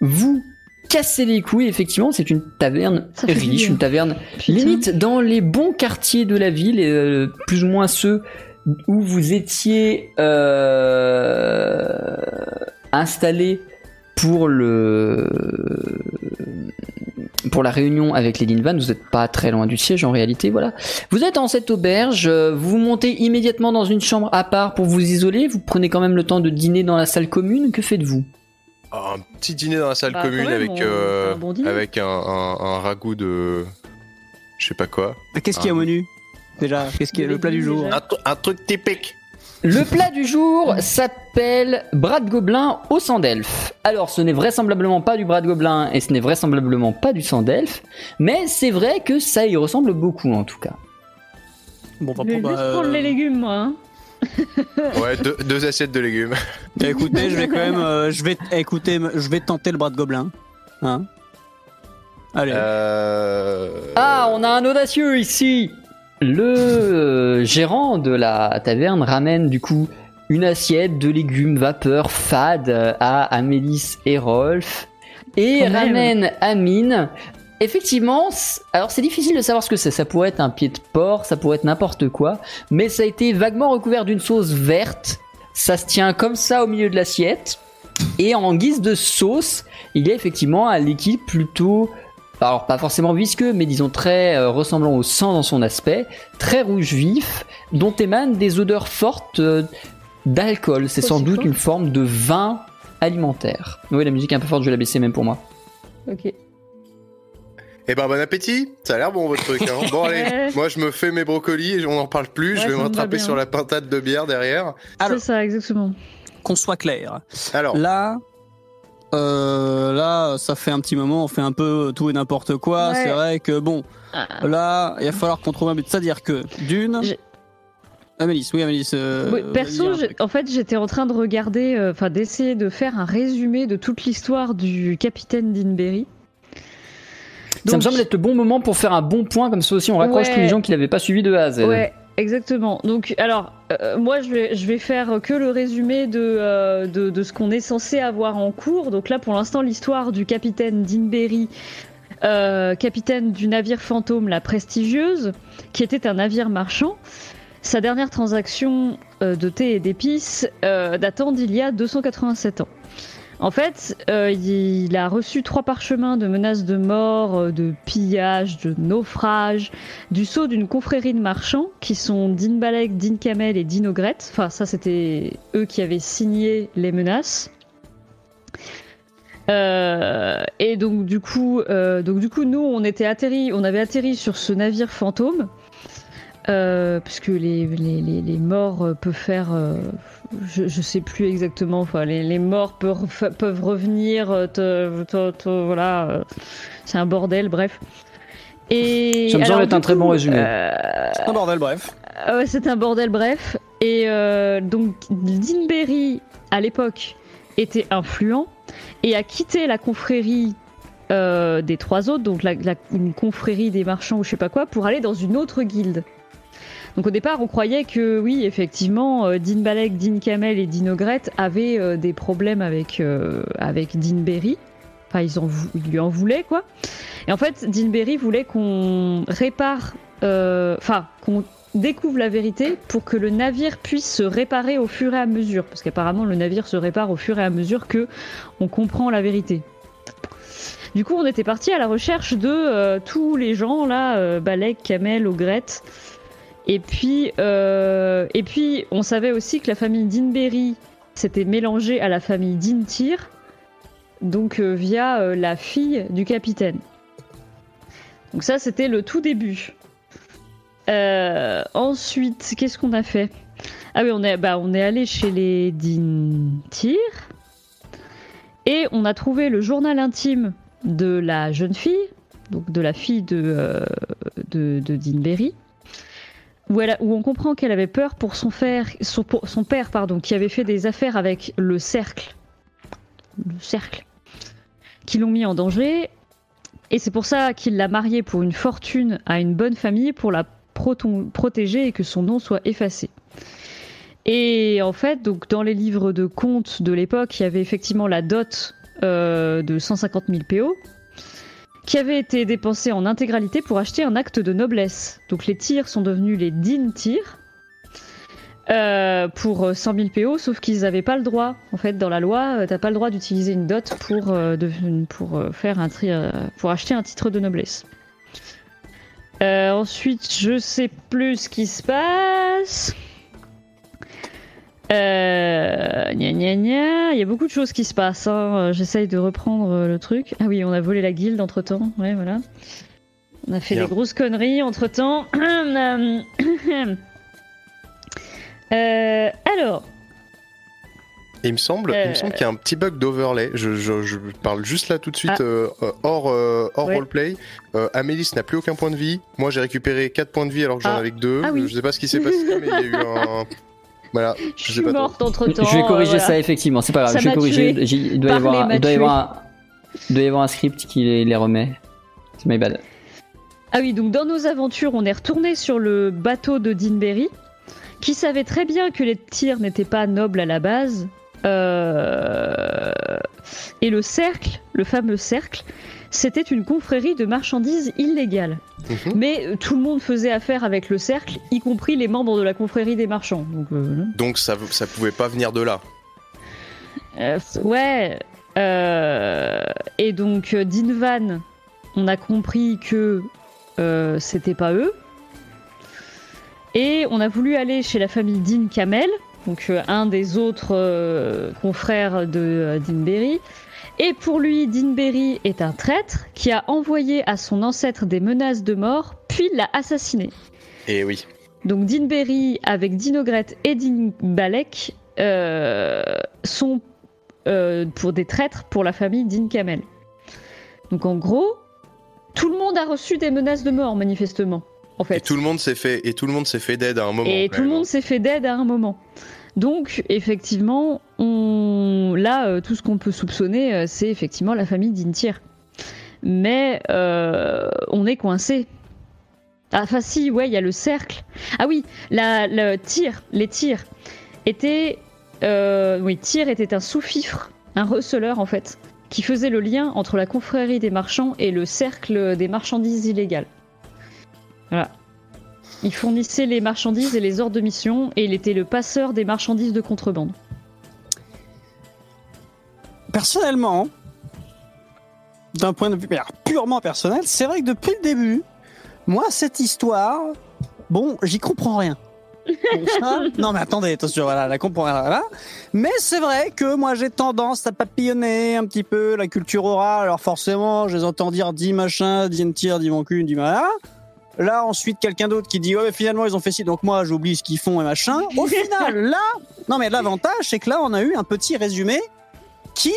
vous casser les couilles. Effectivement, c'est une taverne riche, bien. Une taverne limite dans les bons quartiers de la ville, et, euh, plus ou moins ceux où vous étiez euh, installés pour le pour la réunion avec les Dinvan. Vous n'êtes pas très loin du siège en réalité, voilà. Vous êtes en cette auberge, vous montez immédiatement dans une chambre à part pour vous isoler. Vous prenez quand même le temps de dîner dans la salle commune. Que faites-vous? Un petit dîner dans la salle bah, commune avec, on... euh, un bon avec un, un, un ragoût de... Je sais pas quoi. Qu'est-ce un... qu'il y a au menu déjà? Qu'est-ce qu'il y a le plat du jour? un, tr- un truc typique. Le plat du jour s'appelle bras de gobelin au sang d'elfe. Alors ce n'est vraisemblablement pas du bras de gobelin et ce n'est vraisemblablement pas du sang d'elfe, mais c'est vrai que ça y ressemble beaucoup en tout cas. Bon, bah, je vais juste prendre les légumes moi. Hein. Ouais, deux, deux assiettes de légumes. Et écoutez, je vais quand même, euh, je vais, écoutez, je vais tenter le bras de gobelin. Hein. Allez. Euh... Ah, on a un audacieux ici. Le gérant de la taverne ramène du coup une assiette de légumes vapeur fade à Amélys et Rolff et quand ramène même. à Myn. Effectivement, c'est... alors c'est difficile de savoir ce que c'est, ça pourrait être un pied de porc, ça pourrait être n'importe quoi, mais ça a été vaguement recouvert d'une sauce verte, ça se tient comme ça au milieu de l'assiette, et en guise de sauce, il y a effectivement un liquide plutôt, alors pas forcément visqueux, mais disons très euh, ressemblant au sang dans son aspect, très rouge vif, dont émanent des odeurs fortes euh, d'alcool, c'est sans doute une forme de vin alimentaire. Oui, la musique est un peu forte, je vais la baisser même pour moi. Ok. Eh ben bon appétit, ça a l'air bon votre truc. Hein. Bon allez, moi je me fais mes brocolis et on n'en parle plus, ouais, je vais me rattraper sur la pintade de bière derrière. Alors, c'est ça, exactement. Qu'on soit clair. Alors là, euh, là, ça fait un petit moment, on fait un peu tout et n'importe quoi. Ouais. C'est vrai que bon, ah. là, il va falloir qu'on trouve un but. C'est-à-dire que d'une... Je... Amélys, oui Amélys. Euh, oui, perso, je, en fait, j'étais en train de regarder, enfin euh, d'essayer de faire un résumé de toute l'histoire du capitaine Dinberry. Donc, ça me semble être le bon moment pour faire un bon point, comme ça aussi on raccroche ouais, tous les gens qui l'avaient pas suivi de A à Z. Ouais, exactement. Donc, alors, euh, moi je vais, je vais faire que le résumé de, euh, de, de ce qu'on est censé avoir en cours. Donc là, pour l'instant, l'histoire du capitaine Dinberry, euh, capitaine du navire fantôme, la prestigieuse, qui était un navire marchand. Sa dernière transaction euh, de thé et d'épices euh, datant d'il y a deux cent quatre-vingt-sept ans. En fait, euh, il a reçu trois parchemins de menaces de mort, de pillage, de naufrage, du sceau d'une confrérie de marchands qui sont Dinbalek, Dinkamel et Dinogrette. Enfin, ça, c'était eux qui avaient signé les menaces. Euh, et donc du coup, euh, donc du coup, nous, on était atterri, on avait atterri sur ce navire fantôme. Euh, puisque les, les, les, les morts peuvent faire, euh, je, je sais plus exactement, enfin les, les morts peuvent, peuvent revenir, te, te, te, voilà, euh, c'est un bordel, bref. Et ça me semble être un très bon résumé. Euh, c'est un bordel, bref. Euh, ouais, c'est un bordel, bref. Et euh, donc Dinberry, à l'époque, était influent et a quitté la confrérie euh, des trois autres, donc la, la, une confrérie des marchands ou je sais pas quoi, pour aller dans une autre guilde. Donc au départ, on croyait que oui, effectivement, euh, Dinbalek, Dinkamel et Dinogrette avaient euh, des problèmes avec, euh, avec Dinberry. Enfin, ils, en, ils lui en voulaient, quoi. Et en fait, Dinberry voulait qu'on répare... Enfin, euh, qu'on découvre la vérité pour que le navire puisse se réparer au fur et à mesure. Parce qu'apparemment, le navire se répare au fur et à mesure que on comprend la vérité. Du coup, on était parti à la recherche de euh, tous les gens, là, euh, Balek, Camel, Ogrette. Et puis, euh, et puis, on savait aussi que la famille Dinberry s'était mélangée à la famille Dintir, donc euh, via euh, la fille du capitaine. Donc ça, c'était le tout début. Euh, ensuite, qu'est-ce qu'on a fait? Ah oui, on est, bah, on est allé chez les Dintir, et on a trouvé le journal intime de la jeune fille, donc de la fille de, euh, de, de Dinberry, où, elle a, où on comprend qu'elle avait peur pour son, frère, son, pour son père, pardon, qui avait fait des affaires avec le cercle, le cercle, qui l'ont mis en danger, et c'est pour ça qu'il l'a mariée pour une fortune à une bonne famille pour la proton- protéger et que son nom soit effacé. Et en fait, donc dans les livres de contes de l'époque, il y avait effectivement la dot euh, de cent cinquante mille P O qui avait été dépensée en intégralité pour acheter un acte de noblesse. Donc les tirs sont devenus les din-tirs euh, pour cent mille P O, sauf qu'ils n'avaient pas le droit. En fait, dans la loi, t'as pas le droit d'utiliser une dot pour, euh, de, pour, euh, faire un tri, euh, pour acheter un titre de noblesse. Euh, ensuite, je sais plus ce qui se passe... Euh, gna gna gna. Il y a beaucoup de choses qui se passent, hein. J'essaye de reprendre le truc. Ah oui, on a volé la guilde entre temps, ouais, voilà. On a fait Bien. des grosses conneries entre temps. euh, alors. Il me semble, euh... il me semble qu'il y a un petit bug d'overlay. Je, je, je parle juste là tout de suite ah. euh, hors, euh, hors ouais. roleplay. Euh, Amélys n'a plus aucun point de vie. Moi j'ai récupéré quatre points de vie alors que j'en ah. avais que deux. Ah, oui. Je sais pas ce qui s'est passé, mais il y a eu un. Voilà, je, je suis pas morte entre temps. Je vais corriger voilà. ça, effectivement, c'est pas grave. Ça je vais corriger. J'ai, il doit, Parler, y avoir, il doit y avoir un, doit y avoir un script qui les, les remet. C'est my bad. Ah oui, donc dans nos aventures, on est retourné sur le bateau de Dinberry, qui savait très bien que les tirs n'étaient pas nobles à la base. Euh... Et le cercle, le fameux cercle, c'était une confrérie de marchandises illégales. Mmh. Mais euh, tout le monde faisait affaire avec le cercle, y compris les membres de la confrérie des marchands. Donc, euh, Donc ça, ça pouvait pas venir de là. Euh, ouais. Euh... Et donc euh, d'Invan, on a compris que euh, c'était pas eux. Et on a voulu aller chez la famille Dinkamel, donc euh, un des autres euh, confrères de euh, Dinberry. Et pour lui, Dinberry est un traître qui a envoyé à son ancêtre des menaces de mort, puis l'a assassiné. Eh oui. Donc Dinberry, avec Dinogrette et Dinbalek, euh, sont euh, pour des traîtres pour la famille Dinkamel. Donc en gros, tout le monde a reçu des menaces de mort, manifestement. En fait. Et tout le monde s'est fait, et tout le monde s'est fait dead à un moment. Et tout le monde s'est fait dead à un moment. Donc, effectivement, on... là, euh, tout ce qu'on peut soupçonner, euh, c'est effectivement la famille Dintir. Mais euh, on est coincé. Ah, enfin, si, ouais, il y a le cercle. Ah oui, la, la tir, les tirs étaient. Euh, oui, tir était un sous-fifre, un receleur, en fait, qui faisait le lien entre la confrérie des marchands et le cercle des marchandises illégales. Voilà. Il fournissait les marchandises et les ordres de mission, et il était le passeur des marchandises de contrebande. Personnellement, d'un point de vue purement personnel, c'est vrai que depuis le début, moi, cette histoire, bon, j'y comprends rien. Bon, ça, non mais attendez, attention, voilà, la comprends rien, voilà. Mais c'est vrai que moi, j'ai tendance à papillonner un petit peu la culture orale, alors forcément, je les entends dire « dis machin »,« dis un tir »,« dis mon cul »,« dis voilà ». Là, ensuite, quelqu'un d'autre qui dit « Ouais, mais finalement, ils ont fait ci, donc moi, j'oublie ce qu'ils font et machin. » Au final, là... Non, mais l'avantage, c'est que là, on a eu un petit résumé qui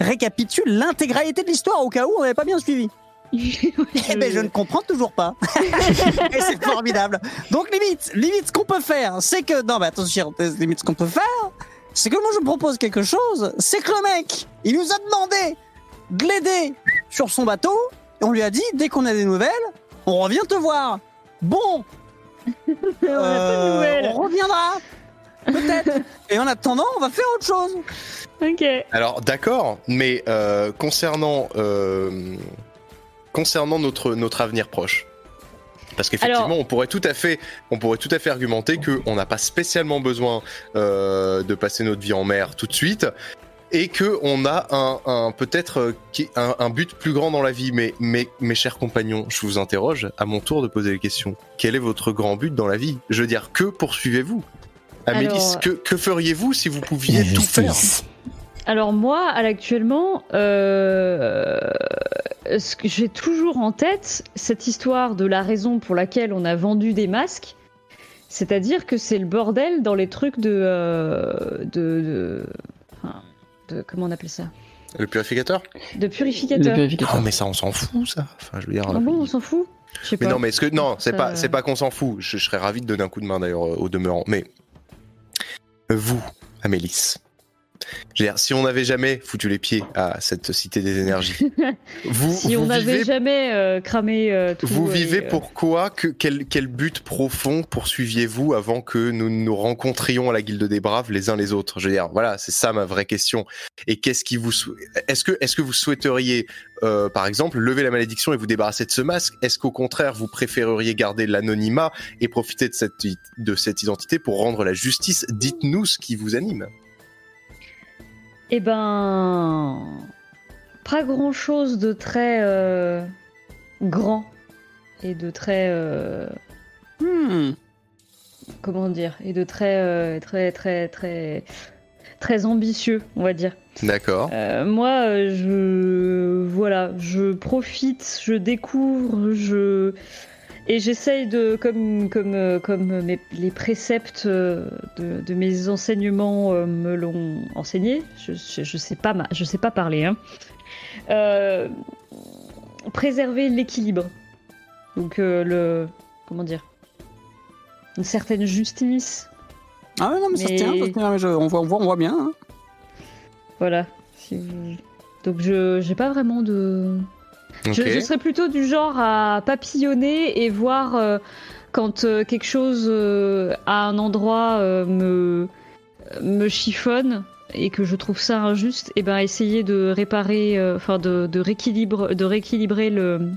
récapitule l'intégralité de l'histoire, au cas où on n'avait pas bien suivi. Eh ben, je ne comprends toujours pas. Et c'est formidable. Donc, limite, limite, ce qu'on peut faire, c'est que... Non, mais attention, limite, ce qu'on peut faire, c'est que moi, je me propose quelque chose, c'est que le mec, il nous a demandé de l'aider sur son bateau, et on lui a dit « Dès qu'on a des nouvelles... » on revient te voir. Bon, On euh, a pas de nouvelles. On reviendra peut-être. Et en attendant, on va faire autre chose. Ok. Alors d'accord, mais euh, concernant euh, concernant notre notre avenir proche. Parce qu'effectivement, Alors... on pourrait tout à fait, on pourrait tout à fait argumenter que on n'a pas spécialement besoin euh, de passer notre vie en mer tout de suite, et que on a un, un peut-être un, un but plus grand dans la vie. Mais, mais mes chers compagnons, je vous interroge à mon tour de poser les questions. Quel est votre grand but dans la vie ? Je veux dire, que poursuivez-vous ? Amélys, Alors... que, que feriez-vous si vous pouviez tout faire ? Alors moi, à l'actuellement, euh, ce que j'ai toujours en tête, cette histoire de la raison pour laquelle on a vendu des masques, c'est-à-dire que c'est le bordel dans les trucs de... Euh, de, de, de comment on appelle ça ? Le purificateur ? De purificateur. Le purificateur. Non mais ça, on s'en fout, ça. Enfin, je veux dire... Ah bon, on s'en fout ? Je sais pas. Mais non, mais est-ce que... Non, c'est ça... pas, c'est pas qu'on s'en fout. Je, je serais ravi de donner un coup de main, d'ailleurs, au demeurant. Mais vous, Amélys... Je veux dire, si on n'avait jamais foutu les pieds à cette cité des énergies, vous, si vous on n'avait jamais euh, cramé euh, tout, vous vivez euh... pourquoi que, quel, quel but profond poursuiviez-vous avant que nous nous rencontrions à la Guilde des Braves les uns les autres ? Je veux dire, voilà, c'est ça ma vraie question. Et qu'est-ce qui vous sou... est-ce que est-ce que vous souhaiteriez, euh, par exemple, lever la malédiction et vous débarrasser de ce masque ? Est-ce qu'au contraire vous préféreriez garder l'anonymat et profiter de cette de cette identité pour rendre la justice ? Dites-nous ce qui vous anime. Eh ben, pas grand-chose de très euh, grand et de très euh, hmm. comment dire et de très euh, très très très très ambitieux, on va dire. D'accord. Euh, moi, je voilà, je profite, je découvre, je et j'essaye de comme comme comme mes, les préceptes de, de mes enseignements me l'ont enseigné. Je, je, je sais pas ma, je sais pas parler. Hein. Euh, préserver l'équilibre. Donc euh, le comment dire une certaine justice. Ah ouais, non mais, mais... ça se tient, ça se tient je, on voit on voit on voit bien. Hein. Voilà. Donc je j'ai pas vraiment de Okay. Je, je serais plutôt du genre à papillonner et voir euh, quand euh, quelque chose euh, à un endroit euh, me, me chiffonne et que je trouve ça injuste, et ben essayer de réparer, enfin euh, de, de, rééquilibre, de rééquilibrer le,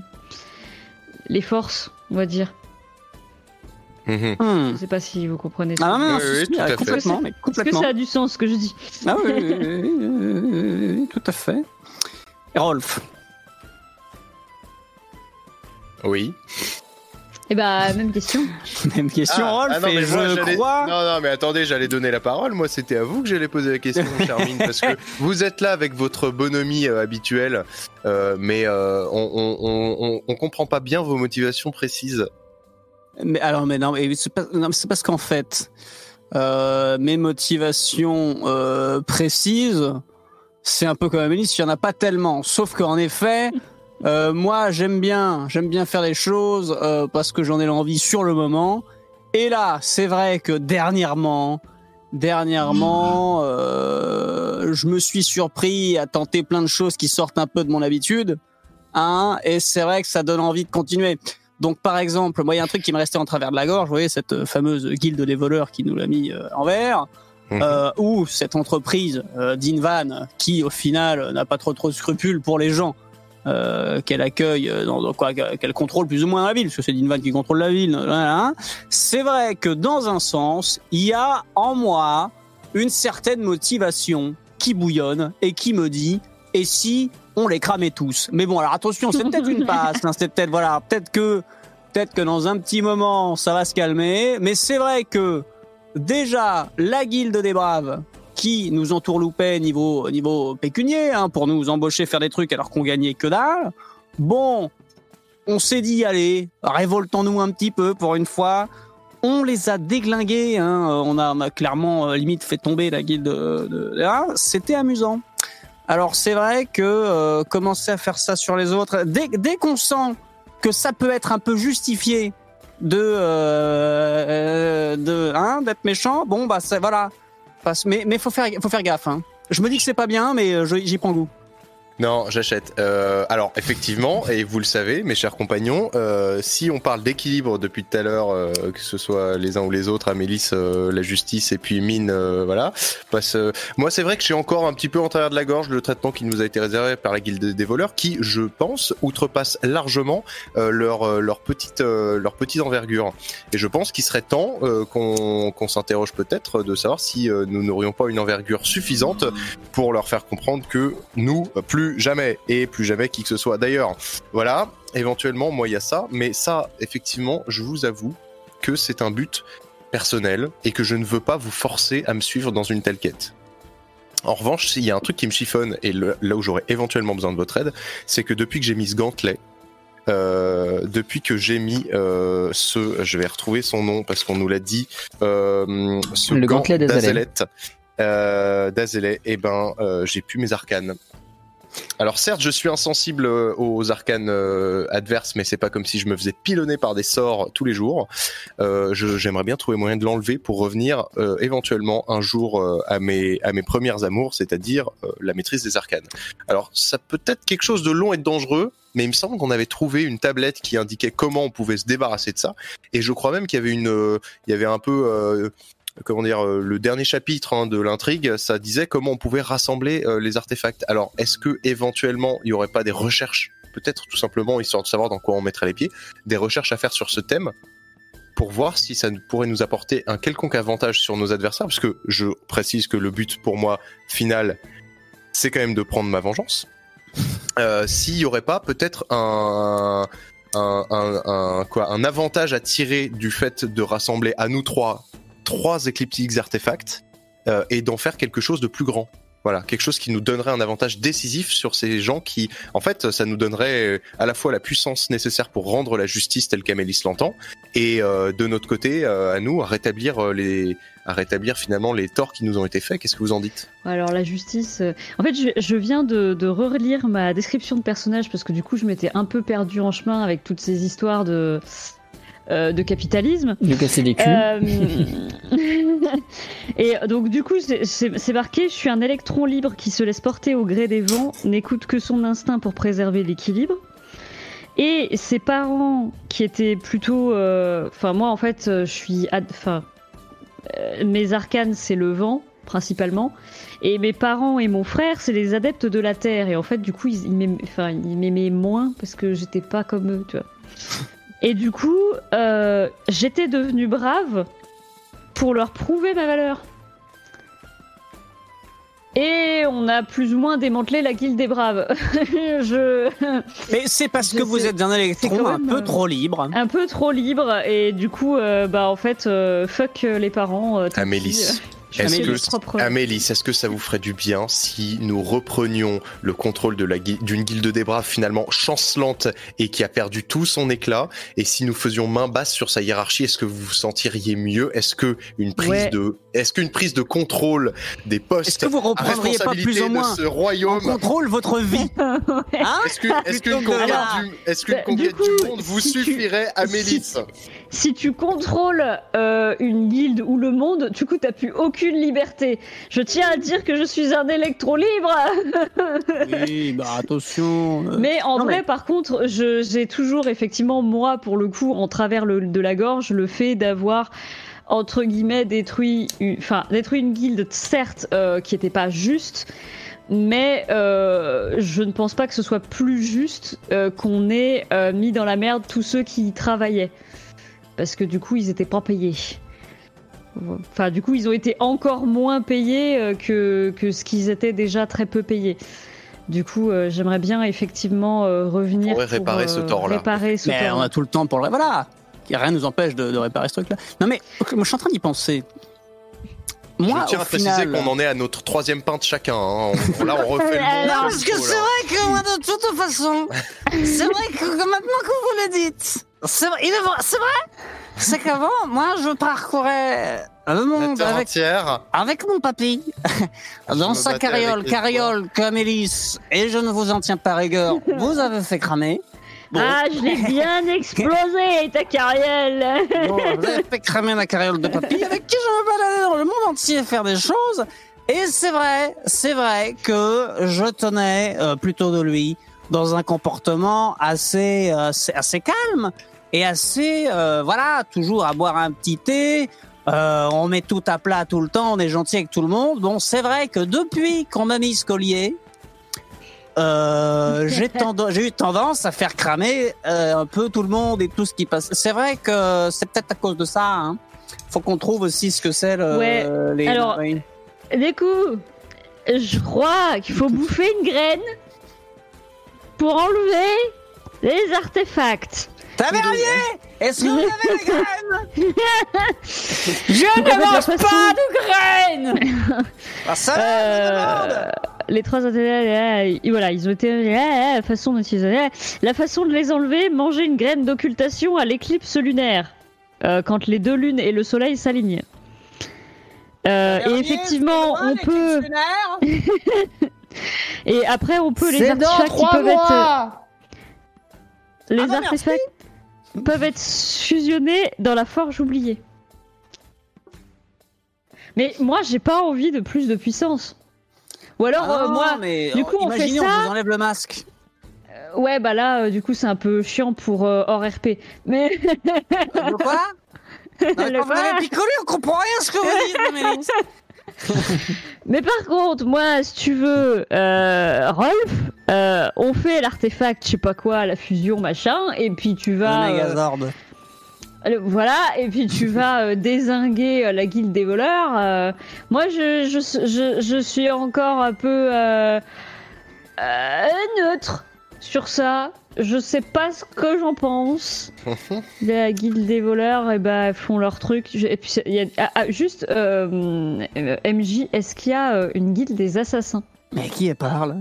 les forces, on va dire. Mm-hmm. Hmm. Je sais pas si vous comprenez ça. Ah non, non, oui, oui, tout à complètement, fait. Est-ce que ça a du sens ce que je dis ? Ah oui, oui, oui, oui, oui, tout à fait. Rolff. Oui. Eh bah, même question. Même question, ah, Rolff, ah non, mais je moi, crois... Non, non, mais attendez, j'allais donner la parole. Moi, c'était à vous que j'allais poser la question, Chermine, parce que vous êtes là avec votre bonhomie euh, habituelle, euh, mais euh, on, on, on, on comprend pas bien vos motivations précises. Mais alors, mais non, mais c'est, pas, non, c'est parce qu'en fait, euh, mes motivations euh, précises, c'est un peu comme Amélys, il n'y en a pas tellement. Sauf qu'en effet... Euh, moi, j'aime bien, j'aime bien faire les choses euh, parce que j'en ai l'envie sur le moment. Et là, c'est vrai que dernièrement, dernièrement, euh, je me suis surpris à tenter plein de choses qui sortent un peu de mon habitude, hein. Et c'est vrai que ça donne envie de continuer. Donc, par exemple, moi, il y a un truc qui me restait en travers de la gorge. Vous voyez cette fameuse guilde des voleurs qui nous l'a mis euh, en vert. Euh, mmh. Ou cette entreprise euh, d'Invan qui, au final, n'a pas trop trop de scrupules pour les gens. Euh, qu'elle accueille, euh, dans, dans quoi, qu'elle contrôle plus ou moins la ville, parce que c'est Dinvan qui contrôle la ville. Voilà. C'est vrai que dans un sens, il y a en moi une certaine motivation qui bouillonne et qui me dit « et si on les cramait tous ?» Mais bon, alors attention, c'est peut-être une passe, hein, c'est peut-être, voilà, peut-être que, peut-être que dans un petit moment, ça va se calmer, mais c'est vrai que déjà, la Guilde des Braves, qui nous entourloupait niveau, niveau pécunier, hein, pour nous embaucher, faire des trucs alors qu'on gagnait que dalle. Bon, on s'est dit, allez, révoltons-nous un petit peu pour une fois. On les a déglingués, hein. on, a, on a clairement euh, limite fait tomber la guilde. De, de, hein. C'était amusant. Alors c'est vrai que euh, commencer à faire ça sur les autres, dès, dès qu'on sent que ça peut être un peu justifié de, euh, de, hein, d'être méchant, bon, bah c'est, voilà. Mais mais faut faire faut faire gaffe. Hein. Je me dis que c'est pas bien, mais je, j'y prends goût. Non, j'achète. Euh, alors, effectivement, et vous le savez, mes chers compagnons, euh, si on parle d'équilibre depuis tout à l'heure, euh, que ce soit les uns ou les autres, Amélys, euh, la justice, et puis Myn, euh, voilà. Parce, euh, moi, c'est vrai que j'ai encore un petit peu en travers de la gorge le traitement qui nous a été réservé par la Guilde des voleurs, qui, je pense, outrepasse largement euh, leur, euh, leur, petite, euh, leur petite envergure. Et je pense qu'il serait temps euh, qu'on, qu'on s'interroge peut-être de savoir si euh, nous n'aurions pas une envergure suffisante pour leur faire comprendre que nous, plus jamais et plus jamais qui que ce soit d'ailleurs, voilà, éventuellement moi il y a ça, mais ça effectivement je vous avoue que c'est un but personnel et que je ne veux pas vous forcer à me suivre dans une telle quête. En revanche, s'il y a un truc qui me chiffonne et le, là où j'aurais éventuellement besoin de votre aide, c'est que depuis que j'ai mis ce gantelet, Euh, depuis que j'ai mis euh, ce, je vais retrouver son nom parce qu'on nous l'a dit, euh, ce le gant gantelet d'Azelet euh, d'Azelet, et ben euh, j'ai plus mes arcanes. Alors certes, je suis insensible aux arcanes euh, adverses, mais c'est pas comme si je me faisais pilonner par des sorts tous les jours. Euh, je, j'aimerais bien trouver moyen de l'enlever pour revenir euh, éventuellement un jour euh, à mes à mes premières amours, c'est-à-dire euh, la maîtrise des arcanes. Alors ça peut être quelque chose de long et de dangereux, mais il me semble qu'on avait trouvé une tablette qui indiquait comment on pouvait se débarrasser de ça. Et je crois même qu'il y avait une, euh, il y avait un peu euh, comment dire, euh, le dernier chapitre hein, de l'intrigue, ça disait comment on pouvait rassembler euh, les artefacts. Alors, est-ce que éventuellement il y aurait pas des recherches, peut-être tout simplement histoire de savoir dans quoi on mettrait les pieds, des recherches à faire sur ce thème pour voir si ça pourrait nous apporter un quelconque avantage sur nos adversaires, parce que je précise que le but pour moi final, c'est quand même de prendre ma vengeance. Euh, s'il y aurait pas peut-être un un, un, un quoi, un avantage à tirer du fait de rassembler à nous trois. trois écliptiques artefacts euh, et d'en faire quelque chose de plus grand. Voilà, quelque chose qui nous donnerait un avantage décisif sur ces gens qui, en fait, ça nous donnerait à la fois la puissance nécessaire pour rendre la justice telle qu'Amélys l'entend et euh, de notre côté, euh, à nous, à rétablir euh, les... à rétablir finalement les torts qui nous ont été faits. Qu'est-ce que vous en dites ? Alors la justice... Euh... En fait, je, je viens de, de relire ma description de personnage parce que du coup, je m'étais un peu perdue en chemin avec toutes ces histoires de... Euh, de capitalisme. De casser des culs. Euh... Et donc du coup, c'est, c'est, c'est marqué, je suis un électron libre qui se laisse porter au gré des vents, n'écoute que son instinct pour préserver l'équilibre. Et ses parents, qui étaient plutôt... Enfin euh, moi en fait, je suis... Enfin, euh, mes arcanes, c'est le vent, principalement. Et mes parents et mon frère, c'est les adeptes de la Terre. Et en fait, du coup, ils, ils, m'aimaient, ils m'aimaient moins parce que j'étais pas comme eux, tu vois. Et du coup, euh, j'étais devenue brave pour leur prouver ma valeur. Et on a plus ou moins démantelé la Guilde des Braves. Je... Mais c'est parce je que sais. Vous êtes un électron un peu trop libre. Un peu trop libre, et du coup, euh, bah en fait, euh, fuck les parents. Euh, Amélys. Est-ce que, Amélys, est-ce que ça vous ferait du bien si nous reprenions le contrôle de la, d'une Guilde des Braves finalement chancelante et qui a perdu tout son éclat, et si nous faisions main basse sur sa hiérarchie, est-ce que vous vous sentiriez mieux ? Est-ce que une prise ouais. de, est-ce qu'une prise de contrôle des postes, est-ce que vous reprendriez pas plus ou moins de ce royaume, contrôle votre vie ? Hein ? Est-ce que, est-ce qu'une conquête ah. du, est-ce qu'une bah, conquête du, coup, du monde vous si suffirait, tu, Amélys ? Si, si tu contrôles euh, une guilde ou le monde, du coup t'as plus aucune Aucune liberté. Je tiens à dire que je suis un électron libre. Oui, bah attention. Mais en non, vrai, mais... par contre, je, j'ai toujours effectivement, moi, pour le coup, en travers le, de la gorge, le fait d'avoir, entre guillemets, détruit, enfin, détruit une guilde, certes, euh, qui n'était pas juste, mais euh, je ne pense pas que ce soit plus juste euh, qu'on ait euh, mis dans la merde tous ceux qui y travaillaient. Parce que du coup, ils n'étaient pas payés. Enfin, du coup, ils ont été encore moins payés euh, que, que ce qu'ils étaient déjà très peu payés. Du coup, euh, j'aimerais bien effectivement euh, revenir pour réparer pour, euh, ce tort-là. Réparer ce mais tort-là. On a tout le temps pour le... Voilà, rien ne nous empêche de, de réparer ce truc-là. Non mais, moi, je suis en train d'y penser. Moi, je tiens à final... préciser qu'on en est à notre troisième pinte chacun. Hein. On, là, on refait le monde. Non, parce que c'est vrai que moi, de toute façon, c'est vrai que maintenant que vous le dites, c'est vrai, il est vrai, c'est vrai. C'est qu'avant, moi, je parcourais le monde avec, avec mon papy, dans je sa carriole, carriole comme Amélys, et je ne vous en tiens pas rigueur, vous avez fait cramer. Bon. Ah, je l'ai bien explosé, ta carriole. Bon, vous avez fait cramer la carriole de papy, avec qui je me baladais dans le monde entier faire des choses, Et c'est vrai, c'est vrai que je tenais euh, plutôt de lui dans un comportement assez, euh, assez, assez calme et assez, euh, voilà, toujours à boire un petit thé. Euh, on met tout à plat tout le temps, on est gentil avec tout le monde. Bon, c'est vrai que depuis qu'on m'a mis ce collier, euh, j'ai, tend- j'ai eu tendance à faire cramer euh, un peu tout le monde et tout ce qui passe. C'est vrai que c'est peut-être à cause de ça. Hein. Faut qu'on trouve aussi ce que c'est le, ouais. euh, les... Alors, oui. Du coup, je crois qu'il faut bouffer une graine pour enlever les artefacts. Tavernier, est-ce que vous avez des graines? Je ne mange façon... pas de graines. Ah, ça euh, me demande. Les trois artefacts, voilà, ils ont été la façon d'utiliser, la façon de les enlever, manger une graine d'occultation à l'éclipse lunaire, euh, quand les deux lunes et le soleil s'alignent. Euh, et effectivement, on peut. Et après, on peut c'est les artefacts qui peuvent mois. être. Les ah ben artefacts merci. peuvent être fusionnés dans la forge oubliée. Mais moi, j'ai pas envie de plus de puissance. Ou alors, ah euh, non, moi, mais du coup, on fait ça. Imaginez, on vous enlève le masque. Euh, ouais, bah là, euh, du coup, c'est un peu chiant pour euh, hors R P. Mais. De quoi? Non, quand le vous pas... avez picolé, on comprend rien ce que vous dites. Mais... mais par contre, moi, si tu veux, euh, Rolff, euh, on fait l'artefact, je sais pas quoi, la fusion, machin, et puis tu vas... Le Mégazord. Euh, voilà, et puis tu vas euh, dézinguer euh, la guilde des voleurs. Euh, moi, je, je, je, je suis encore un peu euh, euh, neutre sur ça. Je sais pas ce que j'en pense. La guilde des voleurs, et bah, font leur truc. Et puis, y a, ah, ah, juste, euh, M J, est-ce qu'il y a une guilde des assassins? Mais qui elle parle?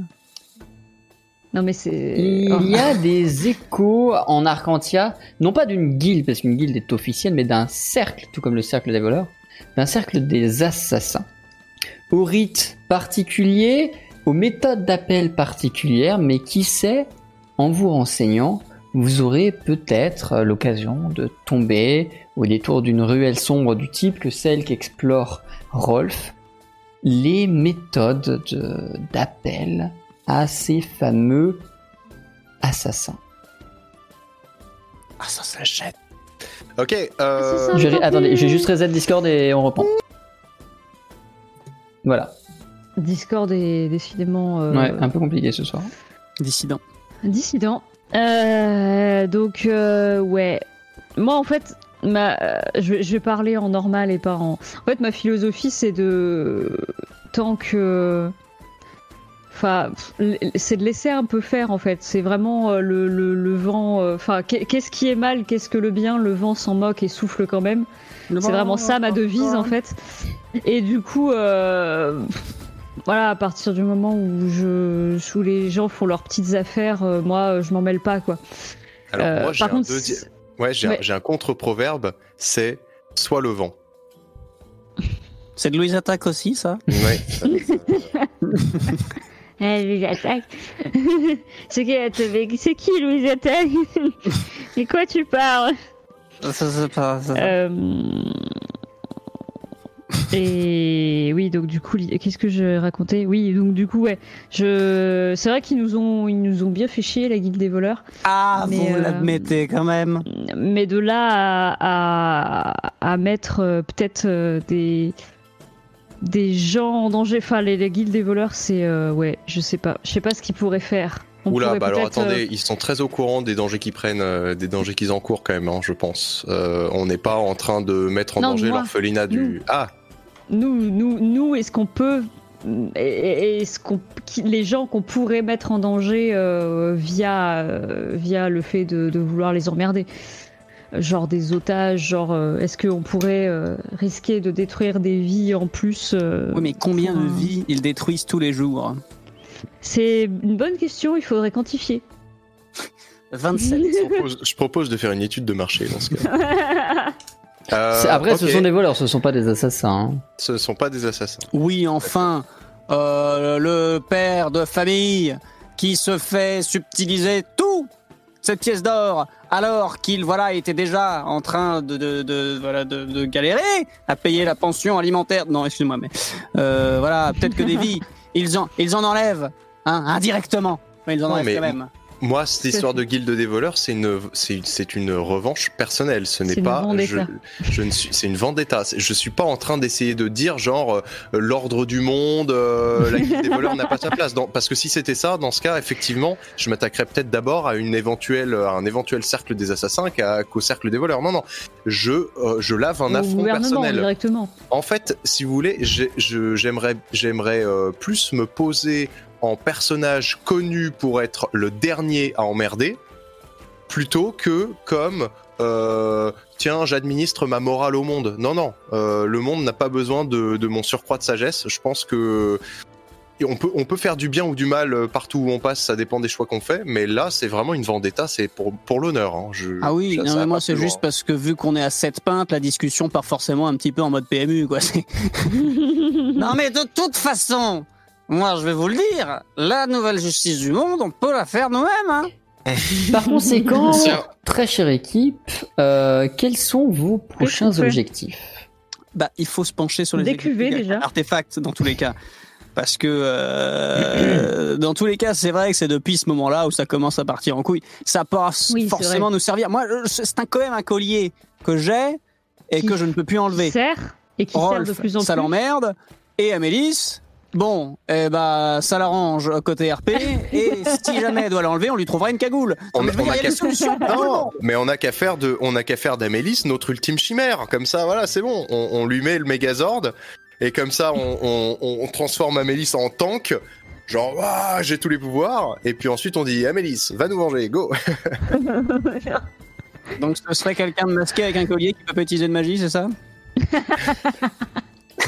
Non, mais c'est. Il y a des échos en Arkantya, non pas d'une guilde, parce qu'une guilde est officielle, mais d'un cercle, tout comme le cercle des voleurs, d'un cercle des assassins. Aux rites particuliers, aux méthodes d'appel particulières, mais qui sait? En vous renseignant, vous aurez peut-être l'occasion de tomber au détour d'une ruelle sombre du type que celle qu'explore Rolff, les méthodes de, d'appel à ces fameux assassins. Ah, ça s'achète. Ok, euh... Je, attendez, j'ai juste reset Discord et on reprend. Voilà. Discord est décidément... Euh... Ouais, un peu compliqué ce soir. Dissident. Dissident. Euh, donc, euh, ouais. Moi, en fait, ma, euh, je, je vais parler en normal et pas en... En fait, ma philosophie, c'est de... Tant que... Enfin, c'est de laisser un peu faire, en fait. C'est vraiment euh, le, le, le vent... Euh, enfin, qu'est-ce qui est mal, qu'est-ce que le bien? Le vent s'en moque et souffle quand même. Le c'est bon, vraiment bon, ça, bon, ma devise, bon. en fait. Et du coup... Euh... Voilà, à partir du moment où, je, où les gens font leurs petites affaires, euh, moi, je m'en mêle pas, quoi. Alors, euh, moi, j'ai, par un, contre, deuxi... ouais, j'ai ouais. un j'ai un contre-proverbe, c'est « soit le vent ». C'est de Louise Attaque aussi, ça? Ouais. Louise Attaque. C'est qui, c'est qui Louise Attaque? Et quoi tu parles? Ça, c'est pas... Ça, ça. Euh... Et oui, donc du coup, qu'est-ce que je racontais? Oui, donc du coup, ouais, je... c'est vrai qu'ils nous ont, ils nous ont bien fait chier, la guilde des voleurs. Ah, mais, vous euh... l'admettez quand même. Mais de là à, à... à mettre euh, peut-être euh, des... des gens en danger. Enfin, les, les guildes des voleurs, c'est euh, ouais, je sais pas, je sais pas ce qu'ils pourraient faire. On Oula, bah alors attendez, euh... ils sont très au courant des dangers qu'ils prennent, euh, des dangers qu'ils encourent quand même, hein, je pense. Euh, on n'est pas en train de mettre en non, danger l'orphelinat du. Nous. Ah. Nous, nous, nous, est-ce qu'on peut, est-ce qu'on, les gens qu'on pourrait mettre en danger euh, via, euh, via le fait de, de vouloir les emmerder, genre des otages, genre, euh, est-ce qu'on pourrait euh, risquer de détruire des vies en plus? euh, Oui, mais combien pour... de vies ils détruisent tous les jours? C'est une bonne question, il faudrait quantifier. vingt-sept. je, propose, je propose de faire une étude de marché dans ce cas. euh, Après, okay. Ce sont des voleurs, ce ne sont pas des assassins. Hein. Ce ne sont pas des assassins. Oui, enfin, euh, le père de famille qui se fait subtiliser tout cette pièce d'or, alors qu'il voilà, était déjà en train de, de, de, voilà, de, de galérer à payer la pension alimentaire. Non, excuse-moi, mais euh, voilà, peut-être que des vies, ils en, ils en enlèvent, hein, indirectement, mais ils en non, enlèvent quand même. Moi, cette histoire de Guilde des voleurs, c'est une, c'est, c'est une revanche personnelle. Ce n'est pas, je, je ne suis, c'est une vendetta. Je suis pas en train d'essayer de dire genre euh, l'ordre du monde, euh, la Guilde des voleurs n'a pas sa place. Dans, parce que si c'était ça, dans ce cas, effectivement, je m'attaquerais peut-être d'abord à une éventuelle, à un éventuel cercle des assassins qu'à, qu'au cercle des voleurs. Non, non, je, euh, je lave un Au affront personnel. Directement. En fait, si vous voulez, j'ai, je, j'aimerais, j'aimerais euh, plus me poser en personnage connu pour être le dernier à emmerder, plutôt que comme euh, tiens, j'administre ma morale au monde. Non, non, euh, le monde n'a pas besoin de, de mon surcroît de sagesse. Je pense que on peut, on peut faire du bien ou du mal partout où on passe, ça dépend des choix qu'on fait, mais là c'est vraiment une vendetta, c'est pour, pour l'honneur. Hein. Je, ah oui, non, mais moi c'est juste loin. Parce que vu qu'on est à sept pintes, la discussion part forcément un petit peu en mode P M U, quoi. C'est... non, mais de toute façon. Moi, je vais vous le dire, la nouvelle justice du monde, on peut la faire nous-mêmes. Hein. Par conséquent, très chère équipe, euh, quels sont vos prochains Découver. objectifs ? Bah, il faut se pencher sur les Découver, déjà. artefacts dans tous les cas. Parce que euh, dans tous les cas, c'est vrai que c'est depuis ce moment-là où ça commence à partir en couille. Ça peut oui, forcément nous servir. Moi, c'est un, quand même un collier que j'ai et qui que je ne peux plus enlever. Sert et qui Rolff, sert de plus en plus. Ça l'emmerde. Et Amélys... Bon, eh bah, ça l'arrange côté R P, et si jamais elle doit l'enlever, on lui trouvera une cagoule. On n'a qu'à solution. Non, mais on n'a qu'à faire de, on n'a qu'à faire d'Amélys notre ultime chimère. Comme ça, voilà, c'est bon. On, on lui met le Megazord, et comme ça, on, on, on transforme Amélys en tank. Genre, ah, j'ai tous les pouvoirs. Et puis ensuite, on dit, Amélys, va nous venger, go. Donc, ce serait quelqu'un de masqué avec un collier qui peut pas utiliser de magie, c'est ça?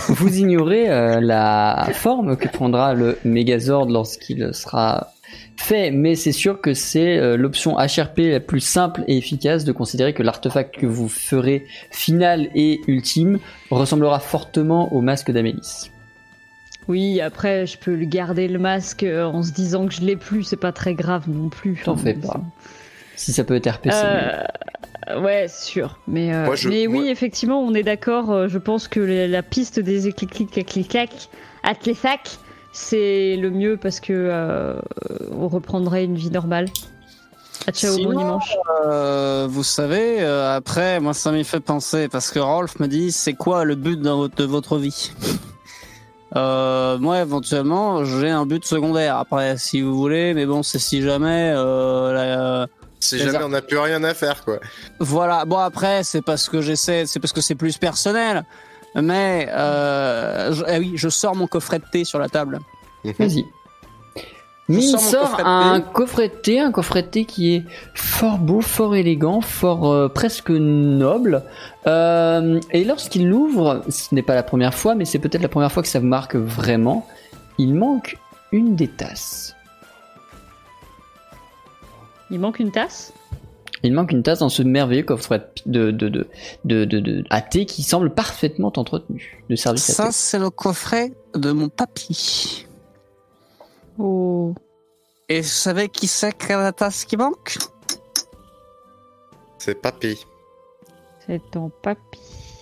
Vous ignorez euh, la forme que prendra le Megazord lorsqu'il sera fait, mais c'est sûr que c'est euh, l'option H R P la plus simple et efficace de considérer que l'artefact que vous ferez final et ultime ressemblera fortement au masque d'Amélys. Oui, après je peux le garder le masque en se disant que je l'ai plus, c'est pas très grave non plus. T'en fais pas. Si ça peut être R P C. Euh... Ouais, sûr. Mais, euh, moi, je, mais oui, moi... effectivement, on est d'accord. Euh, je pense que la, la piste des éclic-clic-clic-clic-clac, atlésac, c'est le mieux parce que euh, on reprendrait une vie normale. À ciao, bon dimanche. Euh, vous savez, euh, après, moi, ça m'y fait penser parce que Rolff me dit, c'est quoi le but de votre, de votre vie? euh, Moi, éventuellement, j'ai un but secondaire. Après, si vous voulez, mais bon, c'est si jamais. Euh, la, Si jamais on n'a plus rien à faire, quoi. Voilà. Bon, après, c'est parce que j'essaie, c'est parce que c'est plus personnel. Mais, euh, je, eh oui, je sors mon coffret de thé sur la table. Mmh. Vas-y. Myn sort coffret un coffret de thé, un coffret de thé qui est fort beau, fort élégant, fort euh, presque noble. Euh, et lorsqu'il l'ouvre, ce n'est pas la première fois, mais c'est peut-être la première fois que ça marque vraiment. Il manque une des tasses. Il manque une tasse ? Il manque une tasse dans ce merveilleux coffret de, de, de, de, de, de à thé qui semble parfaitement entretenu, de service à thé. Ça, c'est le coffret de mon papy. Oh. Et vous savez qui c'est que la tasse qui manque ? C'est papy. C'est ton papy.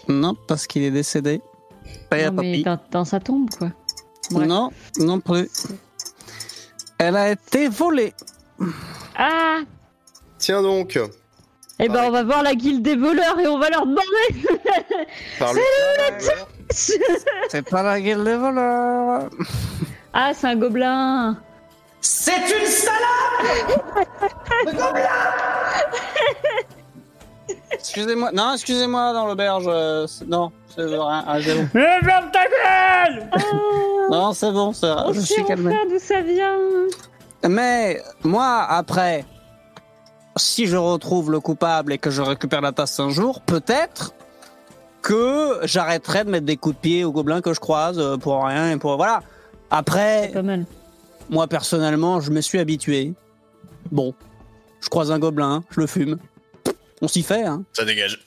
Non, parce qu'il est décédé. Pas non, mais papy. Dans, dans sa tombe, quoi. Bref. Non, non plus. Elle a été volée. Ah! Tiens donc! Eh ben, Pareil. on va voir la guilde des voleurs et on va leur demander! Par c'est le t- C'est pas la guilde des voleurs! Ah, c'est un gobelin! C'est une salope! Le gobelin! Excusez-moi, non, excusez-moi, dans l'auberge, euh, c'est... non, c'est rien, ah, c'est bon. Mais ferme ta gueule! Oh. Non, c'est bon, c'est vrai, je suis calmé. On sait d'où ça vient! Mais moi, après, si je retrouve le coupable et que je récupère la tasse un jour, peut-être que j'arrêterai de mettre des coups de pied aux gobelins que je croise pour rien et pour voilà. Après, c'est pas mal. Moi personnellement, je me suis habitué. Bon, je croise un gobelin, je le fume. On s'y fait, hein. Ça dégage.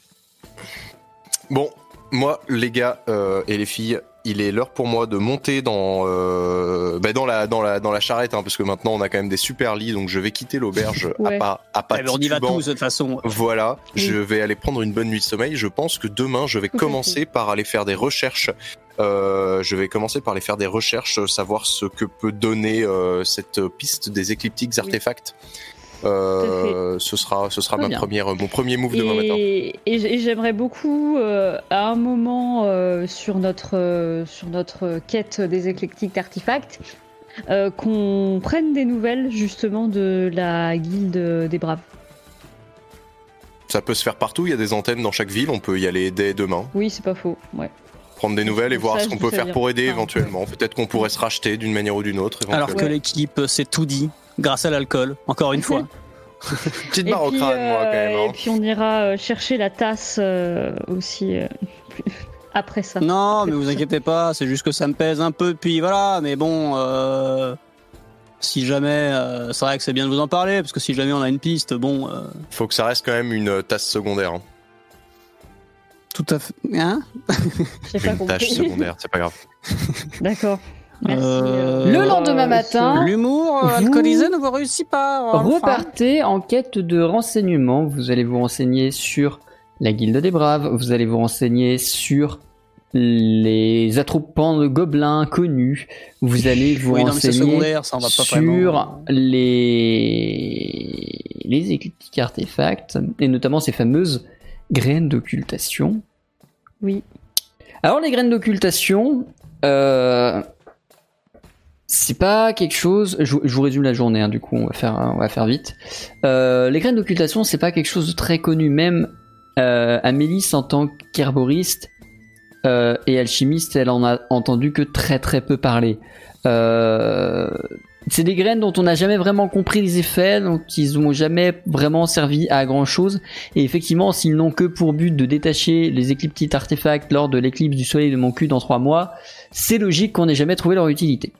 Bon, moi, les gars euh, et les filles, il est l'heure pour moi de monter dans, euh, bah dans, la, dans, la, dans la charrette, hein, parce que maintenant on a quand même des super lits, donc je vais quitter l'auberge ouais. à pas à pas. On y va tous de toute façon. Voilà, oui. Je vais aller prendre une bonne nuit de sommeil. Je pense que demain je vais okay. commencer par aller faire des recherches. Euh, je vais commencer par aller faire des recherches, savoir ce que peut donner euh, cette piste des écliptiques oui. artefacts. Euh, ce sera, ce sera ma première, mon premier move demain matin. Et j'aimerais beaucoup, euh, à un moment euh, sur notre, euh, sur notre quête des éclectiques d'artefacts, euh, qu'on prenne des nouvelles justement de la Guilde des Braves. Ça peut se faire partout. Il y a des antennes dans chaque ville. On peut y aller dès demain. Oui, c'est pas faux. Ouais. Prendre des nouvelles et voir ça, ce qu'on peut faire pour aider enfin, éventuellement. Ouais. Peut-être qu'on pourrait se racheter d'une manière ou d'une autre. Alors que l'équipe s'est tout dit. Grâce à l'alcool, encore une fois. Petite barre au crâne, euh, moi, quand même. Hein. Et puis on ira chercher la tasse euh, aussi euh, après ça. Non, après mais vous ça. Inquiétez pas, c'est juste que ça me pèse un peu, puis voilà. Mais bon, euh, si jamais, euh, c'est vrai que c'est bien de vous en parler, parce que si jamais on a une piste, bon... Euh... Faut que ça reste quand même une tasse secondaire. Hein. Tout à fait. Hein J'ai pas une tasse secondaire, c'est pas grave. D'accord. Merci. Euh, le lendemain matin, l'humour alcoolisé ne vous réussit pas. Enfin. Repartez en quête de renseignements. Vous allez vous renseigner sur la Guilde des Braves. Vous allez vous renseigner sur les attroupements de gobelins connus. Vous allez vous oui, renseigner ça, on va pas sur les les écliptiques artefacts et notamment ces fameuses graines d'occultation. Oui. Alors les graines d'occultation. Euh... C'est pas quelque chose. Je vous résume la journée, hein, du coup, on va faire, on va faire vite. Euh, les graines d'occultation, c'est pas quelque chose de très connu. Même euh, Amélys, en tant qu'herboriste euh, et alchimiste, elle en a entendu que très très peu parler. Euh, c'est des graines dont on n'a jamais vraiment compris les effets, donc ils n'ont jamais vraiment servi à grand chose. Et effectivement, s'ils n'ont que pour but de détacher les écliptiques artefacts lors de l'éclipse du soleil de mon cul dans trois mois, c'est logique qu'on n'ait jamais trouvé leur utilité.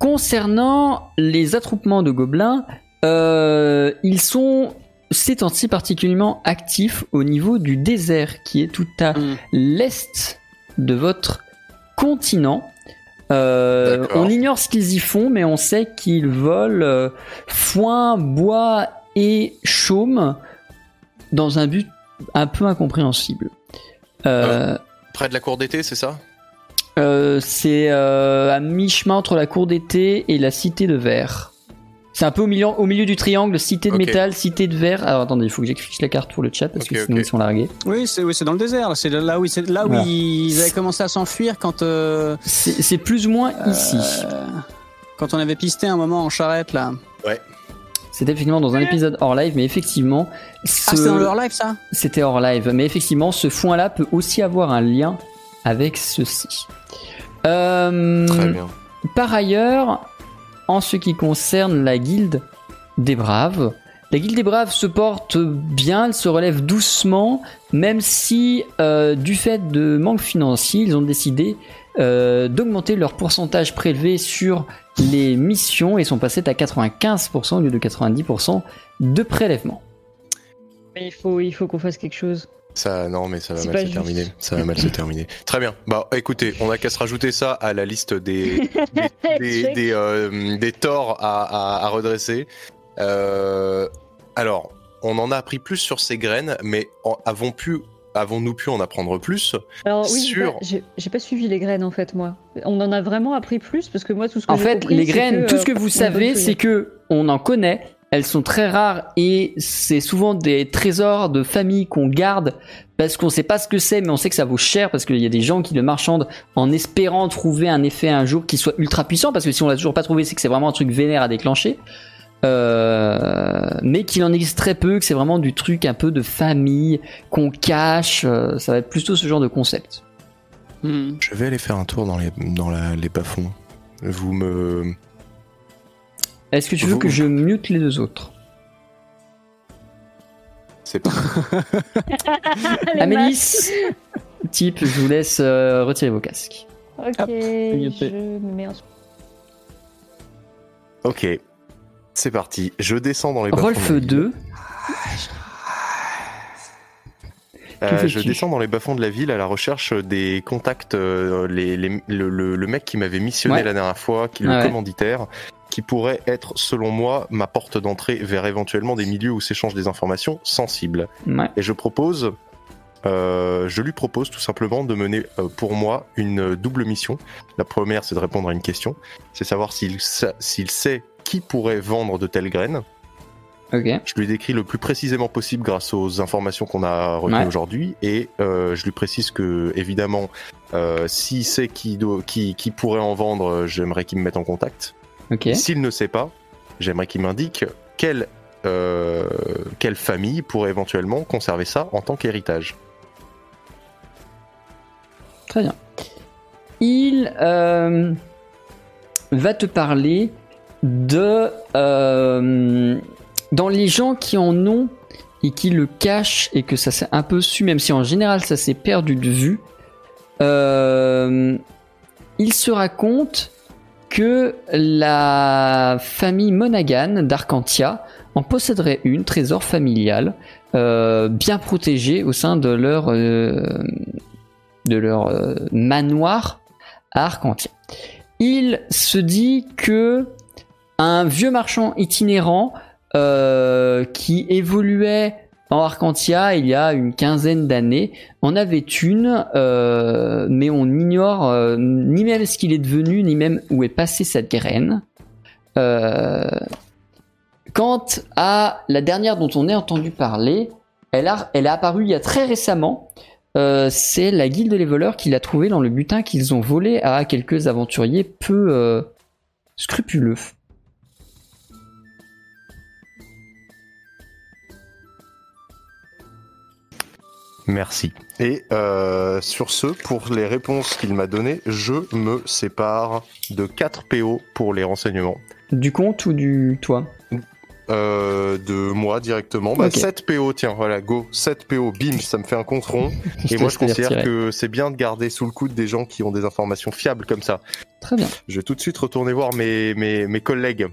Concernant les attroupements de gobelins, euh, ils sont ces temps-ci particulièrement actifs au niveau du désert qui est tout à mmh. l'est de votre continent. Euh, on ignore ce qu'ils y font, mais on sait qu'ils volent euh, foin, bois et chaume dans un but un peu incompréhensible. Euh, euh, près de la cour d'été, c'est ça ? Euh, c'est euh, à mi-chemin entre la cour d'été et la cité de verre. C'est un peu au milieu, au milieu du triangle cité de okay. métal, cité de verre. Alors attendez, il faut que j'affiche la carte pour le chat parce okay, que sinon okay. ils sont largués. Oui, c'est, oui, c'est dans le désert. C'est là où, c'est là où voilà. ils avaient commencé à s'enfuir quand. Euh, c'est, c'est plus ou moins euh, ici. Quand on avait pisté un moment en charrette là. Ouais. C'était effectivement dans un épisode hors live, mais effectivement. Ce... Ah, c'était dans le hors live ça ? C'était hors live, mais effectivement, ce foin-là peut aussi avoir un lien avec ceci. Euh, Très bien. Par ailleurs, en ce qui concerne la Guilde des Braves, la Guilde des Braves se porte bien, elle se relève doucement, même si euh, du fait de manque financier, ils ont décidé euh, d'augmenter leur pourcentage prélevé sur les missions et sont passés à quatre-vingt-quinze pour cent au lieu de quatre-vingt-dix pour cent de prélèvement. Il faut, il faut qu'on fasse quelque chose. Ça, non, mais ça va, mal se, terminer. ça va mal se terminer. Très bien. Bah, écoutez, on a qu'à se rajouter ça à la liste des, des, des, des, euh, des torts à, à, à redresser. Euh, alors, on en a appris plus sur ces graines, mais en, avons pu, avons-nous pu en apprendre plus alors, oui, sur... J'ai pas, j'ai, j'ai pas suivi les graines, en fait, moi. On en a vraiment appris plus, parce que moi, tout ce que en j'ai fait, compris, les graines, que, tout ce que vous euh, savez, c'est que on en connaît. Elles sont très rares et c'est souvent des trésors de famille qu'on garde parce qu'on sait pas ce que c'est, mais on sait que ça vaut cher parce qu'il y a des gens qui le marchandent en espérant trouver un effet un jour qui soit ultra puissant, parce que si on l'a toujours pas trouvé, c'est que c'est vraiment un truc vénère à déclencher. Euh, mais qu'il en existe très peu, que c'est vraiment du truc un peu de famille qu'on cache. Euh, ça va être plutôt ce genre de concept. Hmm. Je vais aller faire un tour dans les, dans la, les bas-fonds. Vous me... Est-ce que tu veux Vous... que je mute les deux autres ? C'est pas... Amélys, type, je vous laisse euh, retirer vos casques. Ok, Hop, je me mets en... Ok, c'est parti. Je descends dans les bas-fonds. Rolff deux. Euh, je descends dans les bas-fonds de la ville à la recherche des contacts, euh, les, les, le, le, le mec qui m'avait missionné ouais. la dernière fois, qui, le ouais. commanditaire, qui pourrait être, selon moi, ma porte d'entrée vers éventuellement des milieux où s'échangent des informations sensibles. Ouais. Et je propose, euh, je lui propose tout simplement de mener euh, pour moi une double mission. La première, c'est de répondre à une question, c'est savoir s'il, sa- s'il sait qui pourrait vendre de telles graines. Okay. Je lui décris le plus précisément possible grâce aux informations qu'on a retenues ouais. aujourd'hui, et euh, je lui précise que, évidemment, euh, s'il sait qui, doit, qui, qui pourrait en vendre, j'aimerais qu'il me mette en contact. Okay. S'il ne sait pas, j'aimerais qu'il m'indique quelle, euh, quelle famille pourrait éventuellement conserver ça en tant qu'héritage. Très bien. Il euh, va te parler de... Euh, dans les gens qui en ont et qui le cachent et que ça s'est un peu su, même si en général ça s'est perdu de vue, euh, il se raconte que la famille Monaghan d'Arkantya en posséderait une, trésor familial, euh, bien protégé au sein de leur, euh, de leur euh, manoir à Arkantya. Il se dit que un vieux marchand itinérant Euh, qui évoluait en Arkantya il y a une quinzaine d'années, en avait une, euh, mais on ignore euh, ni même ce qu'il est devenu, ni même où est passée cette graine. Euh, quant à la dernière dont on a entendu parler, elle a, elle a apparu il y a très récemment. Euh, c'est la Guilde des voleurs qui l'a trouvée dans le butin qu'ils ont volé à quelques aventuriers peu euh, scrupuleux. Merci. Et euh, sur ce, pour les réponses qu'il m'a données, je me sépare de quatre P O pour les renseignements. Du compte ou du toi euh, De moi directement. Bah, okay. sept P O, tiens, voilà, go. sept P O, bim, ça me fait un compte rond. Et moi, je considère retirer. que c'est bien de garder sous le coude des gens qui ont des informations fiables comme ça. Très bien. Je vais tout de suite retourner voir mes, mes, mes collègues.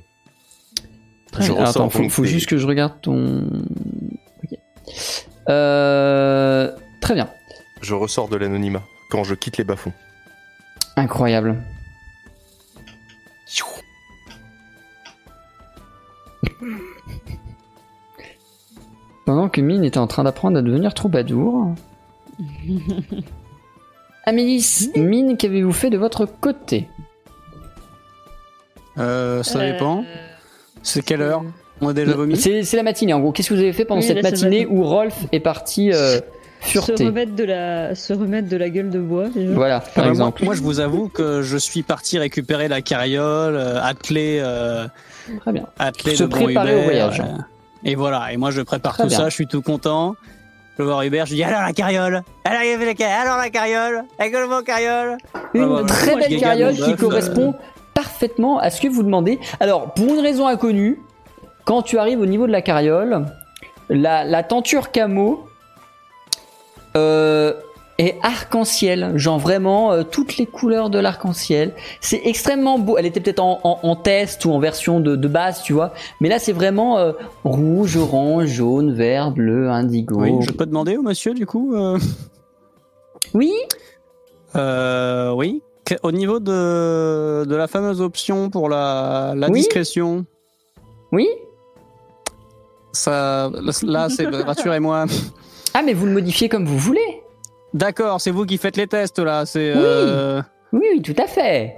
Très bien. Attends, faut, faut des... juste que je regarde ton... Okay. Euh, très bien. Je ressors de l'anonymat quand je quitte les bas-fonds. Incroyable. Pendant que Myn était en train d'apprendre à devenir troubadour. Amélys, Myn, qu'avez-vous fait de votre côté ? euh, Ça euh... dépend. C'est quelle heure ? On a déjà vomi. C'est, c'est la matinée en gros. Qu'est-ce que vous avez fait pendant oui, cette matinée semaine. Où Rolff est parti euh, fureter, se remettre de la se remettre de la gueule de bois. Déjà. Voilà, par ah, exemple. Moi, moi, je vous avoue que je suis parti récupérer la carriole, euh, atteler, euh, très bien, atteler le bon Hubert, au voyage. Euh, et voilà. Et moi, je prépare très tout bien. Ça. Je suis tout content. Je vais voir Hubert. Je dis alors la carriole. Alors il y avait la carriole. Alors la carriole. La gueule carriole. Une ah, bah, très moi, belle carriole qui bœuf, correspond euh... parfaitement à ce que vous demandez. Alors pour une raison inconnue. Quand tu arrives au niveau de la carriole, la, la tenture camo euh, est arc-en-ciel. Genre vraiment euh, toutes les couleurs de l'arc-en-ciel. C'est extrêmement beau. Elle était peut-être en, en, en test ou en version de, de base, tu vois. Mais là, c'est vraiment euh, rouge, orange, jaune, vert, bleu, indigo. Oui, je peux demander au monsieur, du coup euh... Oui euh, Oui. Au niveau de, de la fameuse option pour la, la oui discrétion. Oui. Ça, là, c'est rassurez-moi. Ah, mais vous le modifiez comme vous voulez. D'accord, c'est vous qui faites les tests là. C'est. Oui. Euh... Oui, oui, tout à fait.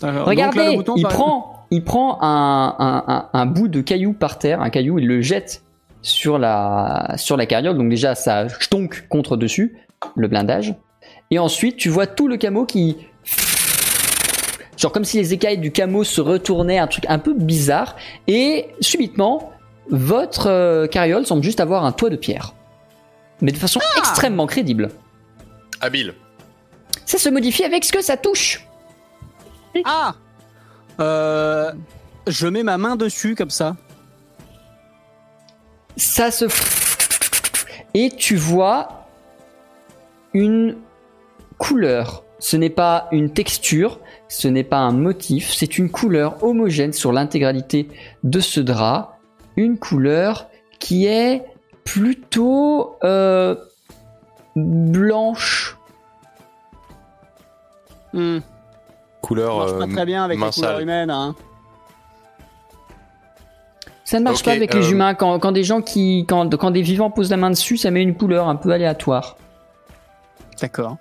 Alors, regardez, là, bouton, il, par... prend, il prend un, un, un, un bout de caillou par terre, un caillou, il le jette sur la sur la carriole. Donc déjà, ça chtonque contre dessus le blindage. Et ensuite, tu vois tout le camo qui. Genre comme si les écailles du camo se retournaient, un truc un peu bizarre. Et subitement, votre euh, carriole semble juste avoir un toit de pierre. Mais de façon ah extrêmement crédible. Habile. Ça se modifie avec ce que ça touche. Ah euh, je mets ma main dessus comme ça. Ça se... Et tu vois une couleur. Ce n'est pas une texture. Ce n'est pas un motif, c'est une couleur homogène sur l'intégralité de ce drap. Une couleur qui est plutôt euh, blanche. Hmm. Couleur. Ça marche pas très bien avec les couleurs humaines. Hein. Ça ne marche okay, pas avec euh... les humains. Quand, quand des gens qui, quand, quand des vivants posent la main dessus, ça met une couleur un peu aléatoire. D'accord.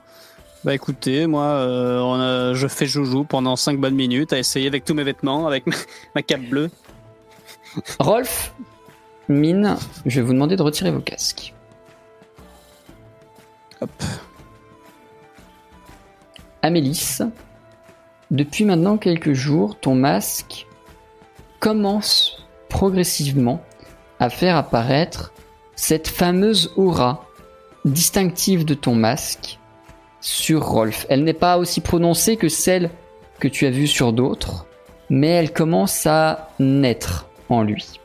Bah écoutez, moi, euh, on a, je fais joujou pendant cinq bonnes minutes à essayer avec tous mes vêtements, avec ma, ma cape bleue. Rolff, Myn, je vais vous demander de retirer vos casques. Hop. Amélys, depuis maintenant quelques jours, ton masque commence progressivement à faire apparaître cette fameuse aura distinctive de ton masque sur Rolff. Elle n'est pas aussi prononcée que celle que tu as vue sur d'autres, mais elle commence à naître en lui.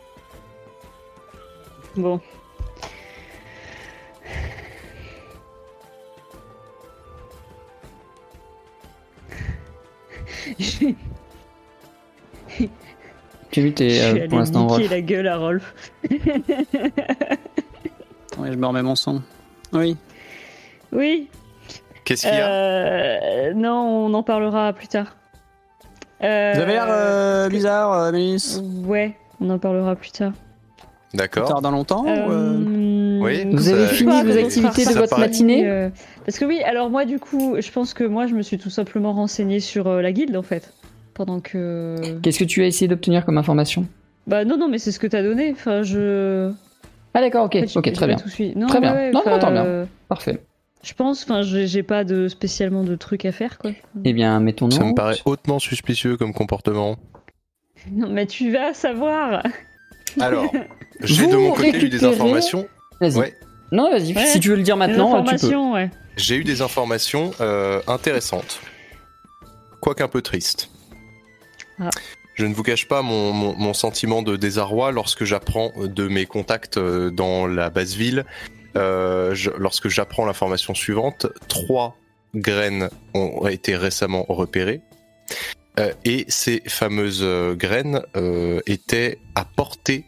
Bon. J'ai... Tu as vu, t'es euh, pour l'instant Rolff. J'ai la gueule à Rolff. Oui, je me remets mon son. Oui. Oui. Qu'est-ce qu'il y a euh, non, on en parlera plus tard. Euh, Vous avez l'air euh, bizarre, Amélys. Ouais, on en parlera plus tard. D'accord. Plus tard dans longtemps euh... Ou euh... Oui, vous ça... avez fini vos activités de votre paraît... matinée euh... Parce que oui, alors moi du coup, je pense que moi je me suis tout simplement renseignée sur euh, la guilde en fait. Pendant que... Qu'est-ce que tu as essayé d'obtenir comme information? Bah non, non, mais c'est ce que t'as donné. Enfin, je... Ah d'accord, ok, en fait, ok, très bien. Non, très bien. Ouais, non, non, attends, euh... bien. Parfait. Je pense, enfin, j'ai, j'ai pas de, spécialement de trucs à faire, quoi. Eh bien, mettons nous. Ça me paraît hautement suspicieux comme comportement. Non, mais tu vas savoir. Alors, j'ai de mon côté eu des informations. Vas-y. Ouais. Non, vas-y. Ouais. Si tu veux le dire maintenant, tu peux. Ouais. J'ai eu des informations euh, intéressantes, quoiqu'un peu tristes. Ah. Je ne vous cache pas mon, mon, mon sentiment de désarroi lorsque j'apprends de mes contacts dans la basse ville. Euh, je, lorsque j'apprends l'information suivante, trois graines ont été récemment repérées euh, et ces fameuses graines euh, étaient à portée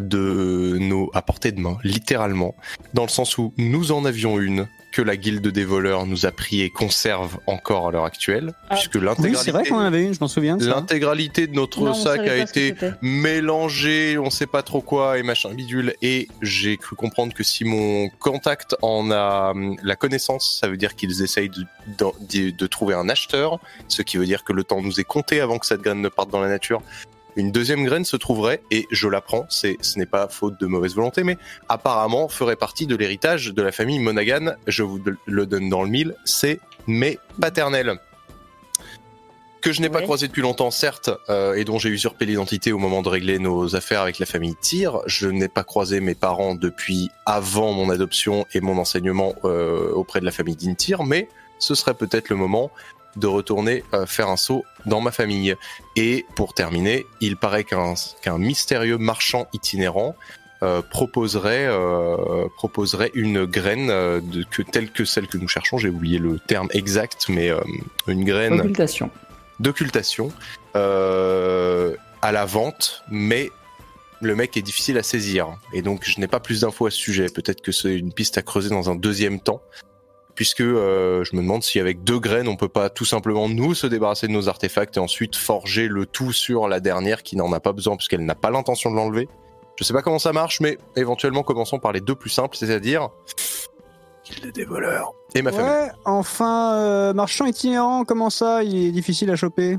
de nos, à portée de main, littéralement, dans le sens où nous en avions une que la Guilde des voleurs nous a pris et conserve encore à l'heure actuelle, ah, puisque l'intégralité, oui, c'est vrai qu'on en avait une, je m'en souviens, l'intégralité de notre non, sac a été mélangée, on sait pas trop quoi et machin bidule, et j'ai cru comprendre que si mon contact en a la connaissance, ça veut dire qu'ils essayent de, de, de trouver un acheteur, ce qui veut dire que le temps nous est compté avant que cette graine ne parte dans la nature. Une deuxième graine se trouverait, et je l'apprends, c'est, ce n'est pas faute de mauvaise volonté, mais apparemment ferait partie de l'héritage de la famille Monaghan, je vous le donne dans le mille, c'est mes paternels. Que je n'ai ouais. pas croisé depuis longtemps, certes, euh, et dont j'ai usurpé l'identité au moment de régler nos affaires avec la famille Tyr. Je n'ai pas croisé mes parents depuis avant mon adoption et mon enseignement euh, auprès de la famille Dintir, mais ce serait peut-être le moment de retourner euh, faire un saut dans ma famille. Et pour terminer, il paraît qu'un, qu'un mystérieux marchand itinérant euh, proposerait, euh, proposerait une graine euh, de, que, telle que celle que nous cherchons, j'ai oublié le terme exact, mais euh, une graine d'occultation, d'occultation euh, à la vente, mais le mec est difficile à saisir. Et donc je n'ai pas plus d'infos à ce sujet, peut-être que c'est une piste à creuser dans un deuxième temps, puisque euh, je me demande si avec deux graines on peut pas tout simplement nous se débarrasser de nos artefacts et ensuite forger le tout sur la dernière qui n'en a pas besoin puisqu'elle n'a pas l'intention de l'enlever. Je sais pas comment ça marche, mais éventuellement commençons par les deux plus simples, c'est-à-dire Guilde des voleurs et ma ouais, famille. Ouais, enfin, euh, marchand itinérant, comment ça, il est difficile à choper?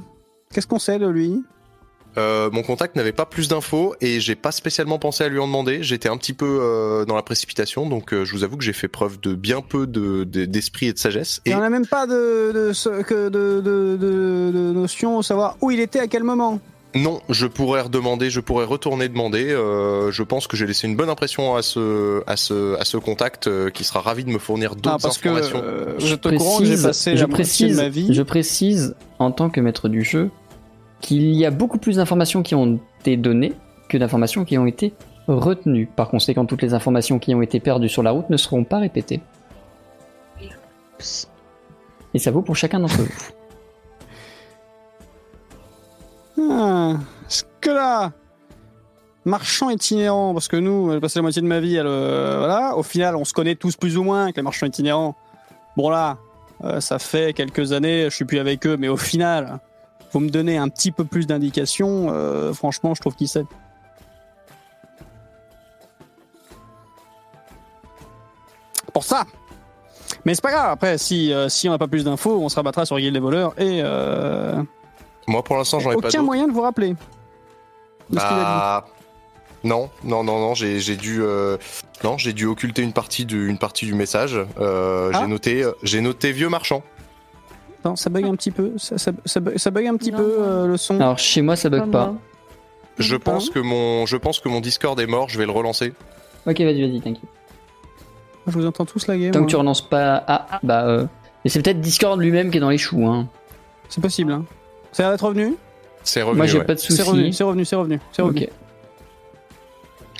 Qu'est-ce qu'on sait de lui? Euh, mon contact n'avait pas plus d'infos et j'ai pas spécialement pensé à lui en demander. J'étais un petit peu euh, dans la précipitation, donc euh, je vous avoue que j'ai fait preuve de bien peu de, de, d'esprit et de sagesse. Et, et on n'a même pas de, de, de, de, de, de notion de savoir où il était à quel moment. Non, je pourrais redemander, je pourrais retourner demander. Euh, je pense que j'ai laissé une bonne impression à ce, à ce, à ce contact euh, qui sera ravi de me fournir d'autres ah, parce informations. Que, euh, je, je te précise, courant que j'ai passé je la précise, de ma vie. Je précise en tant que maître du jeu qu'il y a beaucoup plus d'informations qui ont été données que d'informations qui ont été retenues. Par conséquent, toutes les informations qui ont été perdues sur la route ne seront pas répétées. Et ça vaut pour chacun d'entre vous. Ah, ce que là, marchand itinérant, parce que nous, j'ai passé la moitié de ma vie à le... Voilà, au final, on se connaît tous plus ou moins avec les marchands itinérants. Bon là, euh, ça fait quelques années, je suis plus avec eux, mais au final, vous me donnez un petit peu plus d'indications, euh, franchement, je trouve qu'ils savent. Pour ça. Mais c'est pas grave, après, si, euh, si on n'a pas plus d'infos, on se rabattra sur Guilde des voleurs et... Euh... Moi, pour l'instant, j'en ai pas d'autres. Aucun moyen de vous rappeler. Bah... Non, non, non, non, j'ai dû... Euh... Non, j'ai dû occulter une partie du, une partie du message. Euh, ah. J'ai noté, j'ai noté vieux marchand. Non, ça bug un petit peu. Ça, ça, ça, bug, ça bug un petit non. peu euh, le son. Alors chez moi, ça bug pas. pas. Je pense que mon, je pense que mon Discord est mort. Je vais le relancer. Ok, vas-y, vas-y, t'inquiète. Je vous entends tous laguer. Tant moi. que tu relances pas, ah bah, euh... mais c'est peut-être Discord lui-même qui est dans les choux, hein. C'est possible. Hein. Ça va être revenu. C'est revenu. Moi, j'ai ouais. pas de soucis. C'est revenu, c'est revenu, c'est revenu. revenu. Ok.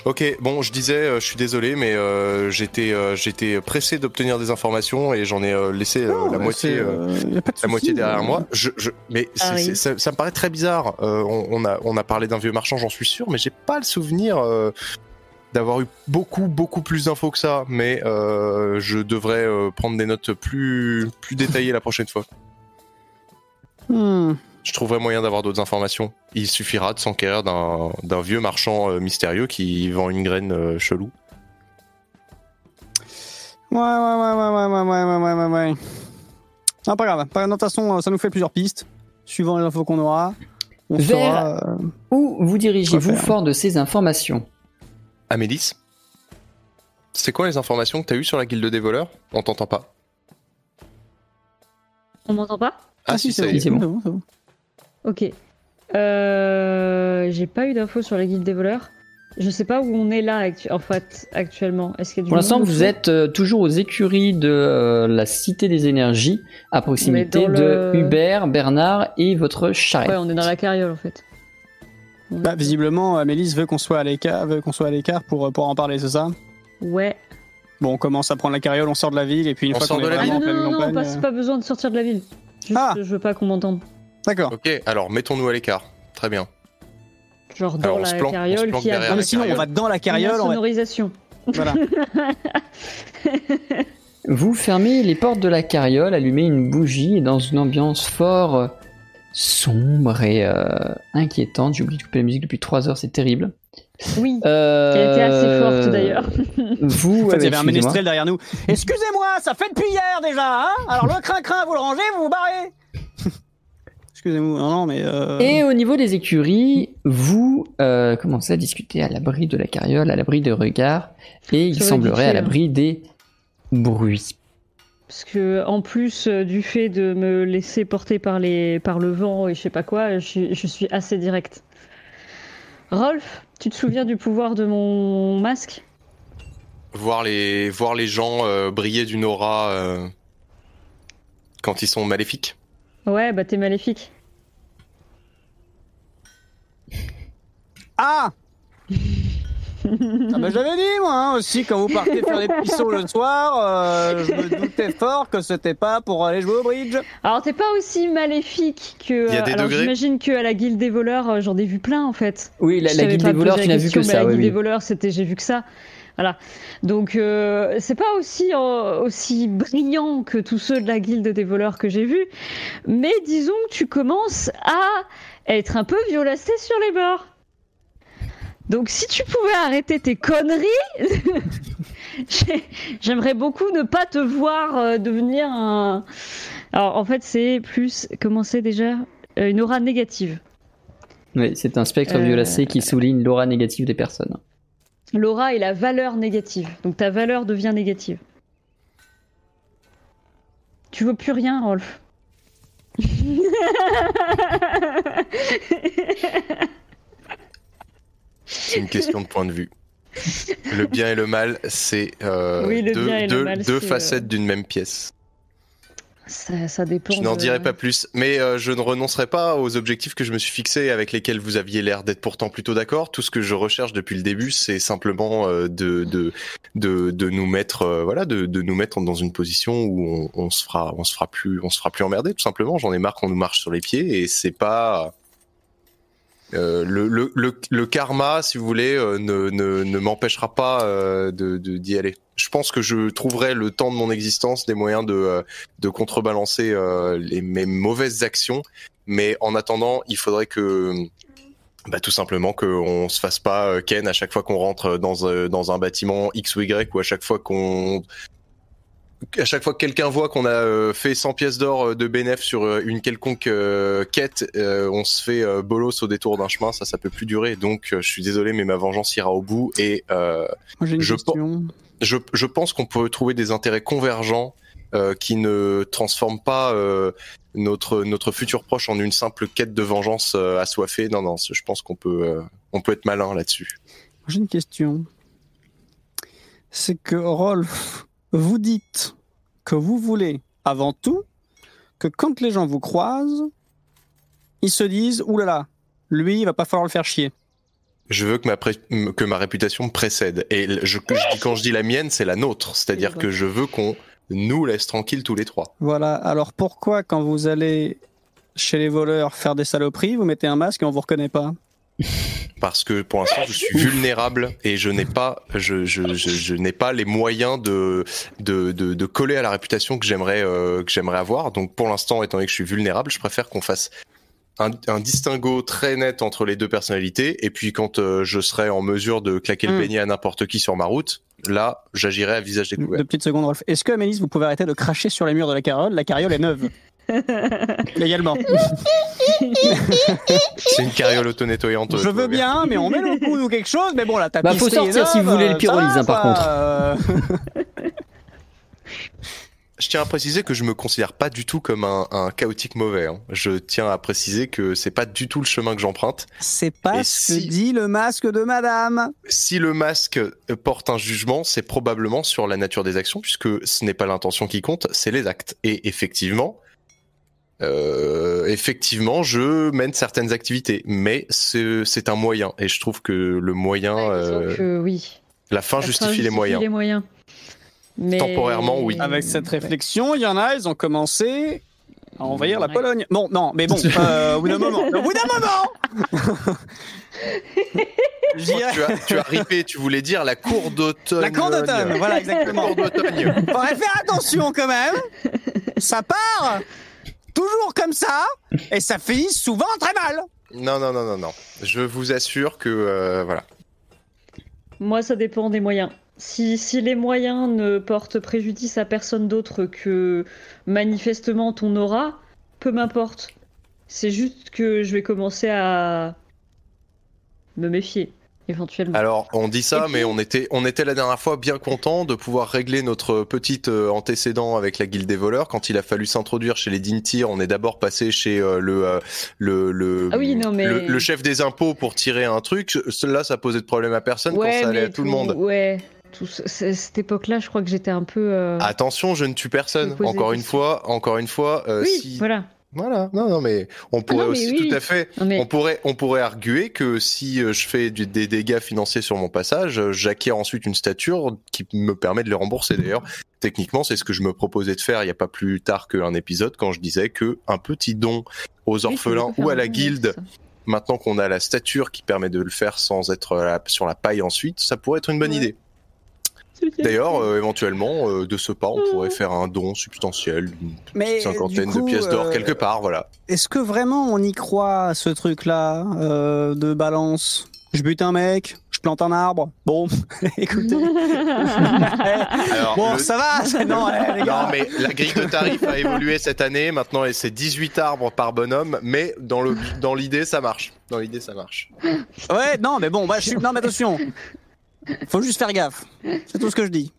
Ok, bon, je disais, euh, je suis désolé, mais euh, j'étais euh, j'étais pressé d'obtenir des informations et j'en ai euh, laissé euh, oh, la, moitié, euh, euh, la soucis, moitié derrière ouais. moi. Je, je, mais ah oui. ça, ça me paraît très bizarre. Euh, on, on, a, on a parlé d'un vieux marchand, j'en suis sûr, mais j'ai pas le souvenir euh, d'avoir eu beaucoup, beaucoup plus d'infos que ça. Mais euh, je devrais euh, prendre des notes plus, plus détaillées la prochaine fois. Hmm. Je trouverai moyen d'avoir d'autres informations. Il suffira de s'enquérir d'un vieux marchand euh, mystérieux qui vend une graine euh, chelou. Ouais, ouais, ouais, ouais, ouais, ouais, ouais, ouais, ouais. Ah, pas grave. De toute façon, ça nous fait plusieurs pistes. Suivant les infos qu'on aura, on Vers saura, euh, où vous dirigez-vous fort de ces informations? Amélys, c'est quoi les informations que t'as eues sur la guilde des voleurs? On t'entend pas. On m'entend pas? Ah, ah si, c'est bon, bon. bon. Ok. Euh, j'ai pas eu d'infos sur la guilde des voleurs. Je sais pas où on est là actu en fait, actuellement. Est-ce qu'il y a du Pour l'instant, vous êtes euh, toujours aux écuries de euh, la Cité des énergies, à proximité de le... Hubert, Bernard et votre charrette. Ouais, on est dans la carriole en fait. Bah, ouais. Visiblement, Amélys veut qu'on soit à l'écart qu pour, pour en parler, c'est ça? Ouais. Bon, on commence à prendre la carriole, on sort de la ville et puis une on fois qu'on est vraiment en pleine campagne... Non, non, non, pas, euh... pas besoin de sortir de la ville. Juste, ah. je veux pas qu'on m'entende. D'accord. Ok, alors mettons-nous à l'écart. Très bien. Genre dans alors, la planque, carriole qui a... Non mais sinon on va dans la carriole. Une sonorisation. On va... Voilà. Vous fermez les portes de la carriole, allumez une bougie et dans une ambiance fort euh, sombre et euh, inquiétante. J'ai oublié de couper la musique depuis trois heures, c'est terrible. Oui, euh... elle était assez forte d'ailleurs. Vous, en fait, il y avait un ménestrel derrière nous. Excusez-moi, ça fait depuis hier déjà, hein? Alors le crin-crin, vous le rangez, vous vous barrez. Excusez-moi, non, non, mais... Euh... Et au niveau des écuries, vous euh, commencez à discuter à l'abri de la carriole, à l'abri des regards, et il semblerait à l'abri des bruits. Parce que en plus euh, du fait de me laisser porter par, les... par le vent et je sais pas quoi, je, je suis assez direct. Rolff, tu te souviens du pouvoir de mon masque? Voir les, voir les gens euh, briller d'une aura euh, quand ils sont maléfiques. Ouais, bah t'es maléfique. Ah, ah bah j'avais dit moi hein, aussi, quand vous partez faire des pissons le soir, euh, je me doutais fort que c'était pas pour aller jouer au bridge. Alors t'es pas aussi maléfique que... Il y a des alors degrés. J'imagine qu'à la guilde des voleurs, j'en ai vu plein en fait. Oui, la, la guilde des voleurs, tu n'as vu que ça. La guilde oui, des oui. voleurs, c'était j'ai vu que ça. Voilà. Donc euh, c'est pas aussi, euh, aussi brillant que tous ceux de la guilde des voleurs que j'ai vus, mais disons que tu commences à être un peu violacé sur les bords. Donc si tu pouvais arrêter tes conneries, j'aimerais beaucoup ne pas te voir euh, devenir un... Alors en fait c'est plus, comment c'est déjà, euh, une aura négative. Oui, c'est un spectre euh... violacé qui souligne l'aura négative des personnes. L'aura est la valeur négative, donc ta valeur devient négative. Tu veux plus rien, Rolff. C'est une question de point de vue. Le bien et le mal, c'est euh, oui, deux, deux, mal, deux facettes euh... d'une même pièce. Ça, ça dépend. Je n'en de... dirai pas plus, mais euh, je ne renoncerai pas aux objectifs que je me suis fixés, avec lesquels vous aviez l'air d'être pourtant plutôt d'accord. Tout ce que je recherche depuis le début, c'est simplement euh, de, de, de, de nous mettre, euh, voilà, de, de nous mettre dans une position où on, on se fera, on se fera plus, on se fera plus emmerder, tout simplement. J'en ai marre qu'on nous marche sur les pieds, et c'est pas. Euh, le, le, le, le karma, si vous voulez, euh, ne, ne, ne m'empêchera pas euh, de, de, d'y aller. Je pense que je trouverai le temps de mon existence des moyens de, de contrebalancer euh, les, mes mauvaises actions, mais en attendant, il faudrait que... Bah, tout simplement qu'on se fasse pas ken à chaque fois qu'on rentre dans, euh, dans un bâtiment X ou Y, ou à chaque fois qu'on... À chaque fois que quelqu'un voit qu'on a fait cent pièces d'or de bénéf sur une quelconque euh, quête, euh, on se fait euh, bolos au détour d'un chemin, ça, ça peut plus durer. Donc, euh, je suis désolé, mais ma vengeance ira au bout. Et euh, je, pe- je, je pense qu'on peut trouver des intérêts convergents euh, qui ne transforment pas euh, notre, notre futur proche en une simple quête de vengeance euh, assoiffée. Non, non, je pense qu'on peut, euh, on peut être malin là-dessus. J'ai une question. C'est que Rolff... Vous dites que vous voulez, avant tout, que quand les gens vous croisent, ils se disent « Ouh là là, lui, il va pas falloir le faire chier ». Je veux que ma, pré- que ma réputation me précède. Et je, je, quand je dis la mienne, c'est la nôtre. C'est-à-dire que je veux qu'on nous laisse tranquilles tous les trois. Voilà. Alors pourquoi, quand vous allez chez les voleurs faire des saloperies, vous mettez un masque et on vous reconnaît pas ? Parce que pour l'instant je suis vulnérable et je n'ai pas, je, je, je, je n'ai pas les moyens de, de, de, de coller à la réputation que j'aimerais, euh, que j'aimerais avoir. Donc pour l'instant, étant donné que je suis vulnérable, je préfère qu'on fasse un, un distinguo très net entre les deux personnalités. Et puis quand euh, je serai en mesure de claquer mmh. le beignet à n'importe qui sur ma route, là j'agirai à visage découvert. Deux petites secondes, Rolff. Est-ce que, Amélys, vous pouvez arrêter de cracher sur les murs de la carriole ? La carriole est neuve. Légalement. C'est une carriole auto-nettoyante. Je veux bien, mais on met le coude ou quelque chose. Mais bon, là, t'as bah, faut sortir si vous voulez le pyrolyse, hein, par contre. Je tiens à préciser que je me considère pas du tout comme un, un chaotique mauvais. Hein. Je tiens à préciser que c'est pas du tout le chemin que j'emprunte. C'est pas et ce si... que dit le masque de madame. Si le masque porte un jugement, c'est probablement sur la nature des actions, puisque ce n'est pas l'intention qui compte, c'est les actes. Et effectivement... Euh, effectivement, je mène certaines activités, mais c'est, c'est un moyen, et je trouve que le moyen, ouais, euh, que, oui. la fin la justifie, fin justifie les, moyens. les moyens. Mais... Temporairement, oui. Avec cette réflexion, il y en a, ils ont commencé à envahir la Pologne. Bon, non, mais bon, euh, au bout d'un moment. Au bout d'un moment. Tu as, tu as ripé, tu voulais dire la cour d'automne. La cour d'automne, voilà, exactement. La cour d'automne. Faudrait faire attention quand même. Ça part. Toujours comme ça, et ça finit souvent très mal. Non, non, non, non, non. Je vous assure que, euh, voilà. Moi, ça dépend des moyens. Si, si les moyens ne portent préjudice à personne d'autre que, manifestement, ton aura, peu m'importe. C'est juste que je vais commencer à me méfier. Éventuellement. Alors on dit ça, puis, mais on était, on était la dernière fois bien content de pouvoir régler notre petit euh, antécédent avec la Guilde des voleurs. Quand il a fallu s'introduire chez les Dintir, on est d'abord passé chez euh, le, euh, le, le, ah oui, non, mais... le le chef des impôts pour tirer un truc. Là, ça posait de problème à personne, ouais, quand ça allait à tout, tout le monde. Ouais. Tout ce, cette époque-là, je crois que j'étais un peu. Euh... Attention, je ne tue personne. Encore une fois, encore une fois. Euh, oui, si... voilà. Voilà, non, non, mais on pourrait ah non, mais aussi oui. tout à fait, mais... on pourrait, on pourrait arguer que si je fais du, des dégâts financiers sur mon passage, j'acquiers ensuite une stature qui me permet de les rembourser. D'ailleurs, techniquement, c'est ce que je me proposais de faire il n'y a pas plus tard qu'un épisode quand je disais que un petit don aux orphelins oui, ou à la guilde, maintenant qu'on a la stature qui permet de le faire sans être sur la paille ensuite, ça pourrait être une bonne ouais. idée. D'ailleurs, euh, éventuellement, euh, de ce pas, on pourrait faire un don substantiel, une Mais cinquantaine du coup, de pièces d'or, euh, quelque part, voilà. Est-ce que vraiment on y croit, ce truc-là, euh, de balance ? Je bute un mec, je plante un arbre. Bon, écoutez. Alors, bon, le... ça va c'est... Non, allez, les gars. Non, mais la grille de tarif a évolué cette année. Maintenant, c'est dix-huit arbres par bonhomme. Mais dans, le... dans l'idée, ça marche. Dans l'idée, ça marche. Ouais, non, mais bon, bah, je suis... non, mais attention. Faut juste faire gaffe, c'est tout ce que je dis.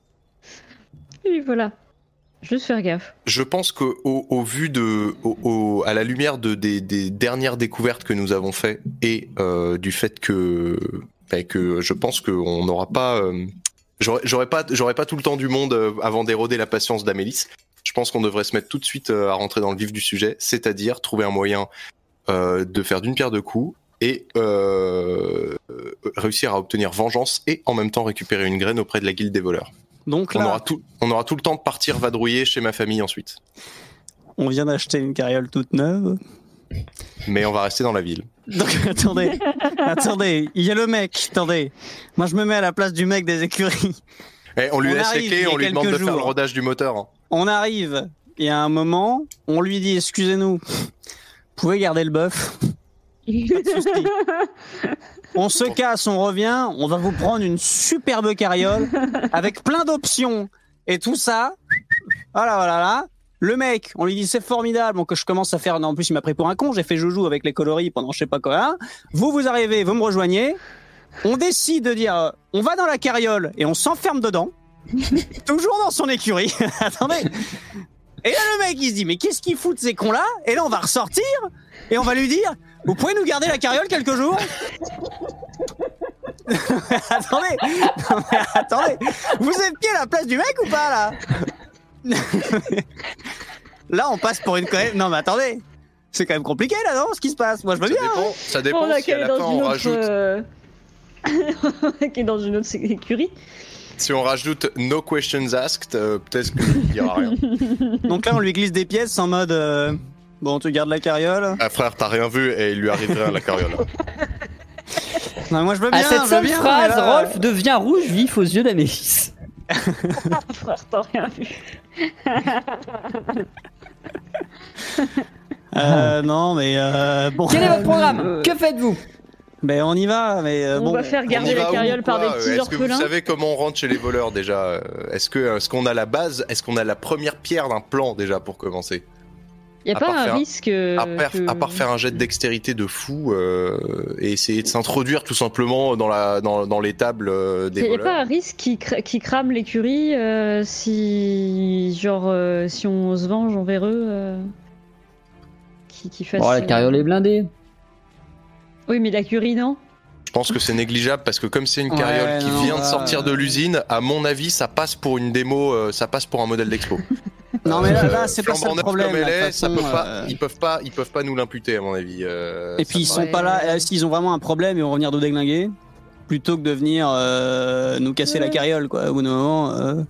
Oui, voilà, juste faire gaffe. Je pense qu'au au vu de, au, au, à la lumière de, des, des dernières découvertes que nous avons faites et euh, du fait que, bah, que je pense qu'on n'aura pas, euh, j'aurais, j'aurais pas, j'aurais pas tout le temps du monde avant d'éroder la patience d'Amélys. Je pense qu'on devrait se mettre tout de suite à rentrer dans le vif du sujet, c'est-à-dire trouver un moyen euh, de faire d'une pierre deux coups. Et euh, réussir à obtenir vengeance et en même temps récupérer une graine auprès de la Guilde des voleurs. Donc là, on aura tout, on aura tout le temps de partir vadrouiller chez ma famille ensuite. On vient d'acheter une carriole toute neuve. Mais on va rester dans la ville. Donc attendez, attendez, il y a le mec, attendez. Moi je me mets à la place du mec des écuries. Et on lui on laisse arrive, les clés, on lui demande jours. de faire le rodage du moteur. On arrive, et à un moment, on lui dit, excusez-nous, vous pouvez garder le bœuf. On se casse, on revient, on va vous prendre une superbe carriole avec plein d'options et tout ça. Voilà, voilà, là. Le mec, on lui dit c'est formidable, donc je commence à faire. Non, en plus, il m'a pris pour un con, j'ai fait joujou avec les coloris pendant je sais pas quoi. Vous, vous arrivez, vous me rejoignez. On décide de dire euh, on va dans la carriole et on s'enferme dedans. Toujours dans son écurie. Attendez. Et là, le mec, il se dit mais qu'est-ce qu'ils foutent ces cons-là? Et là, on va ressortir et on va lui dire vous pouvez nous garder la carriole quelques jours? Attendez. Non, mais attendez. Vous êtes pieds à la place du mec ou pas là? Là, on passe pour une. Non, mais attendez, c'est quand même compliqué là, non? Ce qui se passe, moi je veux bien. Dépend, hein. Ça dépend. On si à la fin on autre... rajoute. Qui est dans une autre écurie. Si on rajoute no questions asked, euh, peut-être qu'il n'y aura rien. Donc là, on lui glisse des pièces en mode euh... bon, tu gardes la carriole. Ah frère, t'as rien vu et il lui arrive rien à la carriole. Non, moi je veux bien. À cette seule phrase, là... Rolff devient rouge vif aux yeux d'Amélys. Frère, t'as rien vu. euh, non, mais euh, bon. Quel est votre programme euh... Que faites-vous? Ben on y va, mais euh, on bon. On va faire garder la carriole par des petits orphelins. Est-ce que vous savez comment on rentre chez les voleurs déjà? Est-ce que, est-ce qu'on a la base? Est-ce qu'on a la première pierre d'un plan déjà pour commencer? Y a à pas un faire, risque à, per, que... à part faire un jet de dextérité de fou euh, et essayer de s'introduire tout simplement dans la dans dans les tables euh, des voleurs. Y a pas un risque qui cra- qui crame l'écurie euh, si genre euh, si on se venge envers eux euh, qui qui fasse. Oh, la carriole est blindée. Oui, mais l'écurie non. Je pense que c'est négligeable parce que comme c'est une carriole ouais, qui non, vient bah... de sortir de l'usine, à mon avis, ça passe pour une démo, euh, ça passe pour un modèle d'expo. Non mais là, là c'est euh, pas ça le problème. Là, est, façon, ça peut euh... pas, ils peuvent pas, ils peuvent pas nous l'imputer à mon avis. Euh, et puis ils paraît... sont pas là. S'ils ont vraiment un problème, ils vont revenir de déglinguer plutôt que de venir euh, nous casser ouais. la carriole quoi. Au bout d'un moment. Euh...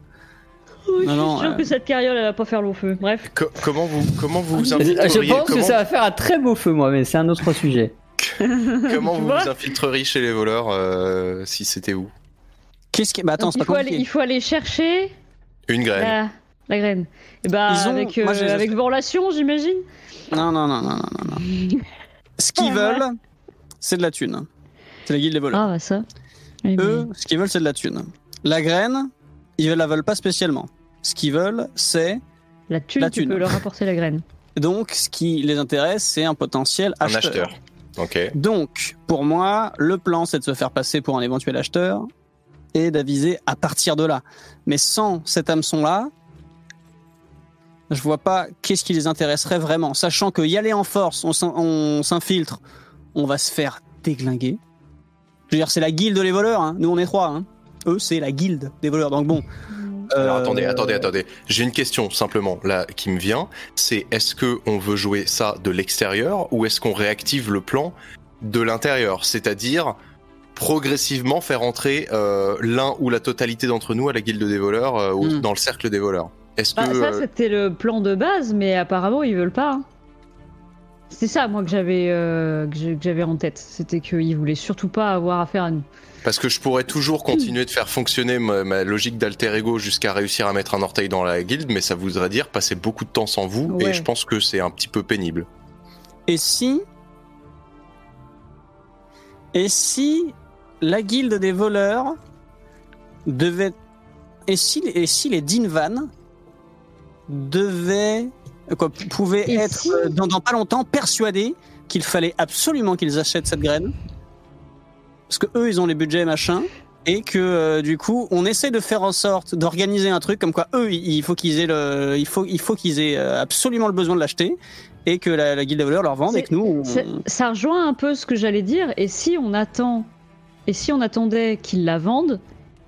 Oui, non, je suis non, sûr euh... que cette carriole elle va pas faire long feu. Bref. Co- comment vous, comment vous, vous infiltreriez? Je pense comment... que ça va faire un très beau feu moi, mais c'est un autre sujet. Comment vous vous infiltreriez chez les voleurs euh, si c'était où? Qu'est-ce qui... bah, attends, c'est pas compliqué. Il faut aller chercher une graine. La... La graine. Et bah, ont... avec, euh, Moi, avec relation, j'imagine. Non, non, non, non, non, non. Ce qu'ils ah, veulent, ouais. c'est de la thune. C'est la guilde des voleurs. Ah, bah ça. Et Eux, bien. ce qu'ils veulent, c'est de la thune. La graine, ils la veulent pas spécialement. Ce qu'ils veulent, c'est la thune. La thune. Tu peux leur apporter la graine. Donc, ce qui les intéresse, c'est un potentiel un acheteur. acheteur. Okay. Donc, pour moi, le plan, c'est de se faire passer pour un éventuel acheteur et d'aviser à partir de là. Mais sans cet hameçon-là, je vois pas qu'est-ce qui les intéresserait vraiment. Sachant que y aller en force, on, s'in- on s'infiltre, on va se faire déglinguer. Je veux dire, c'est la guilde des voleurs, hein. Nous on est trois. Hein. Eux, c'est la guilde des voleurs, donc bon... Alors, euh... attendez, attendez, attendez. J'ai une question simplement là qui me vient. C'est est-ce que on veut jouer ça de l'extérieur ou est-ce qu'on réactive le plan de l'intérieur? C'est-à-dire progressivement faire entrer euh, l'un ou la totalité d'entre nous à la guilde des voleurs euh, ou mmh. dans le cercle des voleurs. Est-ce bah, que ça euh... c'était le plan de base, mais apparemment ils veulent pas. Hein. C'est ça, moi que j'avais euh, que j'avais en tête. C'était qu'ils voulaient surtout pas avoir affaire à nous. Parce que je pourrais toujours continuer de faire fonctionner ma, ma logique d'alter ego jusqu'à réussir à mettre un orteil dans la guilde, mais ça voudrait dire passer beaucoup de temps sans vous, ouais. et je pense que c'est un petit peu pénible. Et si... Et si la guilde des voleurs devait... Et si, et si les Dinvan devaient... Quoi, pouvaient et être, si... dans, dans pas longtemps, persuadés qu'il fallait absolument qu'ils achètent cette graine? Parce que eux, ils ont les budgets machin, et que euh, du coup, on essaie de faire en sorte d'organiser un truc comme quoi eux, il faut qu'ils aient le, il faut, il faut qu'ils aient absolument le besoin de l'acheter, et que la, la guilde des voleurs leur vende, c'est, et que nous, on... ça rejoint un peu ce que j'allais dire. Et si on attend, et si on attendait qu'ils la vendent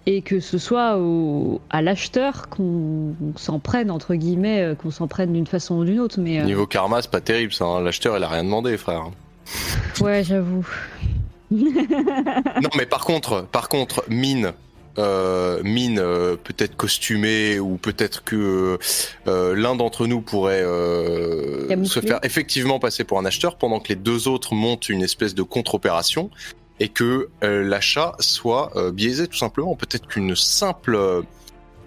et que ce soit au, à l'acheteur qu'on s'en prenne entre guillemets, qu'on s'en prenne d'une façon ou d'une autre, mais euh... niveau karma, c'est pas terrible ça. Hein. L'acheteur, il a rien demandé, frère. Ouais, j'avoue. Non mais par contre, par contre, Myn, euh, Myn euh, peut-être costumée, ou peut-être que euh, l'un d'entre nous pourrait euh, se faire effectivement passer pour un acheteur, pendant que les deux autres montent une espèce de contre-opération, et que euh, l'achat soit euh, biaisé tout simplement. Peut-être qu'une simple... Euh,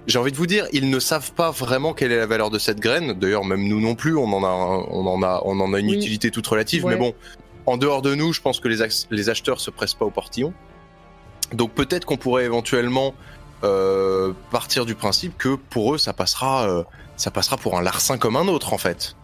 j'ai envie de vous dire, ils ne savent pas vraiment quelle est la valeur de cette graine. D'ailleurs, même nous non plus, on en a, un, on en a, on en a une oui. utilité toute relative, ouais. mais bon, en dehors de nous, je pense que les, ac- les acheteurs se pressent pas au portillon. Donc peut-être qu'on pourrait éventuellement euh, partir du principe que pour eux, ça passera, euh, ça passera pour un larcin comme un autre, en fait.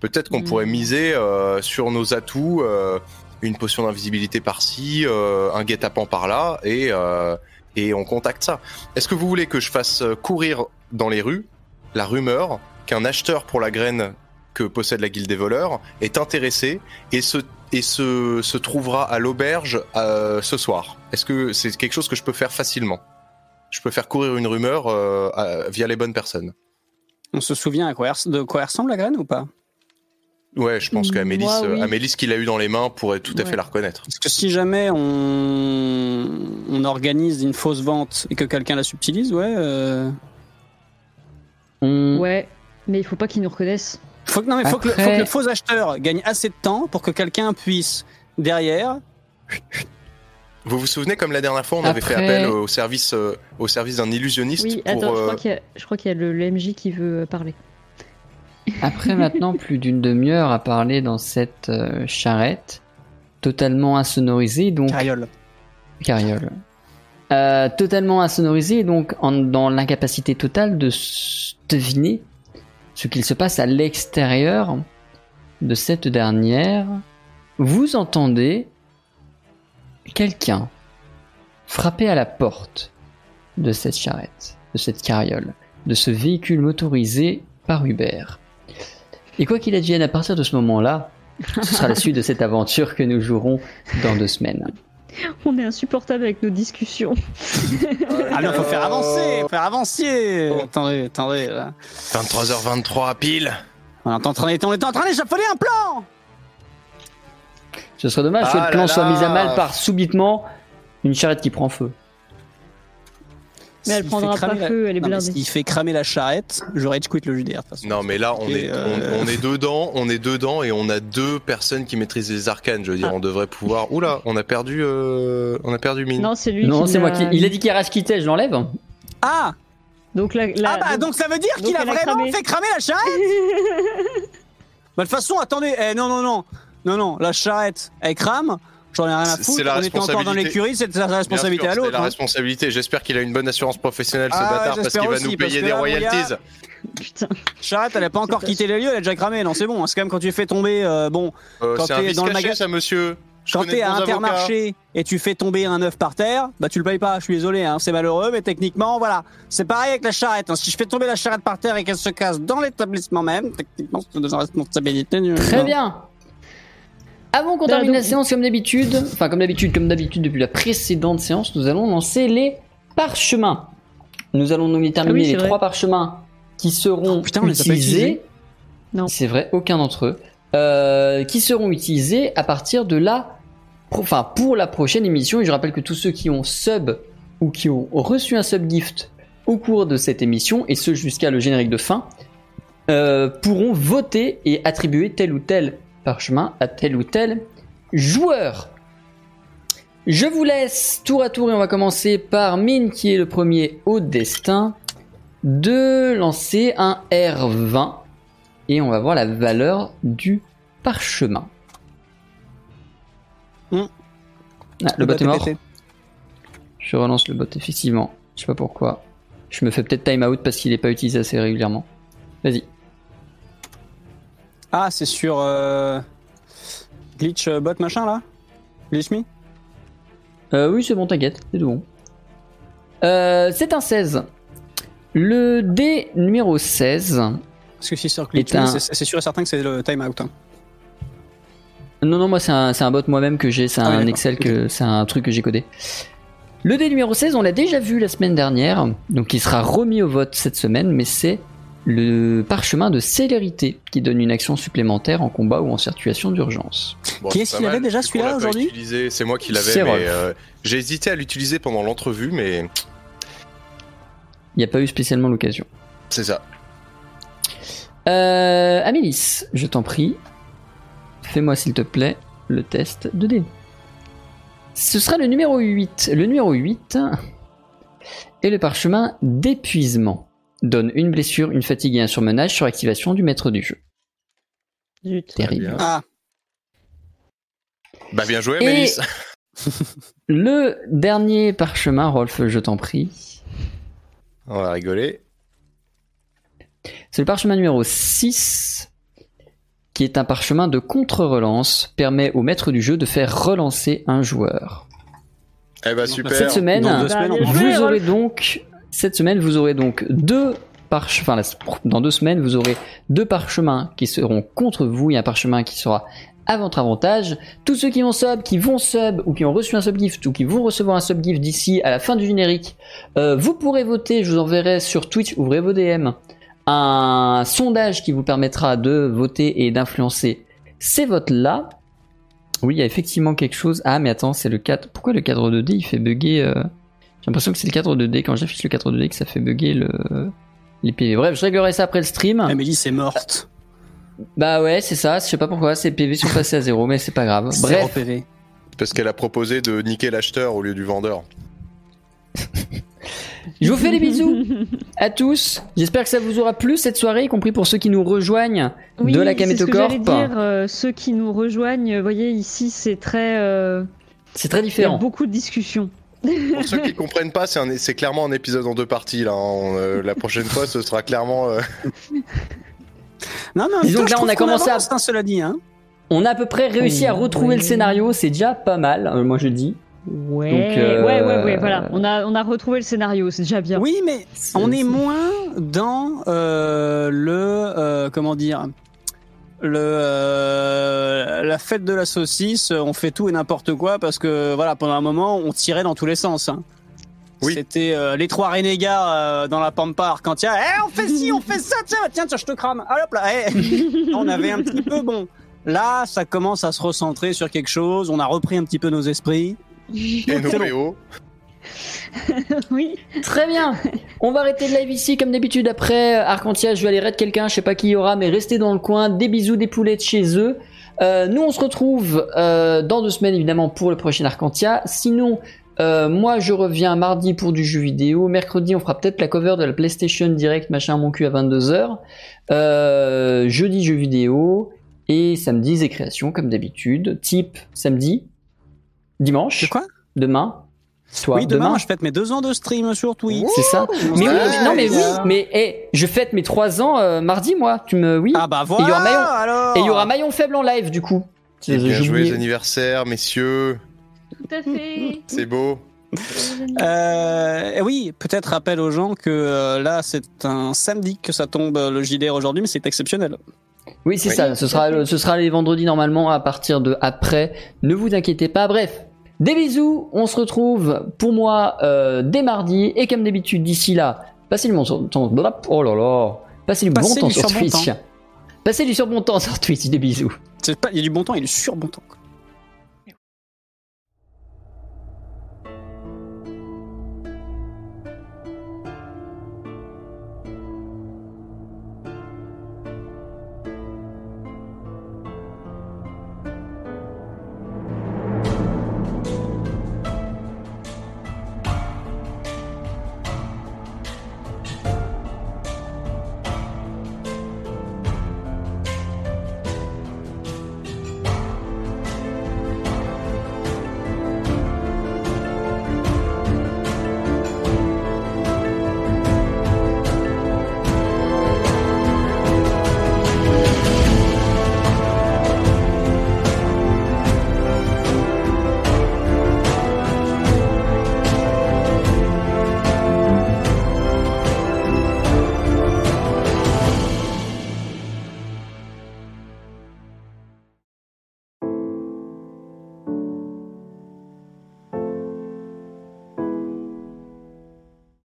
Peut-être qu'on mmh. pourrait miser euh, sur nos atouts, euh, une potion d'invisibilité par-ci, euh, un guet-apens par-là, et... Euh, et on contacte ça. Est-ce que vous voulez que je fasse courir dans les rues la rumeur qu'un acheteur pour la graine que possède la Guilde des voleurs est intéressé et se, et se, se trouvera à l'auberge euh, ce soir? Est-ce que c'est quelque chose que je peux faire facilement? Je peux faire courir une rumeur euh, à, via les bonnes personnes. On se souvient à quoi er, de quoi ressemble la graine ou pas? Ouais, je pense qu'Amélys, Moi, oui. Amélys qui l'a eu dans les mains pourrait tout à ouais. fait la reconnaître. Parce que si jamais on, on organise une fausse vente et que quelqu'un la subtilise, ouais. Euh... On... Ouais, mais il faut pas qu'ils nous reconnaissent. Faut que, non, mais faut que, le, faut que le faux acheteur gagne assez de temps pour que quelqu'un puisse derrière. Vous vous souvenez, comme la dernière fois, on Après... avait fait appel au service, euh, au service d'un illusionniste. Oui, pour, attends, euh... je crois qu'il y a, je crois qu'il y a le, le M J qui veut parler. Après maintenant plus d'une demi-heure à parler dans cette euh, charrette, totalement insonorisée, donc... Carriole. Carriole. Euh, totalement insonorisée, donc en, dans l'incapacité totale de s- deviner ce qu'il se passe à l'extérieur de cette dernière, vous entendez quelqu'un frapper à la porte de cette charrette, de cette carriole, de ce véhicule motorisé par Hubert. Et quoi qu'il advienne, à partir de ce moment-là, ce sera la suite de cette aventure que nous jouerons dans deux semaines. On est insupportable avec nos discussions. Ah non, faut faire avancer, faut faire avancer. Oh. Attendez, attendez. Là. vingt-trois heures vingt-trois à pile. On est en train, on est en train d'échafauder un plan. Ce serait dommage ah que le plan là soit là. mis à mal par subitement une charrette qui prend feu. Mais elle prendra pas feu, la... elle est blindée. S'il fait cramer la charrette, je rage quit le jeu derrière. Non mais là on est, euh... on, on est dedans, on est dedans et on a deux personnes qui maîtrisent les arcanes. Je veux dire, ah. on devrait pouvoir. Oula, on a perdu, euh... on a perdu Myn. Non, c'est lui. Non, qui c'est moi qui. Il a dit qu'il rage quittait, je l'enlève. Ah. Donc la, la... Ah bah donc, donc ça veut dire qu'il a vraiment cramé. fait cramer la charrette. Bah de toute façon, attendez, eh, non non non non non, la charrette elle crame. J'en ai rien à foutre, on était encore dans l'écurie, c'est la responsabilité sûr, à l'autre. C'est la responsabilité, j'espère qu'il a une bonne assurance professionnelle ce ah bâtard ouais, parce qu'il aussi, va nous payer des royalties. A... Putain. Charrette, elle a pas encore quitté les lieux, elle a déjà cramé, non c'est bon, c'est quand même quand tu fais tomber, euh, bon, euh, quand t'es dans le magasin, ça monsieur. Je quand t'es à Intermarché et tu fais tomber un œuf par terre, bah tu le payes pas, je suis désolé, hein, c'est malheureux, mais techniquement, voilà. C'est pareil avec la charrette, hein. Si je fais tomber la charrette par terre et qu'elle se casse dans l'établissement même, techniquement c'est de la responsabilité. Très bien. Avant qu'on termine la séance comme d'habitude, enfin comme d'habitude, comme d'habitude depuis la précédente séance, nous allons lancer les parchemins. Nous allons nous terminer ah oui, les vrai. trois parchemins qui seront oh, putain, utilisés. Non. C'est vrai, aucun d'entre eux. Euh, qui seront utilisés à partir de la, enfin pour la prochaine émission. Et je rappelle que tous ceux qui ont sub ou qui ont reçu un sub gift au cours de cette émission, et ce jusqu'à le générique de fin, euh, pourront voter et attribuer tel ou tel parchemin à tel ou tel joueur. Je vous laisse tour à tour et on va commencer par Myn qui est le premier au destin de lancer un R vingt et on va voir la valeur du parchemin. Mmh. Ah, le, le bot, bot est mort. Pété. Je relance le bot effectivement. Je sais pas pourquoi. Je me fais peut-être time out parce qu'il est pas utilisé assez régulièrement. Vas-y. Ah, c'est sur euh... glitch bot machin là, glitch me. Euh, oui, c'est bon, t'inquiète, c'est tout bon. Euh, c'est un seize. Le dé numéro seize. Parce que si c'est sur glitch me, un... c'est, c'est sûr et certain que c'est le time out. Hein. Non, non, moi c'est un, c'est un bot moi-même que j'ai, c'est ah, un oui, Excel que okay. c'est un truc que j'ai codé. Le dé numéro seize, on l'a déjà vu la semaine dernière, donc il sera remis au vote cette semaine, mais c'est le parchemin de célérité qui donne une action supplémentaire en combat ou en situation d'urgence. Bon, qui est-ce qu'il avait déjà celui-là aujourd'hui ? C'est moi qui l'avais, mais euh, j'ai hésité à l'utiliser pendant l'entrevue, mais... Il n'y a pas eu spécialement l'occasion. C'est ça. Euh, Amélys, je t'en prie, fais-moi s'il te plaît le test de dés. Ce sera le numéro huit. Le numéro huit est le parchemin d'épuisement. Donne une blessure, une fatigue et un surmenage sur activation du maître du jeu. Zut. Terrible. Ah. Bah bien joué, Amélys. Le dernier parchemin, Rolff, je t'en prie. On va rigoler. C'est le parchemin numéro six, qui est un parchemin de contre-relance, permet au maître du jeu de faire relancer un joueur. Eh bah super. Cette semaine, semaines, vous aurez donc cette semaine vous aurez donc deux parche, enfin, dans deux semaines vous aurez deux parchemins qui seront contre vous et un parchemin qui sera à votre avantage. Tous ceux qui ont sub, qui vont sub ou qui ont reçu un subgift ou qui vont recevoir un subgift d'ici à la fin du générique, euh, vous pourrez voter. Je vous enverrai sur Twitch. Ouvrez vos D M. Un sondage qui vous permettra de voter et d'influencer ces votes-là. Oui, il y a effectivement quelque chose. Ah, mais attends, c'est le cadre. Pourquoi le cadre deux D il fait bugger euh... J'ai l'impression que c'est le cadre deux D. Quand j'affiche le cadre deux D, que ça fait bugger le... les P V. Bref, je réglerai ça après le stream. Amélys est morte. Bah ouais, c'est ça. Je sais pas pourquoi. Ces P V sont passés à zéro, mais c'est pas grave. Bref. P V. Parce qu'elle a proposé de niquer l'acheteur au lieu du vendeur. Je vous fais des bisous à tous. J'espère que ça vous aura plu cette soirée, y compris pour ceux qui nous rejoignent oui, de la Camétocorp. Oui, c'est ce que j'allais dire. Euh, ceux qui nous rejoignent, vous voyez ici, c'est très. Euh... C'est très différent. Il y a beaucoup de discussions. Pour ceux qui ne comprennent pas, c'est, un, c'est clairement un épisode en deux parties. Là. On, euh, la prochaine fois, ce sera clairement. Euh... Non, non. Disons que là, on a commencé avance, à. Hein, cela dit, hein. On a à peu près réussi oui, à retrouver oui. le scénario. C'est déjà pas mal. Euh, moi, je dis. Ouais. Donc, euh... ouais, ouais, ouais, voilà. On a, on a retrouvé le scénario, c'est déjà bien. Oui, mais c'est, on est, c'est... moins dans euh, le, euh, comment dire, le, euh, la fête de la saucisse. On fait tout et n'importe quoi parce que, voilà, pendant un moment, on tirait dans tous les sens. Hein. Oui. C'était euh, les trois renégats euh, dans la pampa Arkantya. Eh, on fait ci, on fait ça, tiens, tiens, tiens, je te crame. Ah, hop là. Eh. On avait un petit peu bon. Là, ça commence à se recentrer sur quelque chose. On a repris un petit peu nos esprits. Et nos P O. Oui. Très bien. On va arrêter le live ici comme d'habitude. Après Arkantya, je vais aller raid quelqu'un, je sais pas qui il y aura, mais restez dans le coin. Des bisous, des poulettes chez eux. Euh, nous on se retrouve euh, dans deux semaines évidemment pour le prochain Arkantya. Sinon, euh, moi je reviens mardi pour du jeu vidéo. Mercredi, on fera peut-être la cover de la PlayStation direct machin mon cul à vingt-deux heures. Euh, jeudi jeu vidéo et samedi et création comme d'habitude. Type samedi. Dimanche, de quoi demain, soir, oui, demain, demain, je fête mes deux ans de stream sur Twitch. C'est ça. Mais oui, mais, non, mais oui, mais hey, je fête mes trois ans euh, mardi, moi. Tu me, oui. Ah bah voilà. Et il y aura Maillon, alors. Et il y aura Maillon faible en live du coup. Et bien joyeux anniversaire, messieurs. Tout à fait. C'est beau. Euh, et oui, peut-être rappel aux gens que euh, là, c'est un samedi que ça tombe le J D R aujourd'hui, mais c'est exceptionnel. Oui, c'est oui. ça. Ce sera, ce sera les vendredis normalement à partir de après. Ne vous inquiétez pas. Bref. Des bisous, on se retrouve pour moi euh, dès mardi et comme d'habitude d'ici là, passez du bon temps. Oh là là, passez du passez bon temps sur Twitch. Bon temps. Passez du surbon temps sur Twitch, des bisous. C'est pas, il y a du bon temps et du surbon temps.